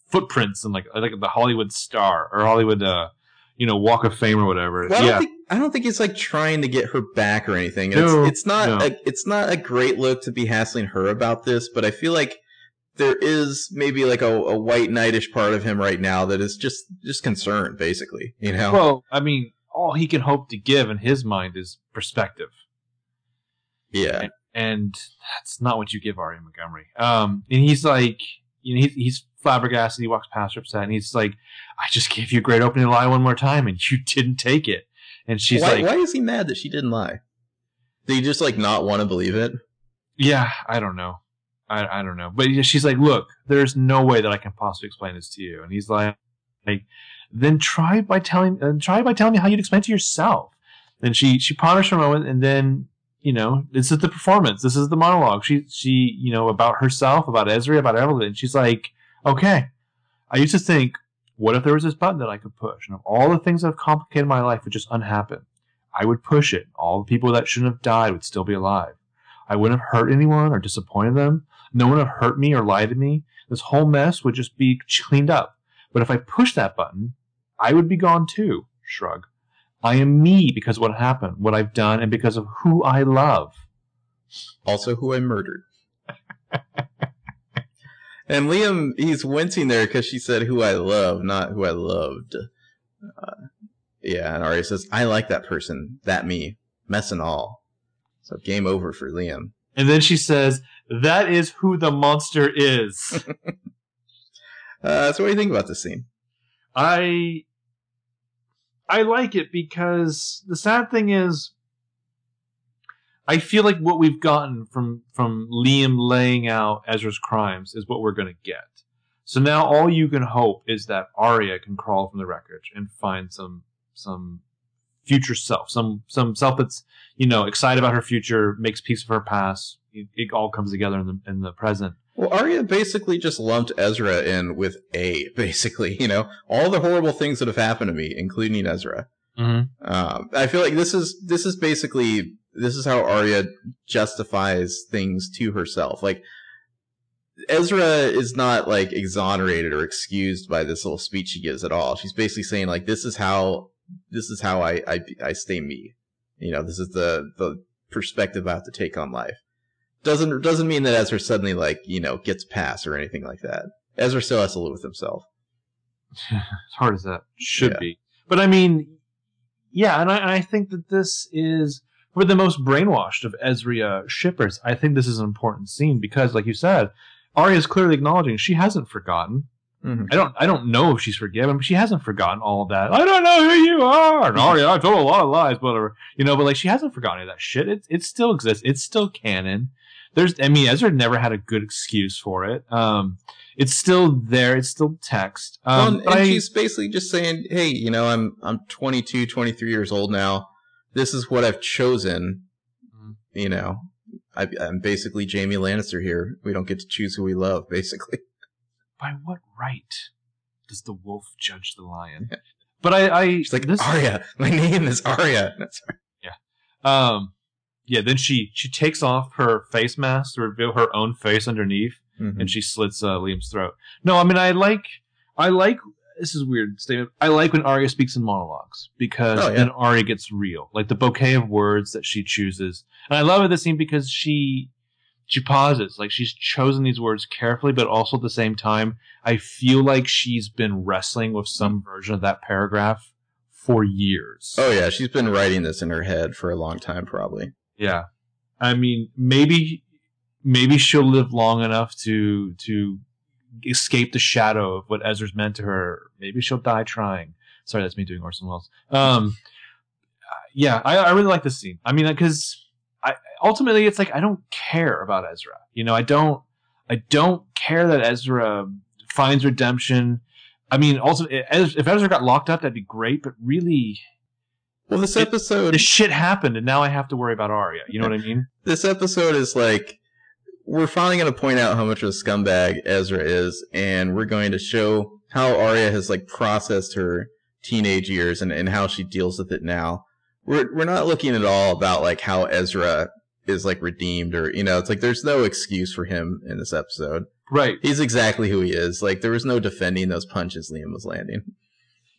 footprints and like like the Hollywood star or Hollywood uh, you know, Walk of Fame or whatever. Well, yeah. I don't think he's like trying to get her back or anything. It's, no, it's not no. a, it's not a great look to be hassling her about this, but I feel like there is maybe like a, a white knightish part of him right now that is just just concerned, basically. You know. Well, I mean, all he can hope to give in his mind is perspective. Yeah, and, and that's not what you give Aria Montgomery. Um, and he's like, you know, he's, he's flabbergasted. He walks past her upset, and he's like, "I just gave you a great opening lie one more time, and you didn't take it." And she's why, like, why is he mad that she didn't lie? Did he just like not want to believe it? Yeah, I don't know. I I don't know. But she's like, "Look, there's no way that I can possibly explain this to you." And he's like, like then try by telling uh, try by telling me how you'd explain it to yourself. And she she ponders for a moment, and then, you know, this is the performance. This is the monologue. She she, you know, about herself, about Ezra, about Evelyn. She's like, "Okay, I used to think, what if there was this button that I could push? And of all the things that have complicated my life would just unhappen. I would push it. All the people that shouldn't have died would still be alive. I wouldn't have hurt anyone or disappointed them. No one would have hurt me or lied to me. This whole mess would just be cleaned up. But if I push that button, I would be gone too." Shrug. "I am me because of what happened, what I've done, and because of who I love. Also who I murdered." And Liam, he's wincing there because she said "who I love," not "who I loved." Uh, yeah, and Aria says, "I like that person, that me, mess and all." So game over for Liam. And then she says, "That is who the monster is." uh, so what do you think about this scene? I, I like it because the sad thing is, I feel like what we've gotten from, from Liam laying out Ezra's crimes is what we're going to get. So now all you can hope is that Aria can crawl from the wreckage and find some some future self, some some self that's, you know, excited about her future, makes peace with her past. It, it all comes together in the in the present. Well, Aria basically just lumped Ezra in with A, basically, you know, all the horrible things that have happened to me, including Ezra. Mm-hmm. Um, I feel like this is this is basically. This is how Aria justifies things to herself. Like, Ezra is not, like, exonerated or excused by this little speech she gives at all. She's basically saying, like, this is how this is how I, I, I stay me. You know, this is the, the perspective I have to take on life. Doesn't doesn't mean that Ezra suddenly, like, you know, gets past or anything like that. Ezra still has to live with himself. As hard as that should yeah. be. But, I mean, yeah, and I, I think that this is... For the most brainwashed of Ezra shippers, I think this is an important scene because, like you said, Aria is clearly acknowledging she hasn't forgotten. Mm-hmm. I don't, I don't know if she's forgiven, but she hasn't forgotten all of that. I don't know who you are, and Aria, I've told a lot of lies, whatever, you know. But like, she hasn't forgotten any of that shit. It, it still exists. It's still canon. There's, I mean, Ezra never had a good excuse for it. Um, it's still there. It's still text. Um, well, and I, she's basically just saying, "Hey, you know, I'm, I'm twenty-two, twenty-three years old now. This is what I've chosen, you know. I, I'm basically Jaime Lannister here. We don't get to choose who we love, basically." By what right does the wolf judge the lion? Yeah. But I, I she's like, this, Aria. My name is Aria. No, sorry. Yeah, um, yeah. Then she she takes off her face mask to reveal her own face underneath, mm-hmm. and she slits uh, Liam's throat. No, I mean, I like, I like. This is a weird statement. I like when Aria speaks in monologues because oh, yeah. then Aria gets real. Like the bouquet of words that she chooses. And I love it this scene because she she pauses, like she's chosen these words carefully, but also at the same time, I feel like she's been wrestling with some version of that paragraph for years. Oh yeah, she's been writing this in her head for a long time, probably. Yeah, I mean, maybe maybe she'll live long enough to to escape the shadow of what Ezra's meant to her. Maybe she'll die trying. Sorry, that's me doing Orson Welles. Um, yeah, I, I really like this scene. I mean, because I, ultimately, it's like I don't care about Ezra. You know, I don't, I don't care that Ezra finds redemption. I mean, also, if Ezra got locked up, that'd be great. But really, well, this it, episode, this shit happened, and now I have to worry about Aria. You know what I mean? This episode is like we're finally going to point out how much of a scumbag Ezra is, and we're going to show how Aria has like processed her teenage years and, and how she deals with it now. We're we're not looking at all about like how Ezra is like redeemed or, you know, it's like there's no excuse for him in this episode. Right. He's exactly who he is. Like there was no defending those punches Liam was landing.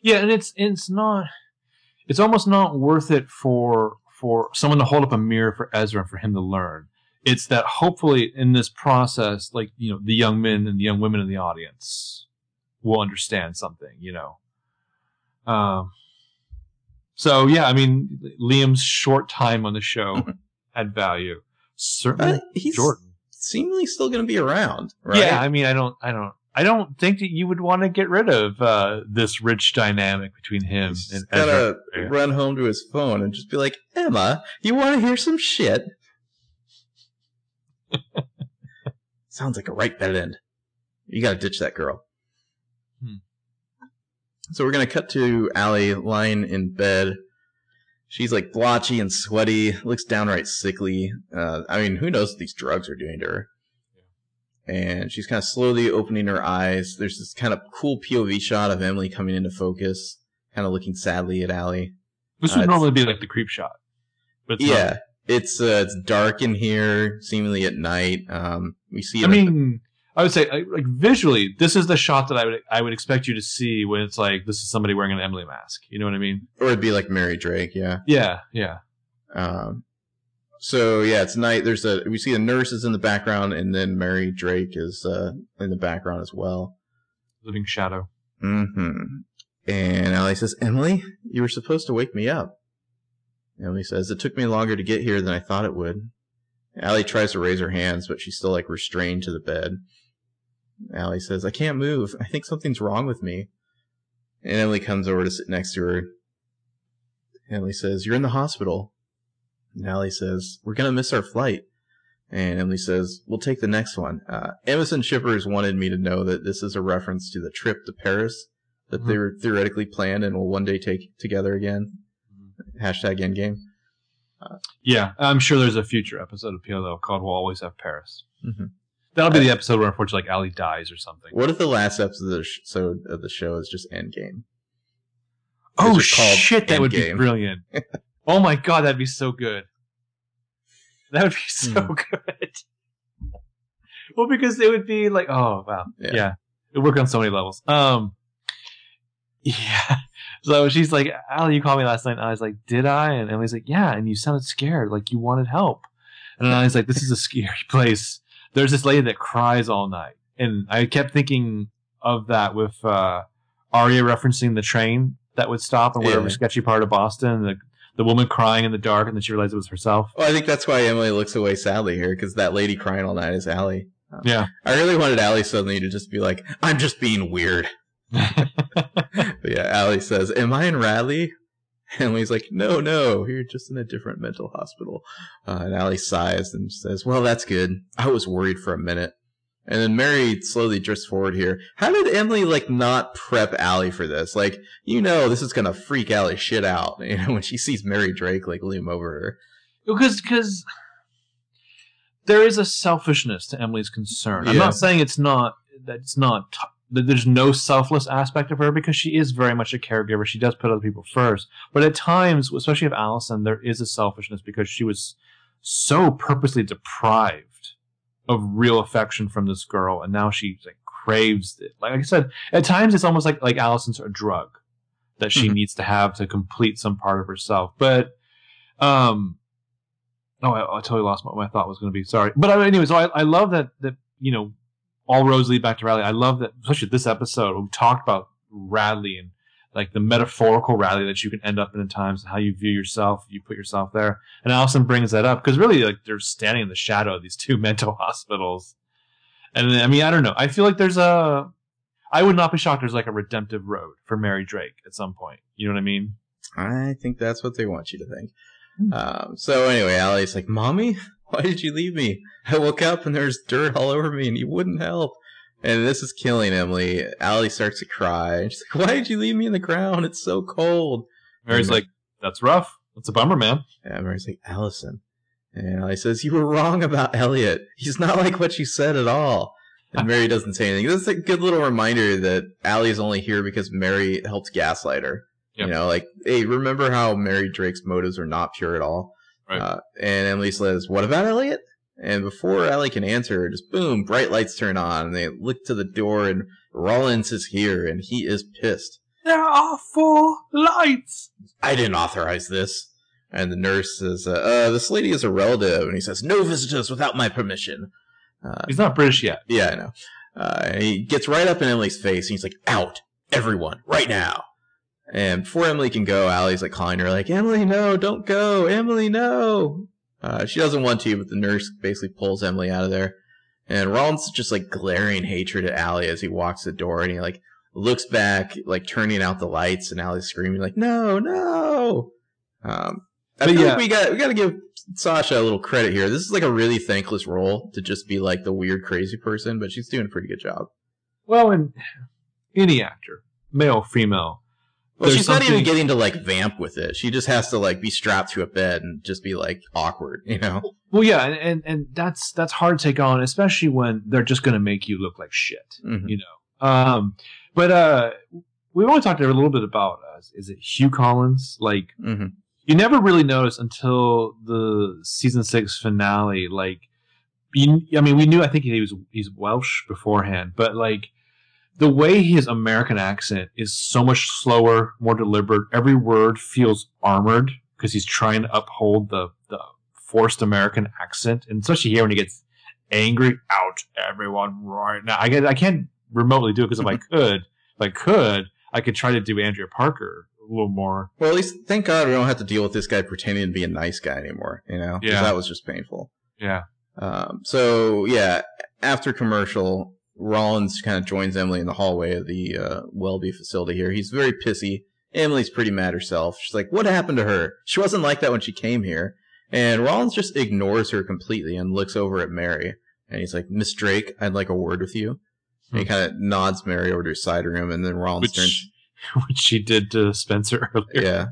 Yeah, and it's it's not it's almost not worth it for for someone to hold up a mirror for Ezra and for him to learn. It's that hopefully in this process, like, you know, the young men and the young women in the audience will understand something, you know. Um So, yeah, I mean, Liam's short time on the show had value. Certainly, uh, he's Jordan seemingly still going to be around, right? Yeah, I mean, I don't, I don't, I don't think that you would want to get rid of uh, this rich dynamic between him he's and Ezra. Gotta run home to his phone and just be like, Emma, you want to hear some shit? Sounds like a right bad end. You got to ditch that girl. Hmm. So we're going to cut to Allie lying in bed. She's like blotchy and sweaty, looks downright sickly. Uh, I mean, who knows what these drugs are doing to her? Yeah. And she's kind of slowly opening her eyes. There's this kind of cool P O V shot of Emily coming into focus, kind of looking sadly at Allie. This would uh, normally be like the creep shot. But it's yeah, not. it's uh, it's dark in here, seemingly at night. Um, we see. I like mean. The- I would say, like, visually, this is the shot that I would I would expect you to see when it's like, this is somebody wearing an Emily mask. You know what I mean? Or it'd be like Mary Drake, yeah. Yeah, yeah. Um, so, yeah, it's night. There's a, we see the nurses in the background, and then Mary Drake is uh, in the background as well. Living shadow. Mm-hmm. And Allie says, Emily, you were supposed to wake me up. Emily says, it took me longer to get here than I thought it would. Allie tries to raise her hands, but she's still, like, restrained to the bed. Allie says, I can't move. I think something's wrong with me. And Emily comes over to sit next to her. Emily says, you're in the hospital. And Allie says, we're going to miss our flight. And Emily says, we'll take the next one. Uh, Amazon shippers wanted me to know that this is a reference to the trip to Paris that mm-hmm. they were theoretically planned and will one day take together again. Mm-hmm. Hashtag endgame. Uh, yeah, I'm sure there's a future episode of P L L called We'll Always Have Paris. Mm-hmm. That'll be the episode where, unfortunately, like Allie dies or something. What if the last episode of the show is just Endgame? Oh shit, that Endgame. Would be brilliant! Oh my god, that'd be so good. That would be so mm. good. Well, because it would be like, oh wow, yeah, yeah. It worked on so many levels. Um, yeah. So she's like, Allie, you called me last night, and I was like, did I? And Emily's like, yeah, and you sounded scared, like you wanted help. And I was like, this is a scary place. There's this lady that cries all night. And I kept thinking of that with uh, Aria referencing the train that would stop in whatever yeah. sketchy part of Boston. And the, the woman crying in the dark, and then she realized it was herself. Well, I think that's why Emily looks away sadly here, because that lady crying all night is Allie. Um, yeah. I really wanted Allie suddenly to just be like, I'm just being weird. But yeah, Allie says, am I in Radley? And Lee's like, no, no, you're just in a different mental hospital. Uh, and Allie sighs and says, well, that's good. I was worried for a minute. And then Mary slowly drifts forward here. How did Emily, like, not prep Allie for this? Like, you know this is going to freak Allie shit out, you know, when she sees Mary Drake, like, loom over her. Because because there is a selfishness to Emily's concern. Yeah. I'm not saying it's not, that it's not t- there's no selfless aspect of her, because she is very much a caregiver. She does put other people first. But at times, especially with Alison, there is a selfishness because she was so purposely deprived of real affection from this girl. And now she like, craves it. Like I said, at times it's almost like, like Alison's a drug that she mm-hmm. needs to have to complete some part of herself. But um, Oh, I, I totally lost what my thought was going to be. Sorry. But anyway, so I, I love that, that, you know, all roads lead back to Radley. I love that, especially this episode, we talked about Radley and, like, the metaphorical Radley that you can end up in at times, how you view yourself, you put yourself there. And Allison brings that up because really, like, they're standing in the shadow of these two mental hospitals. And, I mean, I don't know. I feel like there's a... I would not be shocked there's, like, a redemptive road for Mary Drake at some point. You know what I mean? I think that's what they want you to think. Um, so anyway, Allie's like, Mommy, why did you leave me? I woke up and there's dirt all over me and you wouldn't help. And this is killing Emily. Allie starts to cry. She's like, why did you leave me in the ground? It's so cold. Mary's and, like, that's rough. That's a bummer, man. Yeah, Mary's like, Allison. And Allie says, you were wrong about Elliot. He's not like what you said at all. And Mary doesn't say anything. This is a good little reminder that Allie's only here because Mary helped gaslight her. Yep. You know, like, hey, remember how Mary Drake's motives are not pure at all? Right. Uh, and Emily says, what about Elliot? And before Ellie can answer, just boom, bright lights turn on. And they look to the door, and Rollins is here, and he is pissed. There are four lights. I didn't authorize this. And the nurse says, uh, uh this lady is a relative. And he says, no visitors without my permission. Uh, he's not British yet. Yeah, I know. Uh, and he gets right up in Emily's face, and he's like, out, everyone, right now. And before Emily can go, Allie's like calling her, like, Emily, no, don't go. Emily, no. Uh, she doesn't want to, but the nurse basically pulls Emily out of there. And Rollins is just like glaring hatred at Allie as he walks the door, and he like looks back, like turning out the lights, and Allie's screaming, like, no, no. Um, I but feel yeah. like we got we got to give Sasha a little credit here. This is like a really thankless role to just be like the weird, crazy person, but she's doing a pretty good job. Well, and any actor, male, female. Well, There's she's something... not even getting to, like, vamp with it. She just has to, like, be strapped to a bed and just be, like, awkward, you know? Well, yeah, and, and, and that's that's hard to take on, especially when they're just going to make you look like shit, mm-hmm. you know? Um, but uh, we want to talk to her a little bit about, uh, is it Hugh Collins? Like, mm-hmm. you never really notice until the season six finale, like, you, I mean, we knew, I think he was he's Welsh beforehand, but, like, the way his American accent is so much slower, more deliberate. Every word feels armored because he's trying to uphold the, the forced American accent. And especially here when he gets angry, out everyone right now. I, get, I can't remotely do it because if I could, if I could, I could try to do Andrea Parker a little more. Well, at least, thank God we don't have to deal with this guy pretending to be a nice guy anymore, you know? Yeah. That was just painful. Yeah. Um, so, yeah, after commercial... Rollins kind of joins Emily in the hallway of the uh, Welby facility here. He's very pissy. Emily's pretty mad herself. She's like, what happened to her? She wasn't like that when she came here. And Rollins just ignores her completely and looks over at Mary. And he's like, Miss Drake, I'd like a word with you. Hmm. And he kind of nods Mary over to her side room, and then Rollins which, turns... Which she did to Spencer earlier. Yeah.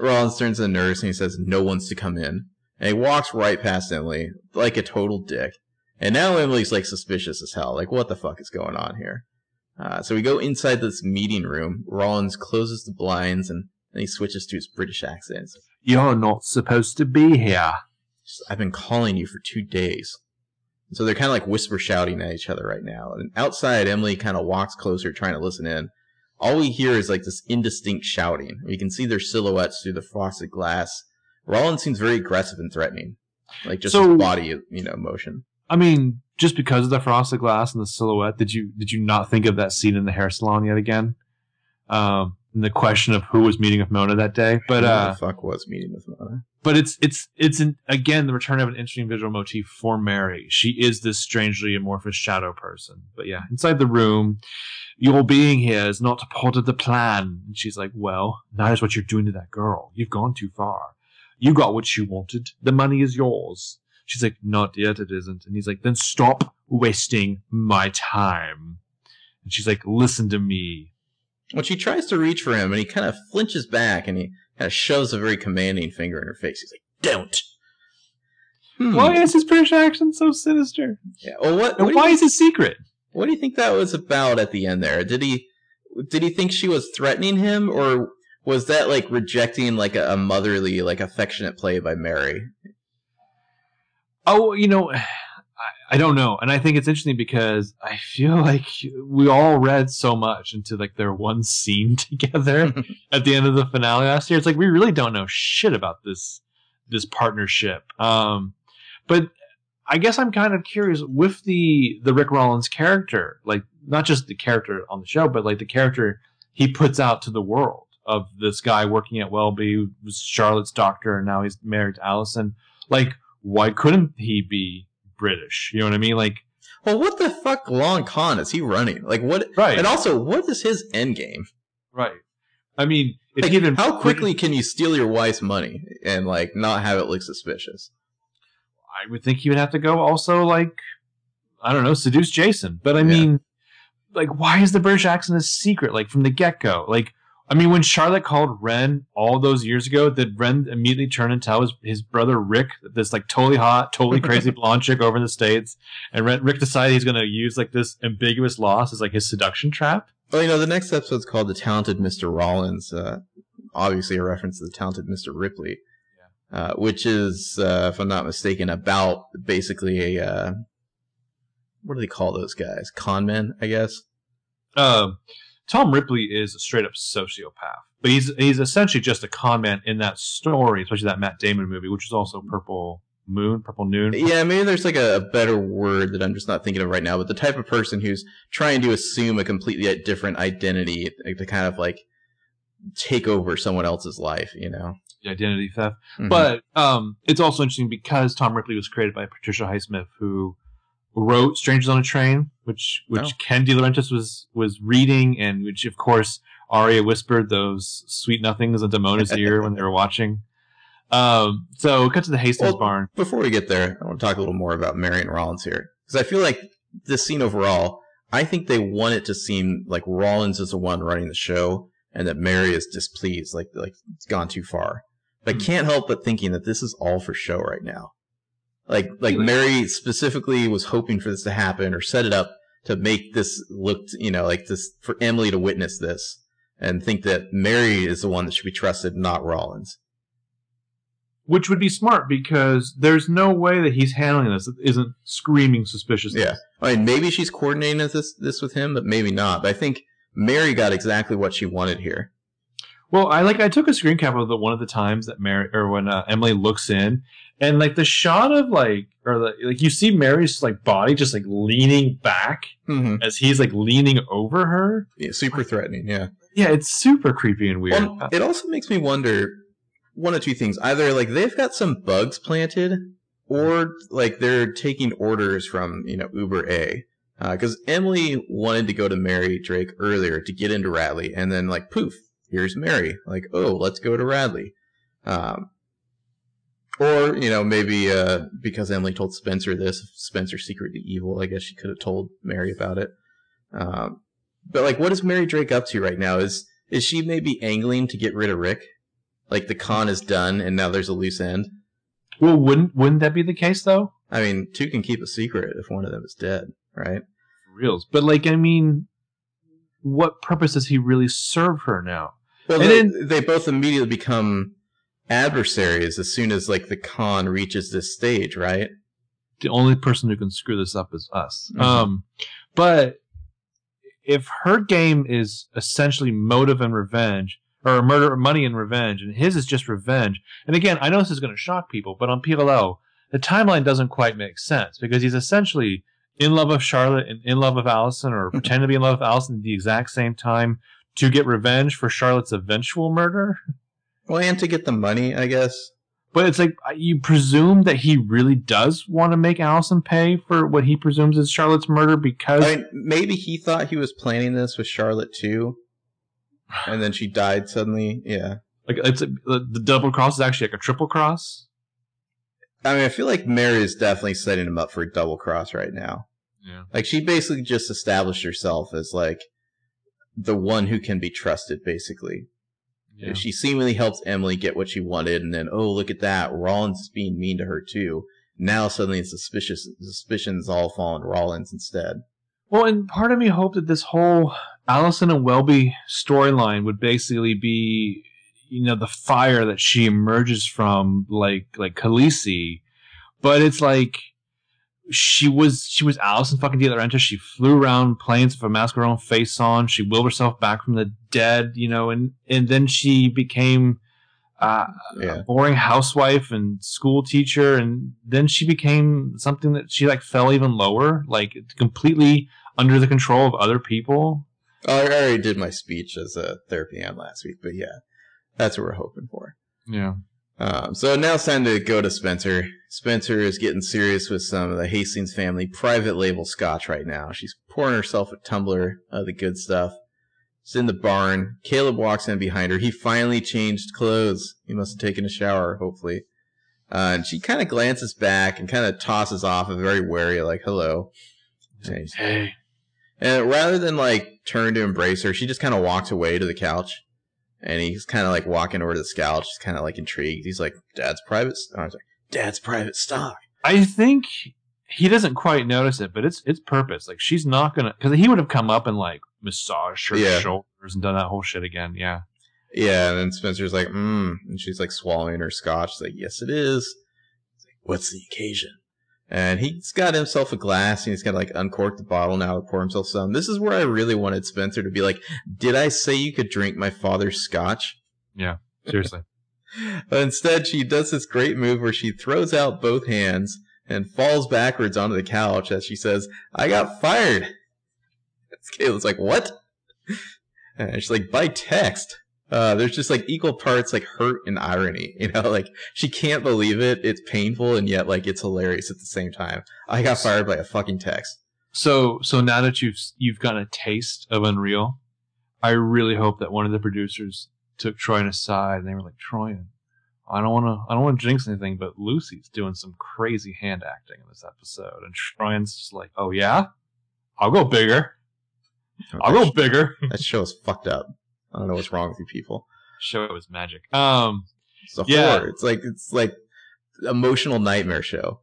Rollins turns to the nurse, and he says, no one's to come in. And he walks right past Emily like a total dick. And now Emily's, like, suspicious as hell. Like, what the fuck is going on here? Uh, so we go inside this meeting room. Rollins closes the blinds, and, and he switches to his British accent. You're not supposed to be here. I've been calling you for two days. So they're kind of, like, whisper-shouting at each other right now. And outside, Emily kind of walks closer, trying to listen in. All we hear is, like, this indistinct shouting. We can see their silhouettes through the frosted glass. Rollins seems very aggressive and threatening. Like, just so- his body, you know, motion. I mean, just because of the frosted glass and the silhouette, did you did you not think of that scene in the hair salon yet again? Um, and the question of who was meeting with Mona that day, but uh, who the fuck was meeting with Mona? But it's it's it's an, again the return of an interesting visual motif for Mary. She is this strangely amorphous shadow person. But yeah, inside the room, your being here is not part of the plan. And she's like, well, that is what you're doing to that girl. You've gone too far. You got what you wanted. The money is yours. She's like, not yet, it isn't. And he's like, then stop wasting my time. And she's like, listen to me. Well, she tries to reach for him, and he kind of flinches back, and he kind of shoves a very commanding finger in her face. He's like, don't. Hmm. Why is his British accent so sinister? Yeah. Well, what? what and why you, is his secret? What do you think that was about at the end there? Did he, did he think she was threatening him, or was that like rejecting like a, a motherly, like affectionate play by Mary? Oh, you know, I, I don't know. And I think it's interesting because I feel like we all read so much into, like, their one scene together at the end of the finale last year. It's like we really don't know shit about this this partnership. Um, but I guess I'm kind of curious with the, the Rick Rollins character, like not just the character on the show, but like the character he puts out to the world of this guy working at Welby, was Charlotte's doctor, and now he's married to Allison. Like, why couldn't he be British? You know what I mean? Like, well, what the fuck long con is he running? Like, what? Right. And also, what is his end game? Right. I mean, if like, even how quickly British- can you steal your wife's money and like not have it look suspicious? I would think he would have to go also, like, I don't know, seduce Jason. But I mean, yeah. like, why is the British accent a secret? Like, from the get-go. Like, I mean, when Charlotte called Ren all those years ago, did Ren immediately turn and tell his, his brother Rick, this, like, totally hot, totally crazy blonde chick over in the States? And Ren, Rick decided he's going to use, like, this ambiguous loss as, like, his seduction trap? Well, you know, the next episode's called The Talented Mister Rollins. Uh, obviously a reference to The Talented Mister Ripley. Uh, which is, uh, if I'm not mistaken, about basically a, uh, what do they call those guys? Con men, I guess? Uh, Tom Ripley is a straight-up sociopath. But he's he's essentially just a con man in that story, especially that Matt Damon movie, which is also Purple Moon, Purple Noon. Yeah, maybe there's like a, a better word that I'm just not thinking of right now, but the type of person who's trying to assume a completely different identity, like to kind of like take over someone else's life, you know? Identity theft. Mm-hmm. But um, it's also interesting because Tom Ripley was created by Patricia Highsmith, who wrote Strangers on a Train, which which oh. Ken DiLaurentis was was reading, and which, of course, Aria whispered those sweet nothings into Mona's ear when they were watching. Um, so cut to the Hastings well, barn. Before we get there, I want to talk a little more about Marion Rollins here. Because I feel like this scene overall, I think they want it to seem like Rollins is the one running the show and that Mary is displeased, like like it's gone too far. I can't help but thinking that this is all for show right now. Like, like Mary specifically was hoping for this to happen or set it up to make this look, you know, like this for Emily to witness this and think that Mary is the one that should be trusted, not Rollins. Which would be smart because there's no way that he's handling this that isn't screaming suspiciousness. Yeah. I mean, maybe she's coordinating this, this with him, but maybe not. But I think Mary got exactly what she wanted here. Well, I like I took a screen cap of the one of the times that Mary or when uh, Emily looks in, and like the shot of like or the, like you see Mary's like body just like leaning back mm-hmm. as he's like leaning over her. Yeah, super threatening. Yeah, yeah, it's super creepy and weird. Well, it also makes me wonder one of two things: either like they've got some bugs planted, or like they're taking orders from you know Uber A. Because uh, Emily wanted to go to Mary Drake earlier to get into Radley, and then like poof. Here's Mary. Like, oh, let's go to Radley. Um, or, you know, maybe uh, because Emily told Spencer this, Spencer's secret to evil, I guess she could have told Mary about it. Um, but, like, what is Mary Drake up to right now? Is is she maybe angling to get rid of Rick? Like, the con is done, and now there's a loose end? Well, wouldn't wouldn't that be the case, though? I mean, two can keep a secret if one of them is dead, right? For reals. But, like, I mean, what purpose does he really serve her now? Well, and they, then they both immediately become adversaries as soon as like the con reaches this stage, right? The only person who can screw this up is us. Mm-hmm. Um, but if her game is essentially motive and revenge, or murder, money and revenge, and his is just revenge. And again, I know this is going to shock people, but on P L L, the timeline doesn't quite make sense because he's essentially in love with Charlotte and in love with Allison, or pretend to be in love with Allison at the exact same time, to get revenge for Charlotte's eventual murder. Well, and to get the money, I guess. But it's like, you presume that he really does want to make Allison pay for what he presumes is Charlotte's murder because... I mean, maybe he thought he was planning this with Charlotte, too. And then she died suddenly, yeah. Like, it's a, the double cross is actually like a triple cross. I mean, I feel like Mary is definitely setting him up for a double cross right now. Yeah. Like, she basically just established herself as, like, the one who can be trusted, basically. Yeah. She seemingly helps Emily get what she wanted, and then, oh, look at that, Rollins is being mean to her, too. Now, suddenly, it's suspicious. Suspicion's all fallen Rollins instead. Well, and part of me hoped that this whole Allison and Welby storyline would basically be, you know, the fire that she emerges from, like, like Khaleesi. But it's like, She was she was Allison fucking DiLaurentis. She flew around planes with a mask of her own face on. She willed herself back from the dead, you know, and, and then she became uh, yeah. a boring housewife and school teacher, and then she became something that she like fell even lower, like completely under the control of other people. I already did my speech as a therapy aunt last week, but yeah, that's what we're hoping for. Yeah. Um, so now it's time to go to Spencer. Spencer is getting serious with some of the Hastings family private label scotch right now. She's pouring herself a tumbler of the good stuff. It's in the barn. Caleb walks in behind her. He finally changed clothes. He must have taken a shower, hopefully. Uh, and she kind of glances back and kind of tosses off a very wary, like, hello. And hey. And rather than, like, turn to embrace her, she just kind of walks away to the couch. And he's kind of like walking over to the scout. She's kind of like intrigued. He's like, Dad's private stock. I was like, Dad's private stock. I think he doesn't quite notice it, but it's it's purpose. Like, she's not going to, because he would have come up and like massaged her yeah. shoulders and done that whole shit again. Yeah. Yeah. And then Spencer's like, mm. And she's like swallowing her scotch. She's like, yes, it is. He's like, what's the occasion? And he's got himself a glass, and he's got to, like, uncork the bottle now to pour himself some. This is where I really wanted Spencer to be like, did I say you could drink my father's scotch? Yeah, seriously. But instead, she does this great move where she throws out both hands and falls backwards onto the couch as she says, I got fired. Caleb's like, what? And she's like, by text. Uh, there's just, like, equal parts, like, hurt and irony, you know? Like, she can't believe it. It's painful, and yet, like, it's hilarious at the same time. I got fired by a fucking text. So so now that you've you've gotten a taste of Unreal, I really hope that one of the producers took Troyan aside, and they were like, Troyan, I don't want to I don't want to jinx anything, but Lucy's doing some crazy hand acting in this episode. And Troyan's just like, oh, yeah? I'll go bigger. Oh, I'll go sh- bigger. That show's fucked up. I don't know what's wrong with you people. Show it was magic. Um, it's a yeah. horror. It's like it's like emotional nightmare show.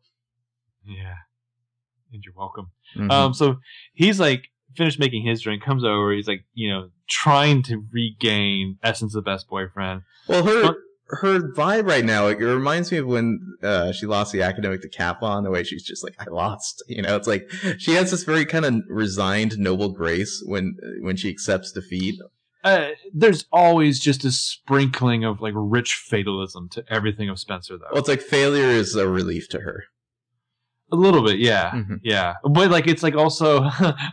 Yeah, and you're welcome. Mm-hmm. Um, so he's like finished making his drink, comes over. He's like, you know, trying to regain essence of best boyfriend. Well, her but, her vibe right now, it reminds me of when uh, she lost the academic decathlon. The way she's just like, I lost. You know, it's like she has this very kind of resigned noble grace when when she accepts defeat. Uh, there's always just a sprinkling of like rich fatalism to everything of Spencer, though. Well, it's like failure is a relief to her. A little bit, yeah, mm-hmm. yeah. But like, it's like also,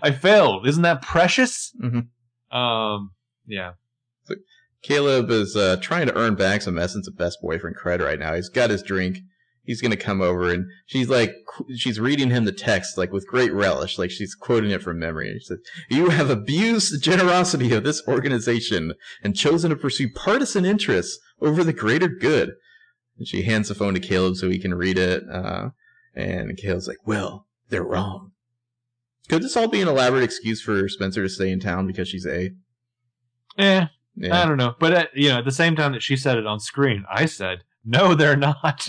I failed. Isn't that precious? Mm-hmm. Um, yeah. So Caleb is uh, trying to earn back some essence of best boyfriend cred right now. He's got his drink. He's gonna come over, and she's like, she's reading him the text like with great relish, like she's quoting it from memory. She says, "You have abused the generosity of this organization and chosen to pursue partisan interests over the greater good." And she hands the phone to Caleb so he can read it. Uh, and Caleb's like, "Well, they're wrong." Could this all be an elaborate excuse for Spencer to stay in town because she's a? Eh, yeah. I don't know. But at, you know, at the same time that she said it on screen, I said, "No, they're not."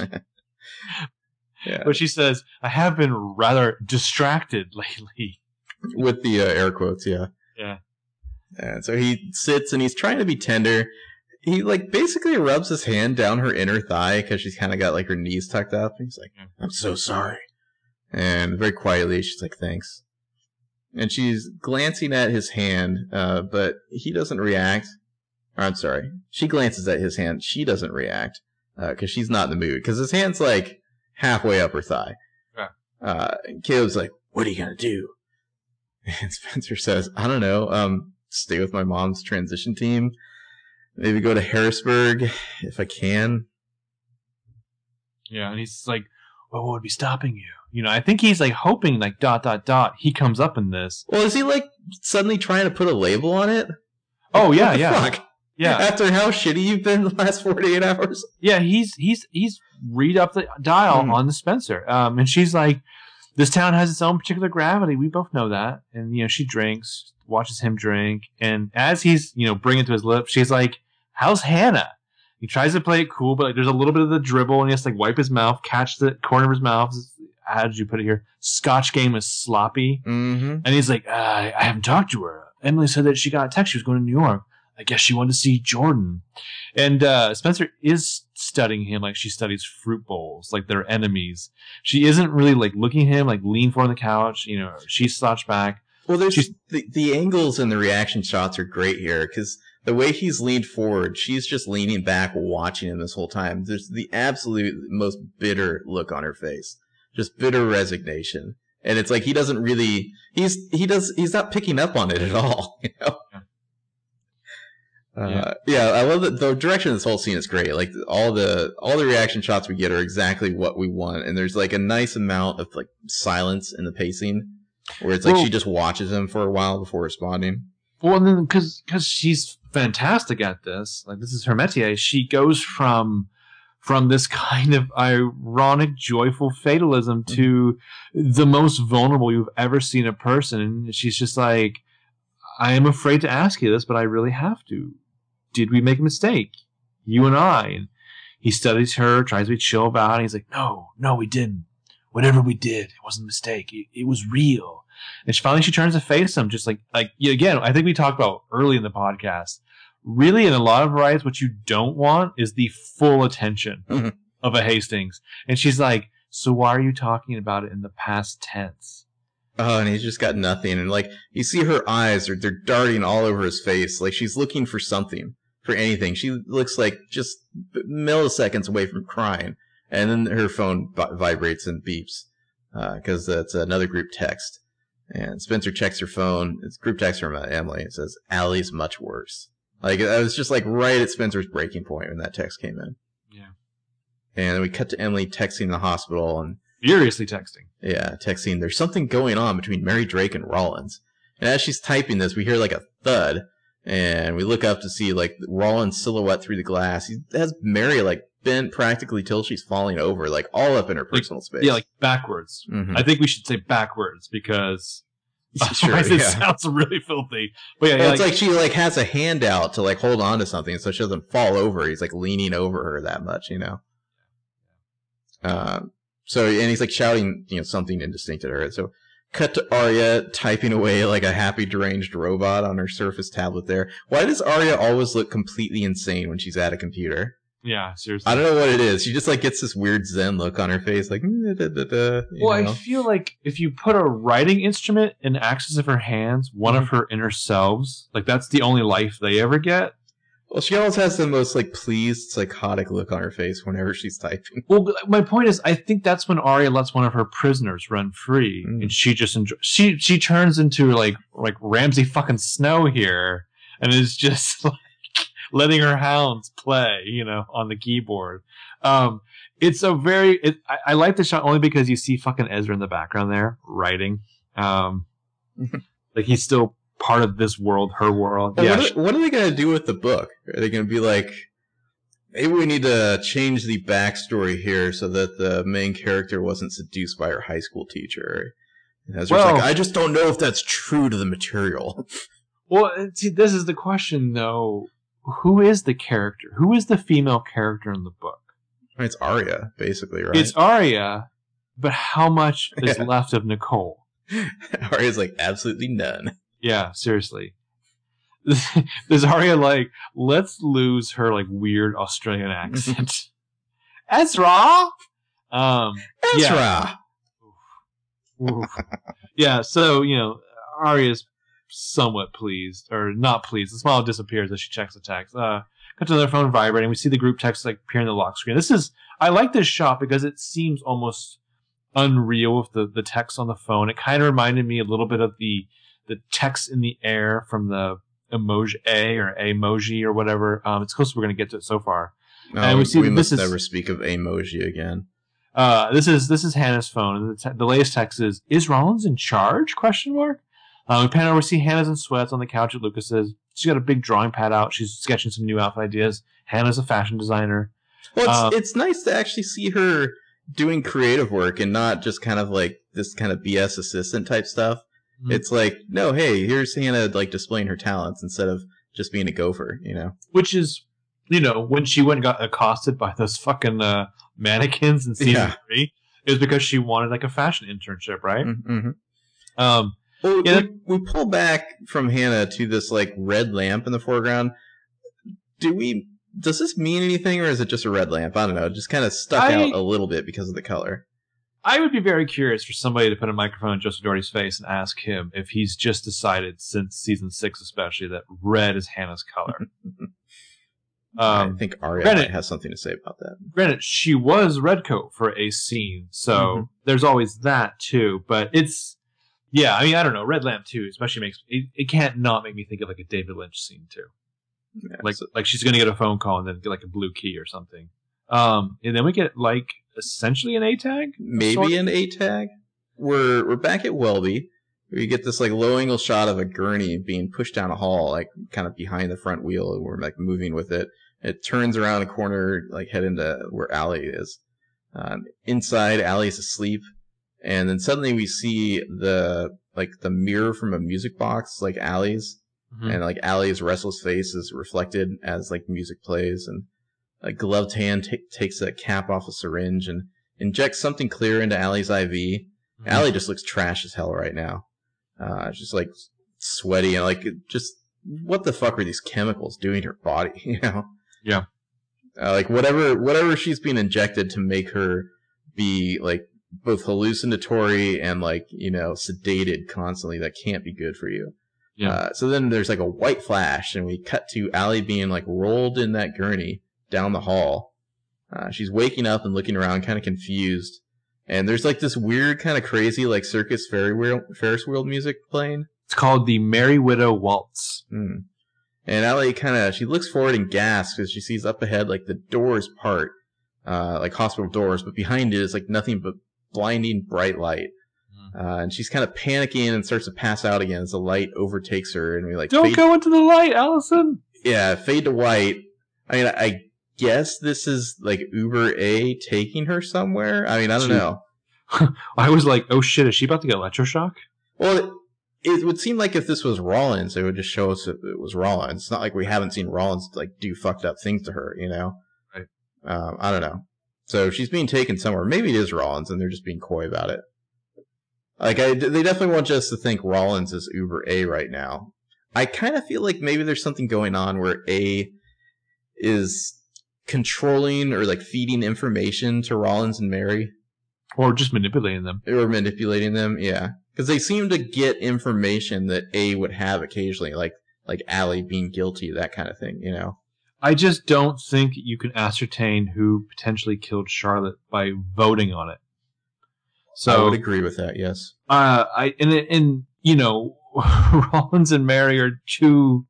Yeah. But she says, I have been rather distracted lately. With the uh, air quotes, yeah. Yeah. And so he sits and he's trying to be tender. He, like, basically rubs his hand down her inner thigh because she's kind of got, like, her knees tucked up. And he's like, I'm so sorry. And very quietly, she's like, thanks. And she's glancing at his hand, uh, but he doesn't react. Or, I'm sorry. She glances at his hand. She doesn't react. Because uh, she's not in the mood. Because his hand's, like, halfway up her thigh. Yeah. Uh, and Caleb's like, what are you going to do? And Spencer says, I don't know. Um, stay with my mom's transition team. Maybe go to Harrisburg if I can. Yeah, and he's like, well, what would be stopping you? You know, I think he's, like, hoping, like, dot, dot, dot, he comes up in this. Well, is he, like, suddenly trying to put a label on it? Oh, like, yeah, what the yeah. fuck? Yeah. After how shitty you've been the last forty-eight hours. Yeah, he's he's he's read up the dial mm. on the Spencer. Um, and she's like, this town has its own particular gravity. We both know that. And, you know, she drinks, watches him drink. And as he's, you know, bringing it to his lips, she's like, how's Hanna? He tries to play it cool, but like, there's a little bit of the dribble. And he has to like, wipe his mouth, catch the corner of his mouth. How did you put it here? Scotch game is sloppy. Mm-hmm. And he's like, I, I haven't talked to her. Emily said that she got a text. She was going to New York. I guess she wanted to see Jordan. And uh, Spencer is studying him like she studies fruit bowls, like they're enemies. She isn't really like looking at him, like lean forward on the couch. You know, she's slouched back. Well, there's the, the angles and the reaction shots are great here because the way he's leaned forward, she's just leaning back watching him this whole time. There's the absolute most bitter look on her face, just bitter resignation. And it's like he doesn't really he's he does he's not picking up on it at all, you know. Yeah, uh, yeah I love that the direction of this whole scene is great. Like all the all the reaction shots we get are exactly what we want, and there's like a nice amount of like silence in the pacing where it's like well, she just watches him for a while before responding. Well, and then because because she's fantastic at this, like this is her métier. She goes from. From this kind of ironic, joyful fatalism to the most vulnerable you've ever seen a person. And she's just like, I am afraid to ask you this, but I really have to. Did we make a mistake? You and I. And he studies her, tries to be chill about it. And he's like, no, no, we didn't. Whatever we did, it wasn't a mistake. It, it was real. And she, finally she turns to face him, just like, like again, I think we talked about early in the podcast. Really, in a lot of riots, what you don't want is the full attention mm-hmm. of a Hastings. And she's like, so why are you talking about it in the past tense? Oh, and he's just got nothing. And, like, you see her eyes, are they're darting all over his face. Like, she's looking for something, for anything. She looks like just milliseconds away from crying. And then her phone b- vibrates and beeps because uh, that's another group text. And Spencer checks her phone. It's group text from uh, Emily. It says, Allie's much worse. Like, I was just, like, right at Spencer's breaking point when that text came in. Yeah. And then we cut to Emily texting the hospital. And furiously texting. Yeah, texting. There's something going on between Mary Drake and Rollins. And as she's typing this, we hear, like, a thud. And we look up to see, like, Rollins' silhouette through the glass. He has Mary, like, bent practically till she's falling over, like, all up in her personal like, space. Yeah, like, backwards. Mm-hmm. I think we should say backwards because... Sure, yeah. It sounds really filthy, but yeah, yeah it's like, like she like has a hand out to like hold on to something, so she doesn't fall over. He's like leaning over her that much, you know. Uh, so and he's like shouting, you know, something indistinct at her. So cut to Aria typing away like a happy deranged robot on her Surface tablet. There, why does Aria always look completely insane when she's at a computer? Yeah, seriously, I don't know what it is. She just like gets this weird zen look on her face, like. Da, da, da, da, well, know. I feel like if you put a writing instrument in axis of her hands, one mm-hmm. of her inner selves, like that's the only life they ever get. Well, she always has the most like pleased, psychotic look on her face whenever she's typing. Well, my point is, I think that's when Aria lets one of her prisoners run free, mm. and she just enjoys. She she turns into like like Ramsay fucking Snow here, and is just like. Letting her hounds play, you know, on the keyboard. Um, it's a very... It, I, I like the shot only because you see fucking Ezra in the background there, writing. Um, like, he's still part of this world, her world. Yeah, what, are, what are they going to do with the book? Are they going to be like, maybe we need to change the backstory here so that the main character wasn't seduced by her high school teacher? And Ezra's well, like, I just don't know if that's true to the material. Well, see, this is the question, though. Who is the character? Who is the female character in the book? It's Aria, basically, right? It's Aria, but how much is yeah. left of Nicole? Aria's like, absolutely none. Yeah, seriously. There's Aria like, let's lose her like weird Australian accent. Ezra! Um, Ezra! Yeah. Oof. Oof. Yeah, so, you know, Aria's somewhat pleased or not pleased. The smile disappears as she checks the text. Uh, got to another phone vibrating. We see the group text like appear in the lock screen. This is I like this shot because it seems almost unreal with the the text on the phone. It kind of reminded me a little bit of the the text in the air from the emoji A or emoji or whatever. Um, it's close. We're going to get to it so far. No, and we see we that must this never is, speak of emoji again. Uh, this is this is Hannah's phone. And the, te- the latest text is "Is Rollins in charge?" Question mark. Um, we pan over, see Hannah's in sweats on the couch at Lucas's. She's got a big drawing pad out. She's sketching some new outfit ideas. Hannah's a fashion designer. Well, it's, um, it's nice to actually see her doing creative work and not just kind of like this kind of B S assistant type stuff. Mm-hmm. It's like, no, hey, here's Hannah like displaying her talents instead of just being a gopher, you know? Which is, you know, when she went and got accosted by those fucking uh, mannequins in season yeah. three, it was because she wanted like a fashion internship, right? Mm-hmm. Um. Well, yeah. we, we pull back from Hannah to this like red lamp in the foreground. Do we? Does this mean anything, or is it just a red lamp? I don't know. It just kind of stuck I, out a little bit because of the color. I would be very curious for somebody to put a microphone in Joseph Doherty's face and ask him if he's just decided, since season six especially, that red is Hannah's color. Um, I think Aria granted, has something to say about that. Granted, she was redcoat for a scene, so mm-hmm. there's always that too. But it's, yeah, I mean, I don't know. Red Lamp too, especially makes it, it can't not make me think of like a David Lynch scene too. Yeah, like so. like she's gonna get a phone call and then get like a blue key or something, um, and then we get like essentially an A tag, maybe sort of. an A tag. We're we're back at Welby. We get this like low angle shot of a gurney being pushed down a hall, like kind of behind the front wheel, and we're like moving with it. It turns around a corner, like head into where Allie is. Um, inside, Allie's asleep, and then suddenly we see the like the mirror from a music box, like Allie's, mm-hmm. and like Allie's restless face is reflected as like music plays, and a gloved hand t- takes a cap off a syringe and injects something clear into Allie's I V. Mm-hmm. Allie just looks trash as hell right now. Uh, she's like sweaty and like just what the fuck are these chemicals doing to her body? You know? Yeah. Uh, like whatever, whatever she's being injected to make her be like both hallucinatory and like, you know, sedated constantly. That can't be good for you. Yeah. Uh, so then there's like a white flash and we cut to Allie being like rolled in that gurney down the hall. Uh, she's waking up and looking around kind of confused. And there's like this weird kind of crazy like circus fairy wheel, Ferris wheel music playing. It's called the Merry Widow Waltz. Mm. And Allie kind of, she looks forward and gasps because she sees up ahead like the doors part, uh, like hospital doors, but behind it is like nothing but blinding bright light. Mm. Uh, and she's kind of panicking and starts to pass out again as the light overtakes her. And we like, don't fade... go into the light, Allison. Yeah, fade to white. I mean, I. I guess this is like Uber A taking her somewhere. I mean, I don't she, know. I was like, oh shit, is she about to get electroshock? Well, it, it would seem like if this was Rollins, it would just show us if it was Rollins. It's not like we haven't seen Rollins like do fucked up things to her, you know? Right. Um, I don't know. So she's being taken somewhere. Maybe it is Rollins and they're just being coy about it. Like, I, they definitely want us to think Rollins is Uber A right now. I kind of feel like maybe there's something going on where A is controlling or like feeding information to Rollins and Mary, or just manipulating them, or manipulating them, yeah, because they seem to get information that A would have occasionally, like like Allie being guilty, that kind of thing, you know. I just don't think you can ascertain who potentially killed Charlotte by voting on it. So I would agree with that, yes. Uh, I and and you know, Rollins and Mary are two.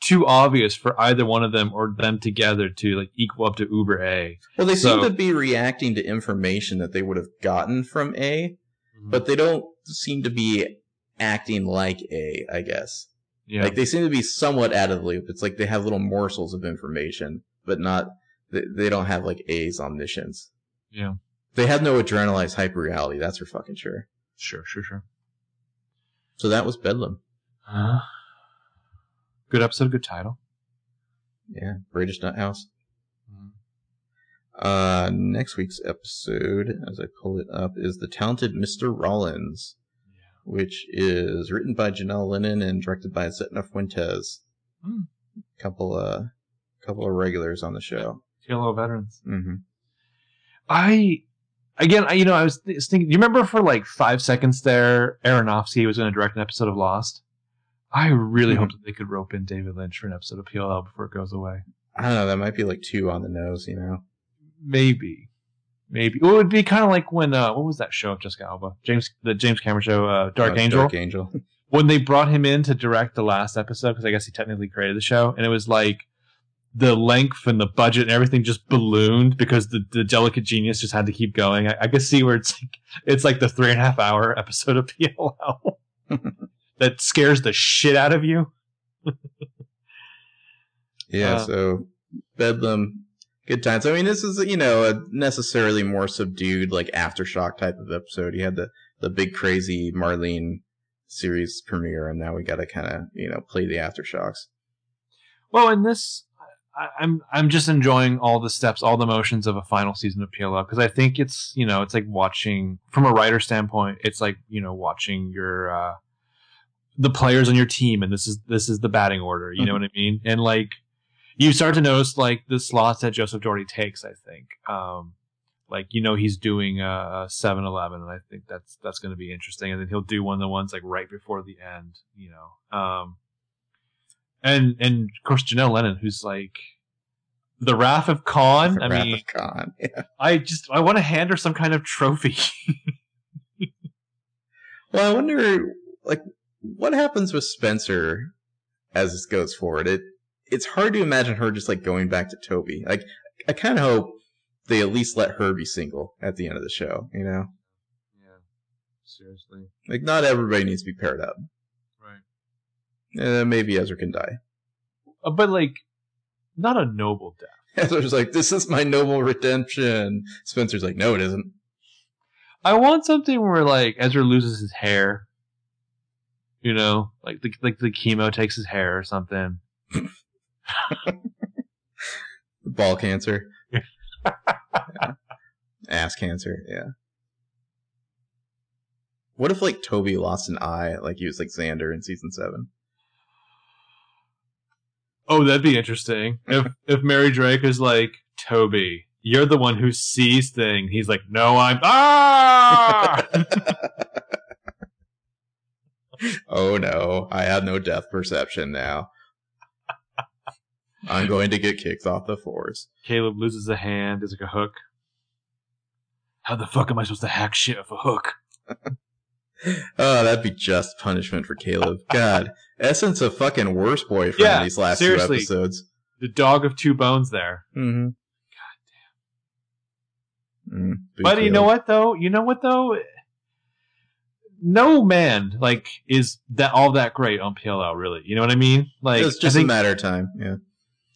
Too obvious for either one of them or them together to like equal up to Uber A. Well, they so, seem to be reacting to information that they would have gotten from A, mm-hmm. but they don't seem to be acting like A, I guess. Yeah. Like they seem to be somewhat out of the loop. It's like they have little morsels of information, but not they, they don't have like A's omniscience. Yeah. They have no adrenalized hyperreality, that's for fucking sure. Sure, sure, sure. So that was Bedlam. Huh? Good episode, good title. Yeah, British Nuthouse. Mm. Uh, next week's episode, as I pull it up, is The Talented Mister Rollins, yeah. which is written by Janelle Lennon and directed by Zetna Fuentes. Mm. Couple, uh, couple of regulars on the show. T L O veterans. Mm-hmm. I, again, I, you know, I was, th- was thinking, do you remember for like five seconds there, Aronofsky was going to direct an episode of Lost? I really mm-hmm. hope that they could rope in David Lynch for an episode of P L L before it goes away. I don't know. That might be like two on the nose, you know? Maybe. Maybe. Well, it would be kind of like when, uh, what was that show of Jessica Alba? James, the James Cameron show, uh, Dark oh, Angel. Dark Angel. When they brought him in to direct the last episode, because I guess he technically created the show, and it was like the length and the budget and everything just ballooned because the, the Delicate Genius just had to keep going. I, I could see where it's like, it's like the three and a half hour episode of P L L. That scares the shit out of you. yeah, uh, so Bedlam, good times. I mean, this is, you know, a necessarily more subdued, like, aftershock type of episode. You had the, the big crazy Marlene series premiere, and now we got to kind of, you know, play the aftershocks. Well, in this, I, I'm I'm just enjoying all the steps, all the motions of a final season of P L L, because I think it's, you know, it's like watching, from a writer standpoint, it's like, you know, watching your... Uh, the players on your team, and this is this is the batting order, you mm-hmm. know what I mean? And like you start to notice like the slots that Joseph Doherty takes, I think. Um like, you know, he's doing a seven eleven, and I think that's that's going to be interesting. And then he'll do one of the ones like right before the end, you know. Um, and and of course Janelle Lennon, who's like the Wrath of Khan. The I Wrath mean, of Khan. Yeah. I just I want to hand her some kind of trophy. Well, I wonder, like, what happens with Spencer as this goes forward. It it's hard to imagine her just like going back to Toby. Like, I kind of hope they at least let her be single at the end of the show, you know? Yeah, seriously. Like, not everybody needs to be paired up. Right. Uh, maybe Ezra can die. Uh, but, like, not a noble death. Ezra's like, this is my noble redemption. Spencer's like, no, it isn't. I want something where, like, Ezra loses his hair. You know? Like, the, like the chemo takes his hair or something. Ball cancer. Yeah. Ass cancer, yeah. What if, like, Toby lost an eye, like he was like Xander in season seven? Oh, that'd be interesting. If if Mary Drake is like, Toby, you're the one who sees things. He's like, no, I'm ah. Oh no, I have no depth perception now. I'm going to get kicked off the force. Caleb loses a hand. It's like a hook. How the fuck am I supposed to hack shit off a hook? Oh, that'd be just punishment for Caleb. God. Essence of fucking worst boyfriend yeah, in these last seriously, two episodes. The dog of two bones there. Mm-hmm. God damn. Mm, but Caleb. You know what, though? You know what, though? No man, like, is that all that great on P L L, really. You know what I mean? Like, it's just I think, a matter of time, yeah.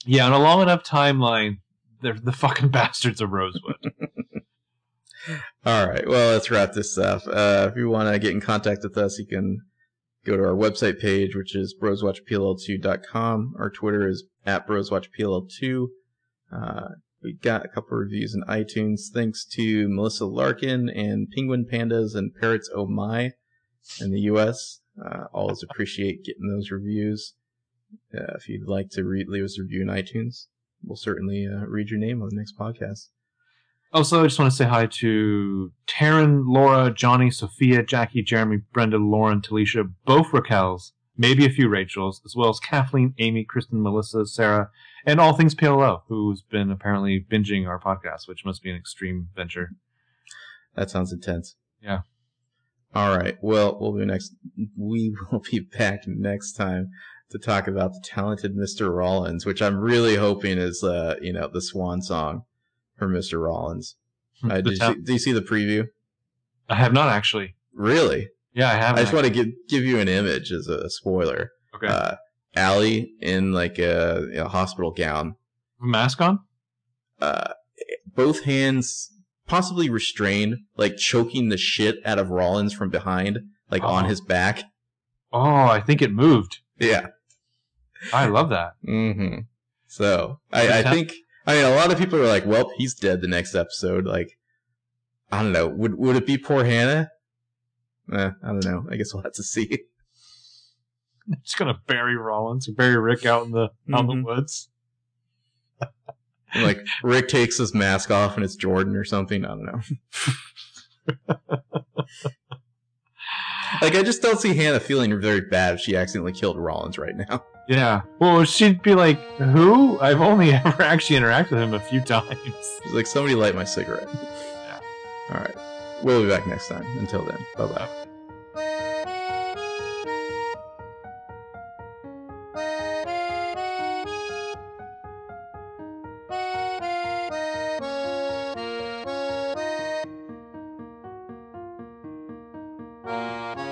Yeah, on a long enough timeline, they're the fucking bastards of Rosewood. All right, well, let's wrap this up. Uh, if you want to get in contact with us, you can go to our website page, which is bros watch p l l two dot com. Our Twitter is at bros watch p l l two. Uh, we got a couple reviews in iTunes. Thanks to Melissa Larkin and Penguin Pandas and Parrots Oh My in the U S Uh, always appreciate getting those reviews. Uh, if you'd like to read, leave us a review in iTunes, we'll certainly uh, read your name on the next podcast. Also, I just want to say hi to Taryn, Laura, Johnny, Sophia, Jackie, Jeremy, Brenda, Lauren, Talisha, both Raquels, maybe a few Rachels, as well as Kathleen, Amy, Kristen, Melissa, Sarah, and all things P L L, who's been apparently binging our podcast, which must be an extreme venture. That sounds intense. Yeah. All right. Well, we'll be next. We will be back next time to talk about the talented Mister Rollins, which I'm really hoping is, uh, you know, the swan song for Mister Rollins. Uh, do, ta- you see, do you see the preview? I have not actually. Really? Yeah, I haven't. I just actually. want to give give you an image as a spoiler. Okay. Uh, Allie in like a, a hospital gown, mask on, uh, both hands possibly restrained, like choking the shit out of Rollins from behind, like oh. on his back. Oh, I think it moved. Yeah. I love that. Mm-hmm. So I, I think I mean a lot of people are like, "Well, he's dead the next episode." Like, I don't know. Would would it be poor Hanna? Eh, I don't know. I guess we'll have to see. I'm just gonna bury Rollins, bury Rick out in the mm-hmm. out in the woods. Like Rick takes his mask off and it's Jordan or something. I don't know. Like, I just don't see Hanna feeling very bad if she accidentally killed Rollins right now. Yeah. Well, she'd be like, who? I've only ever actually interacted with him a few times. She's like, somebody light my cigarette. Yeah. All right. We'll be back next time. Until then, bye-bye. Bye.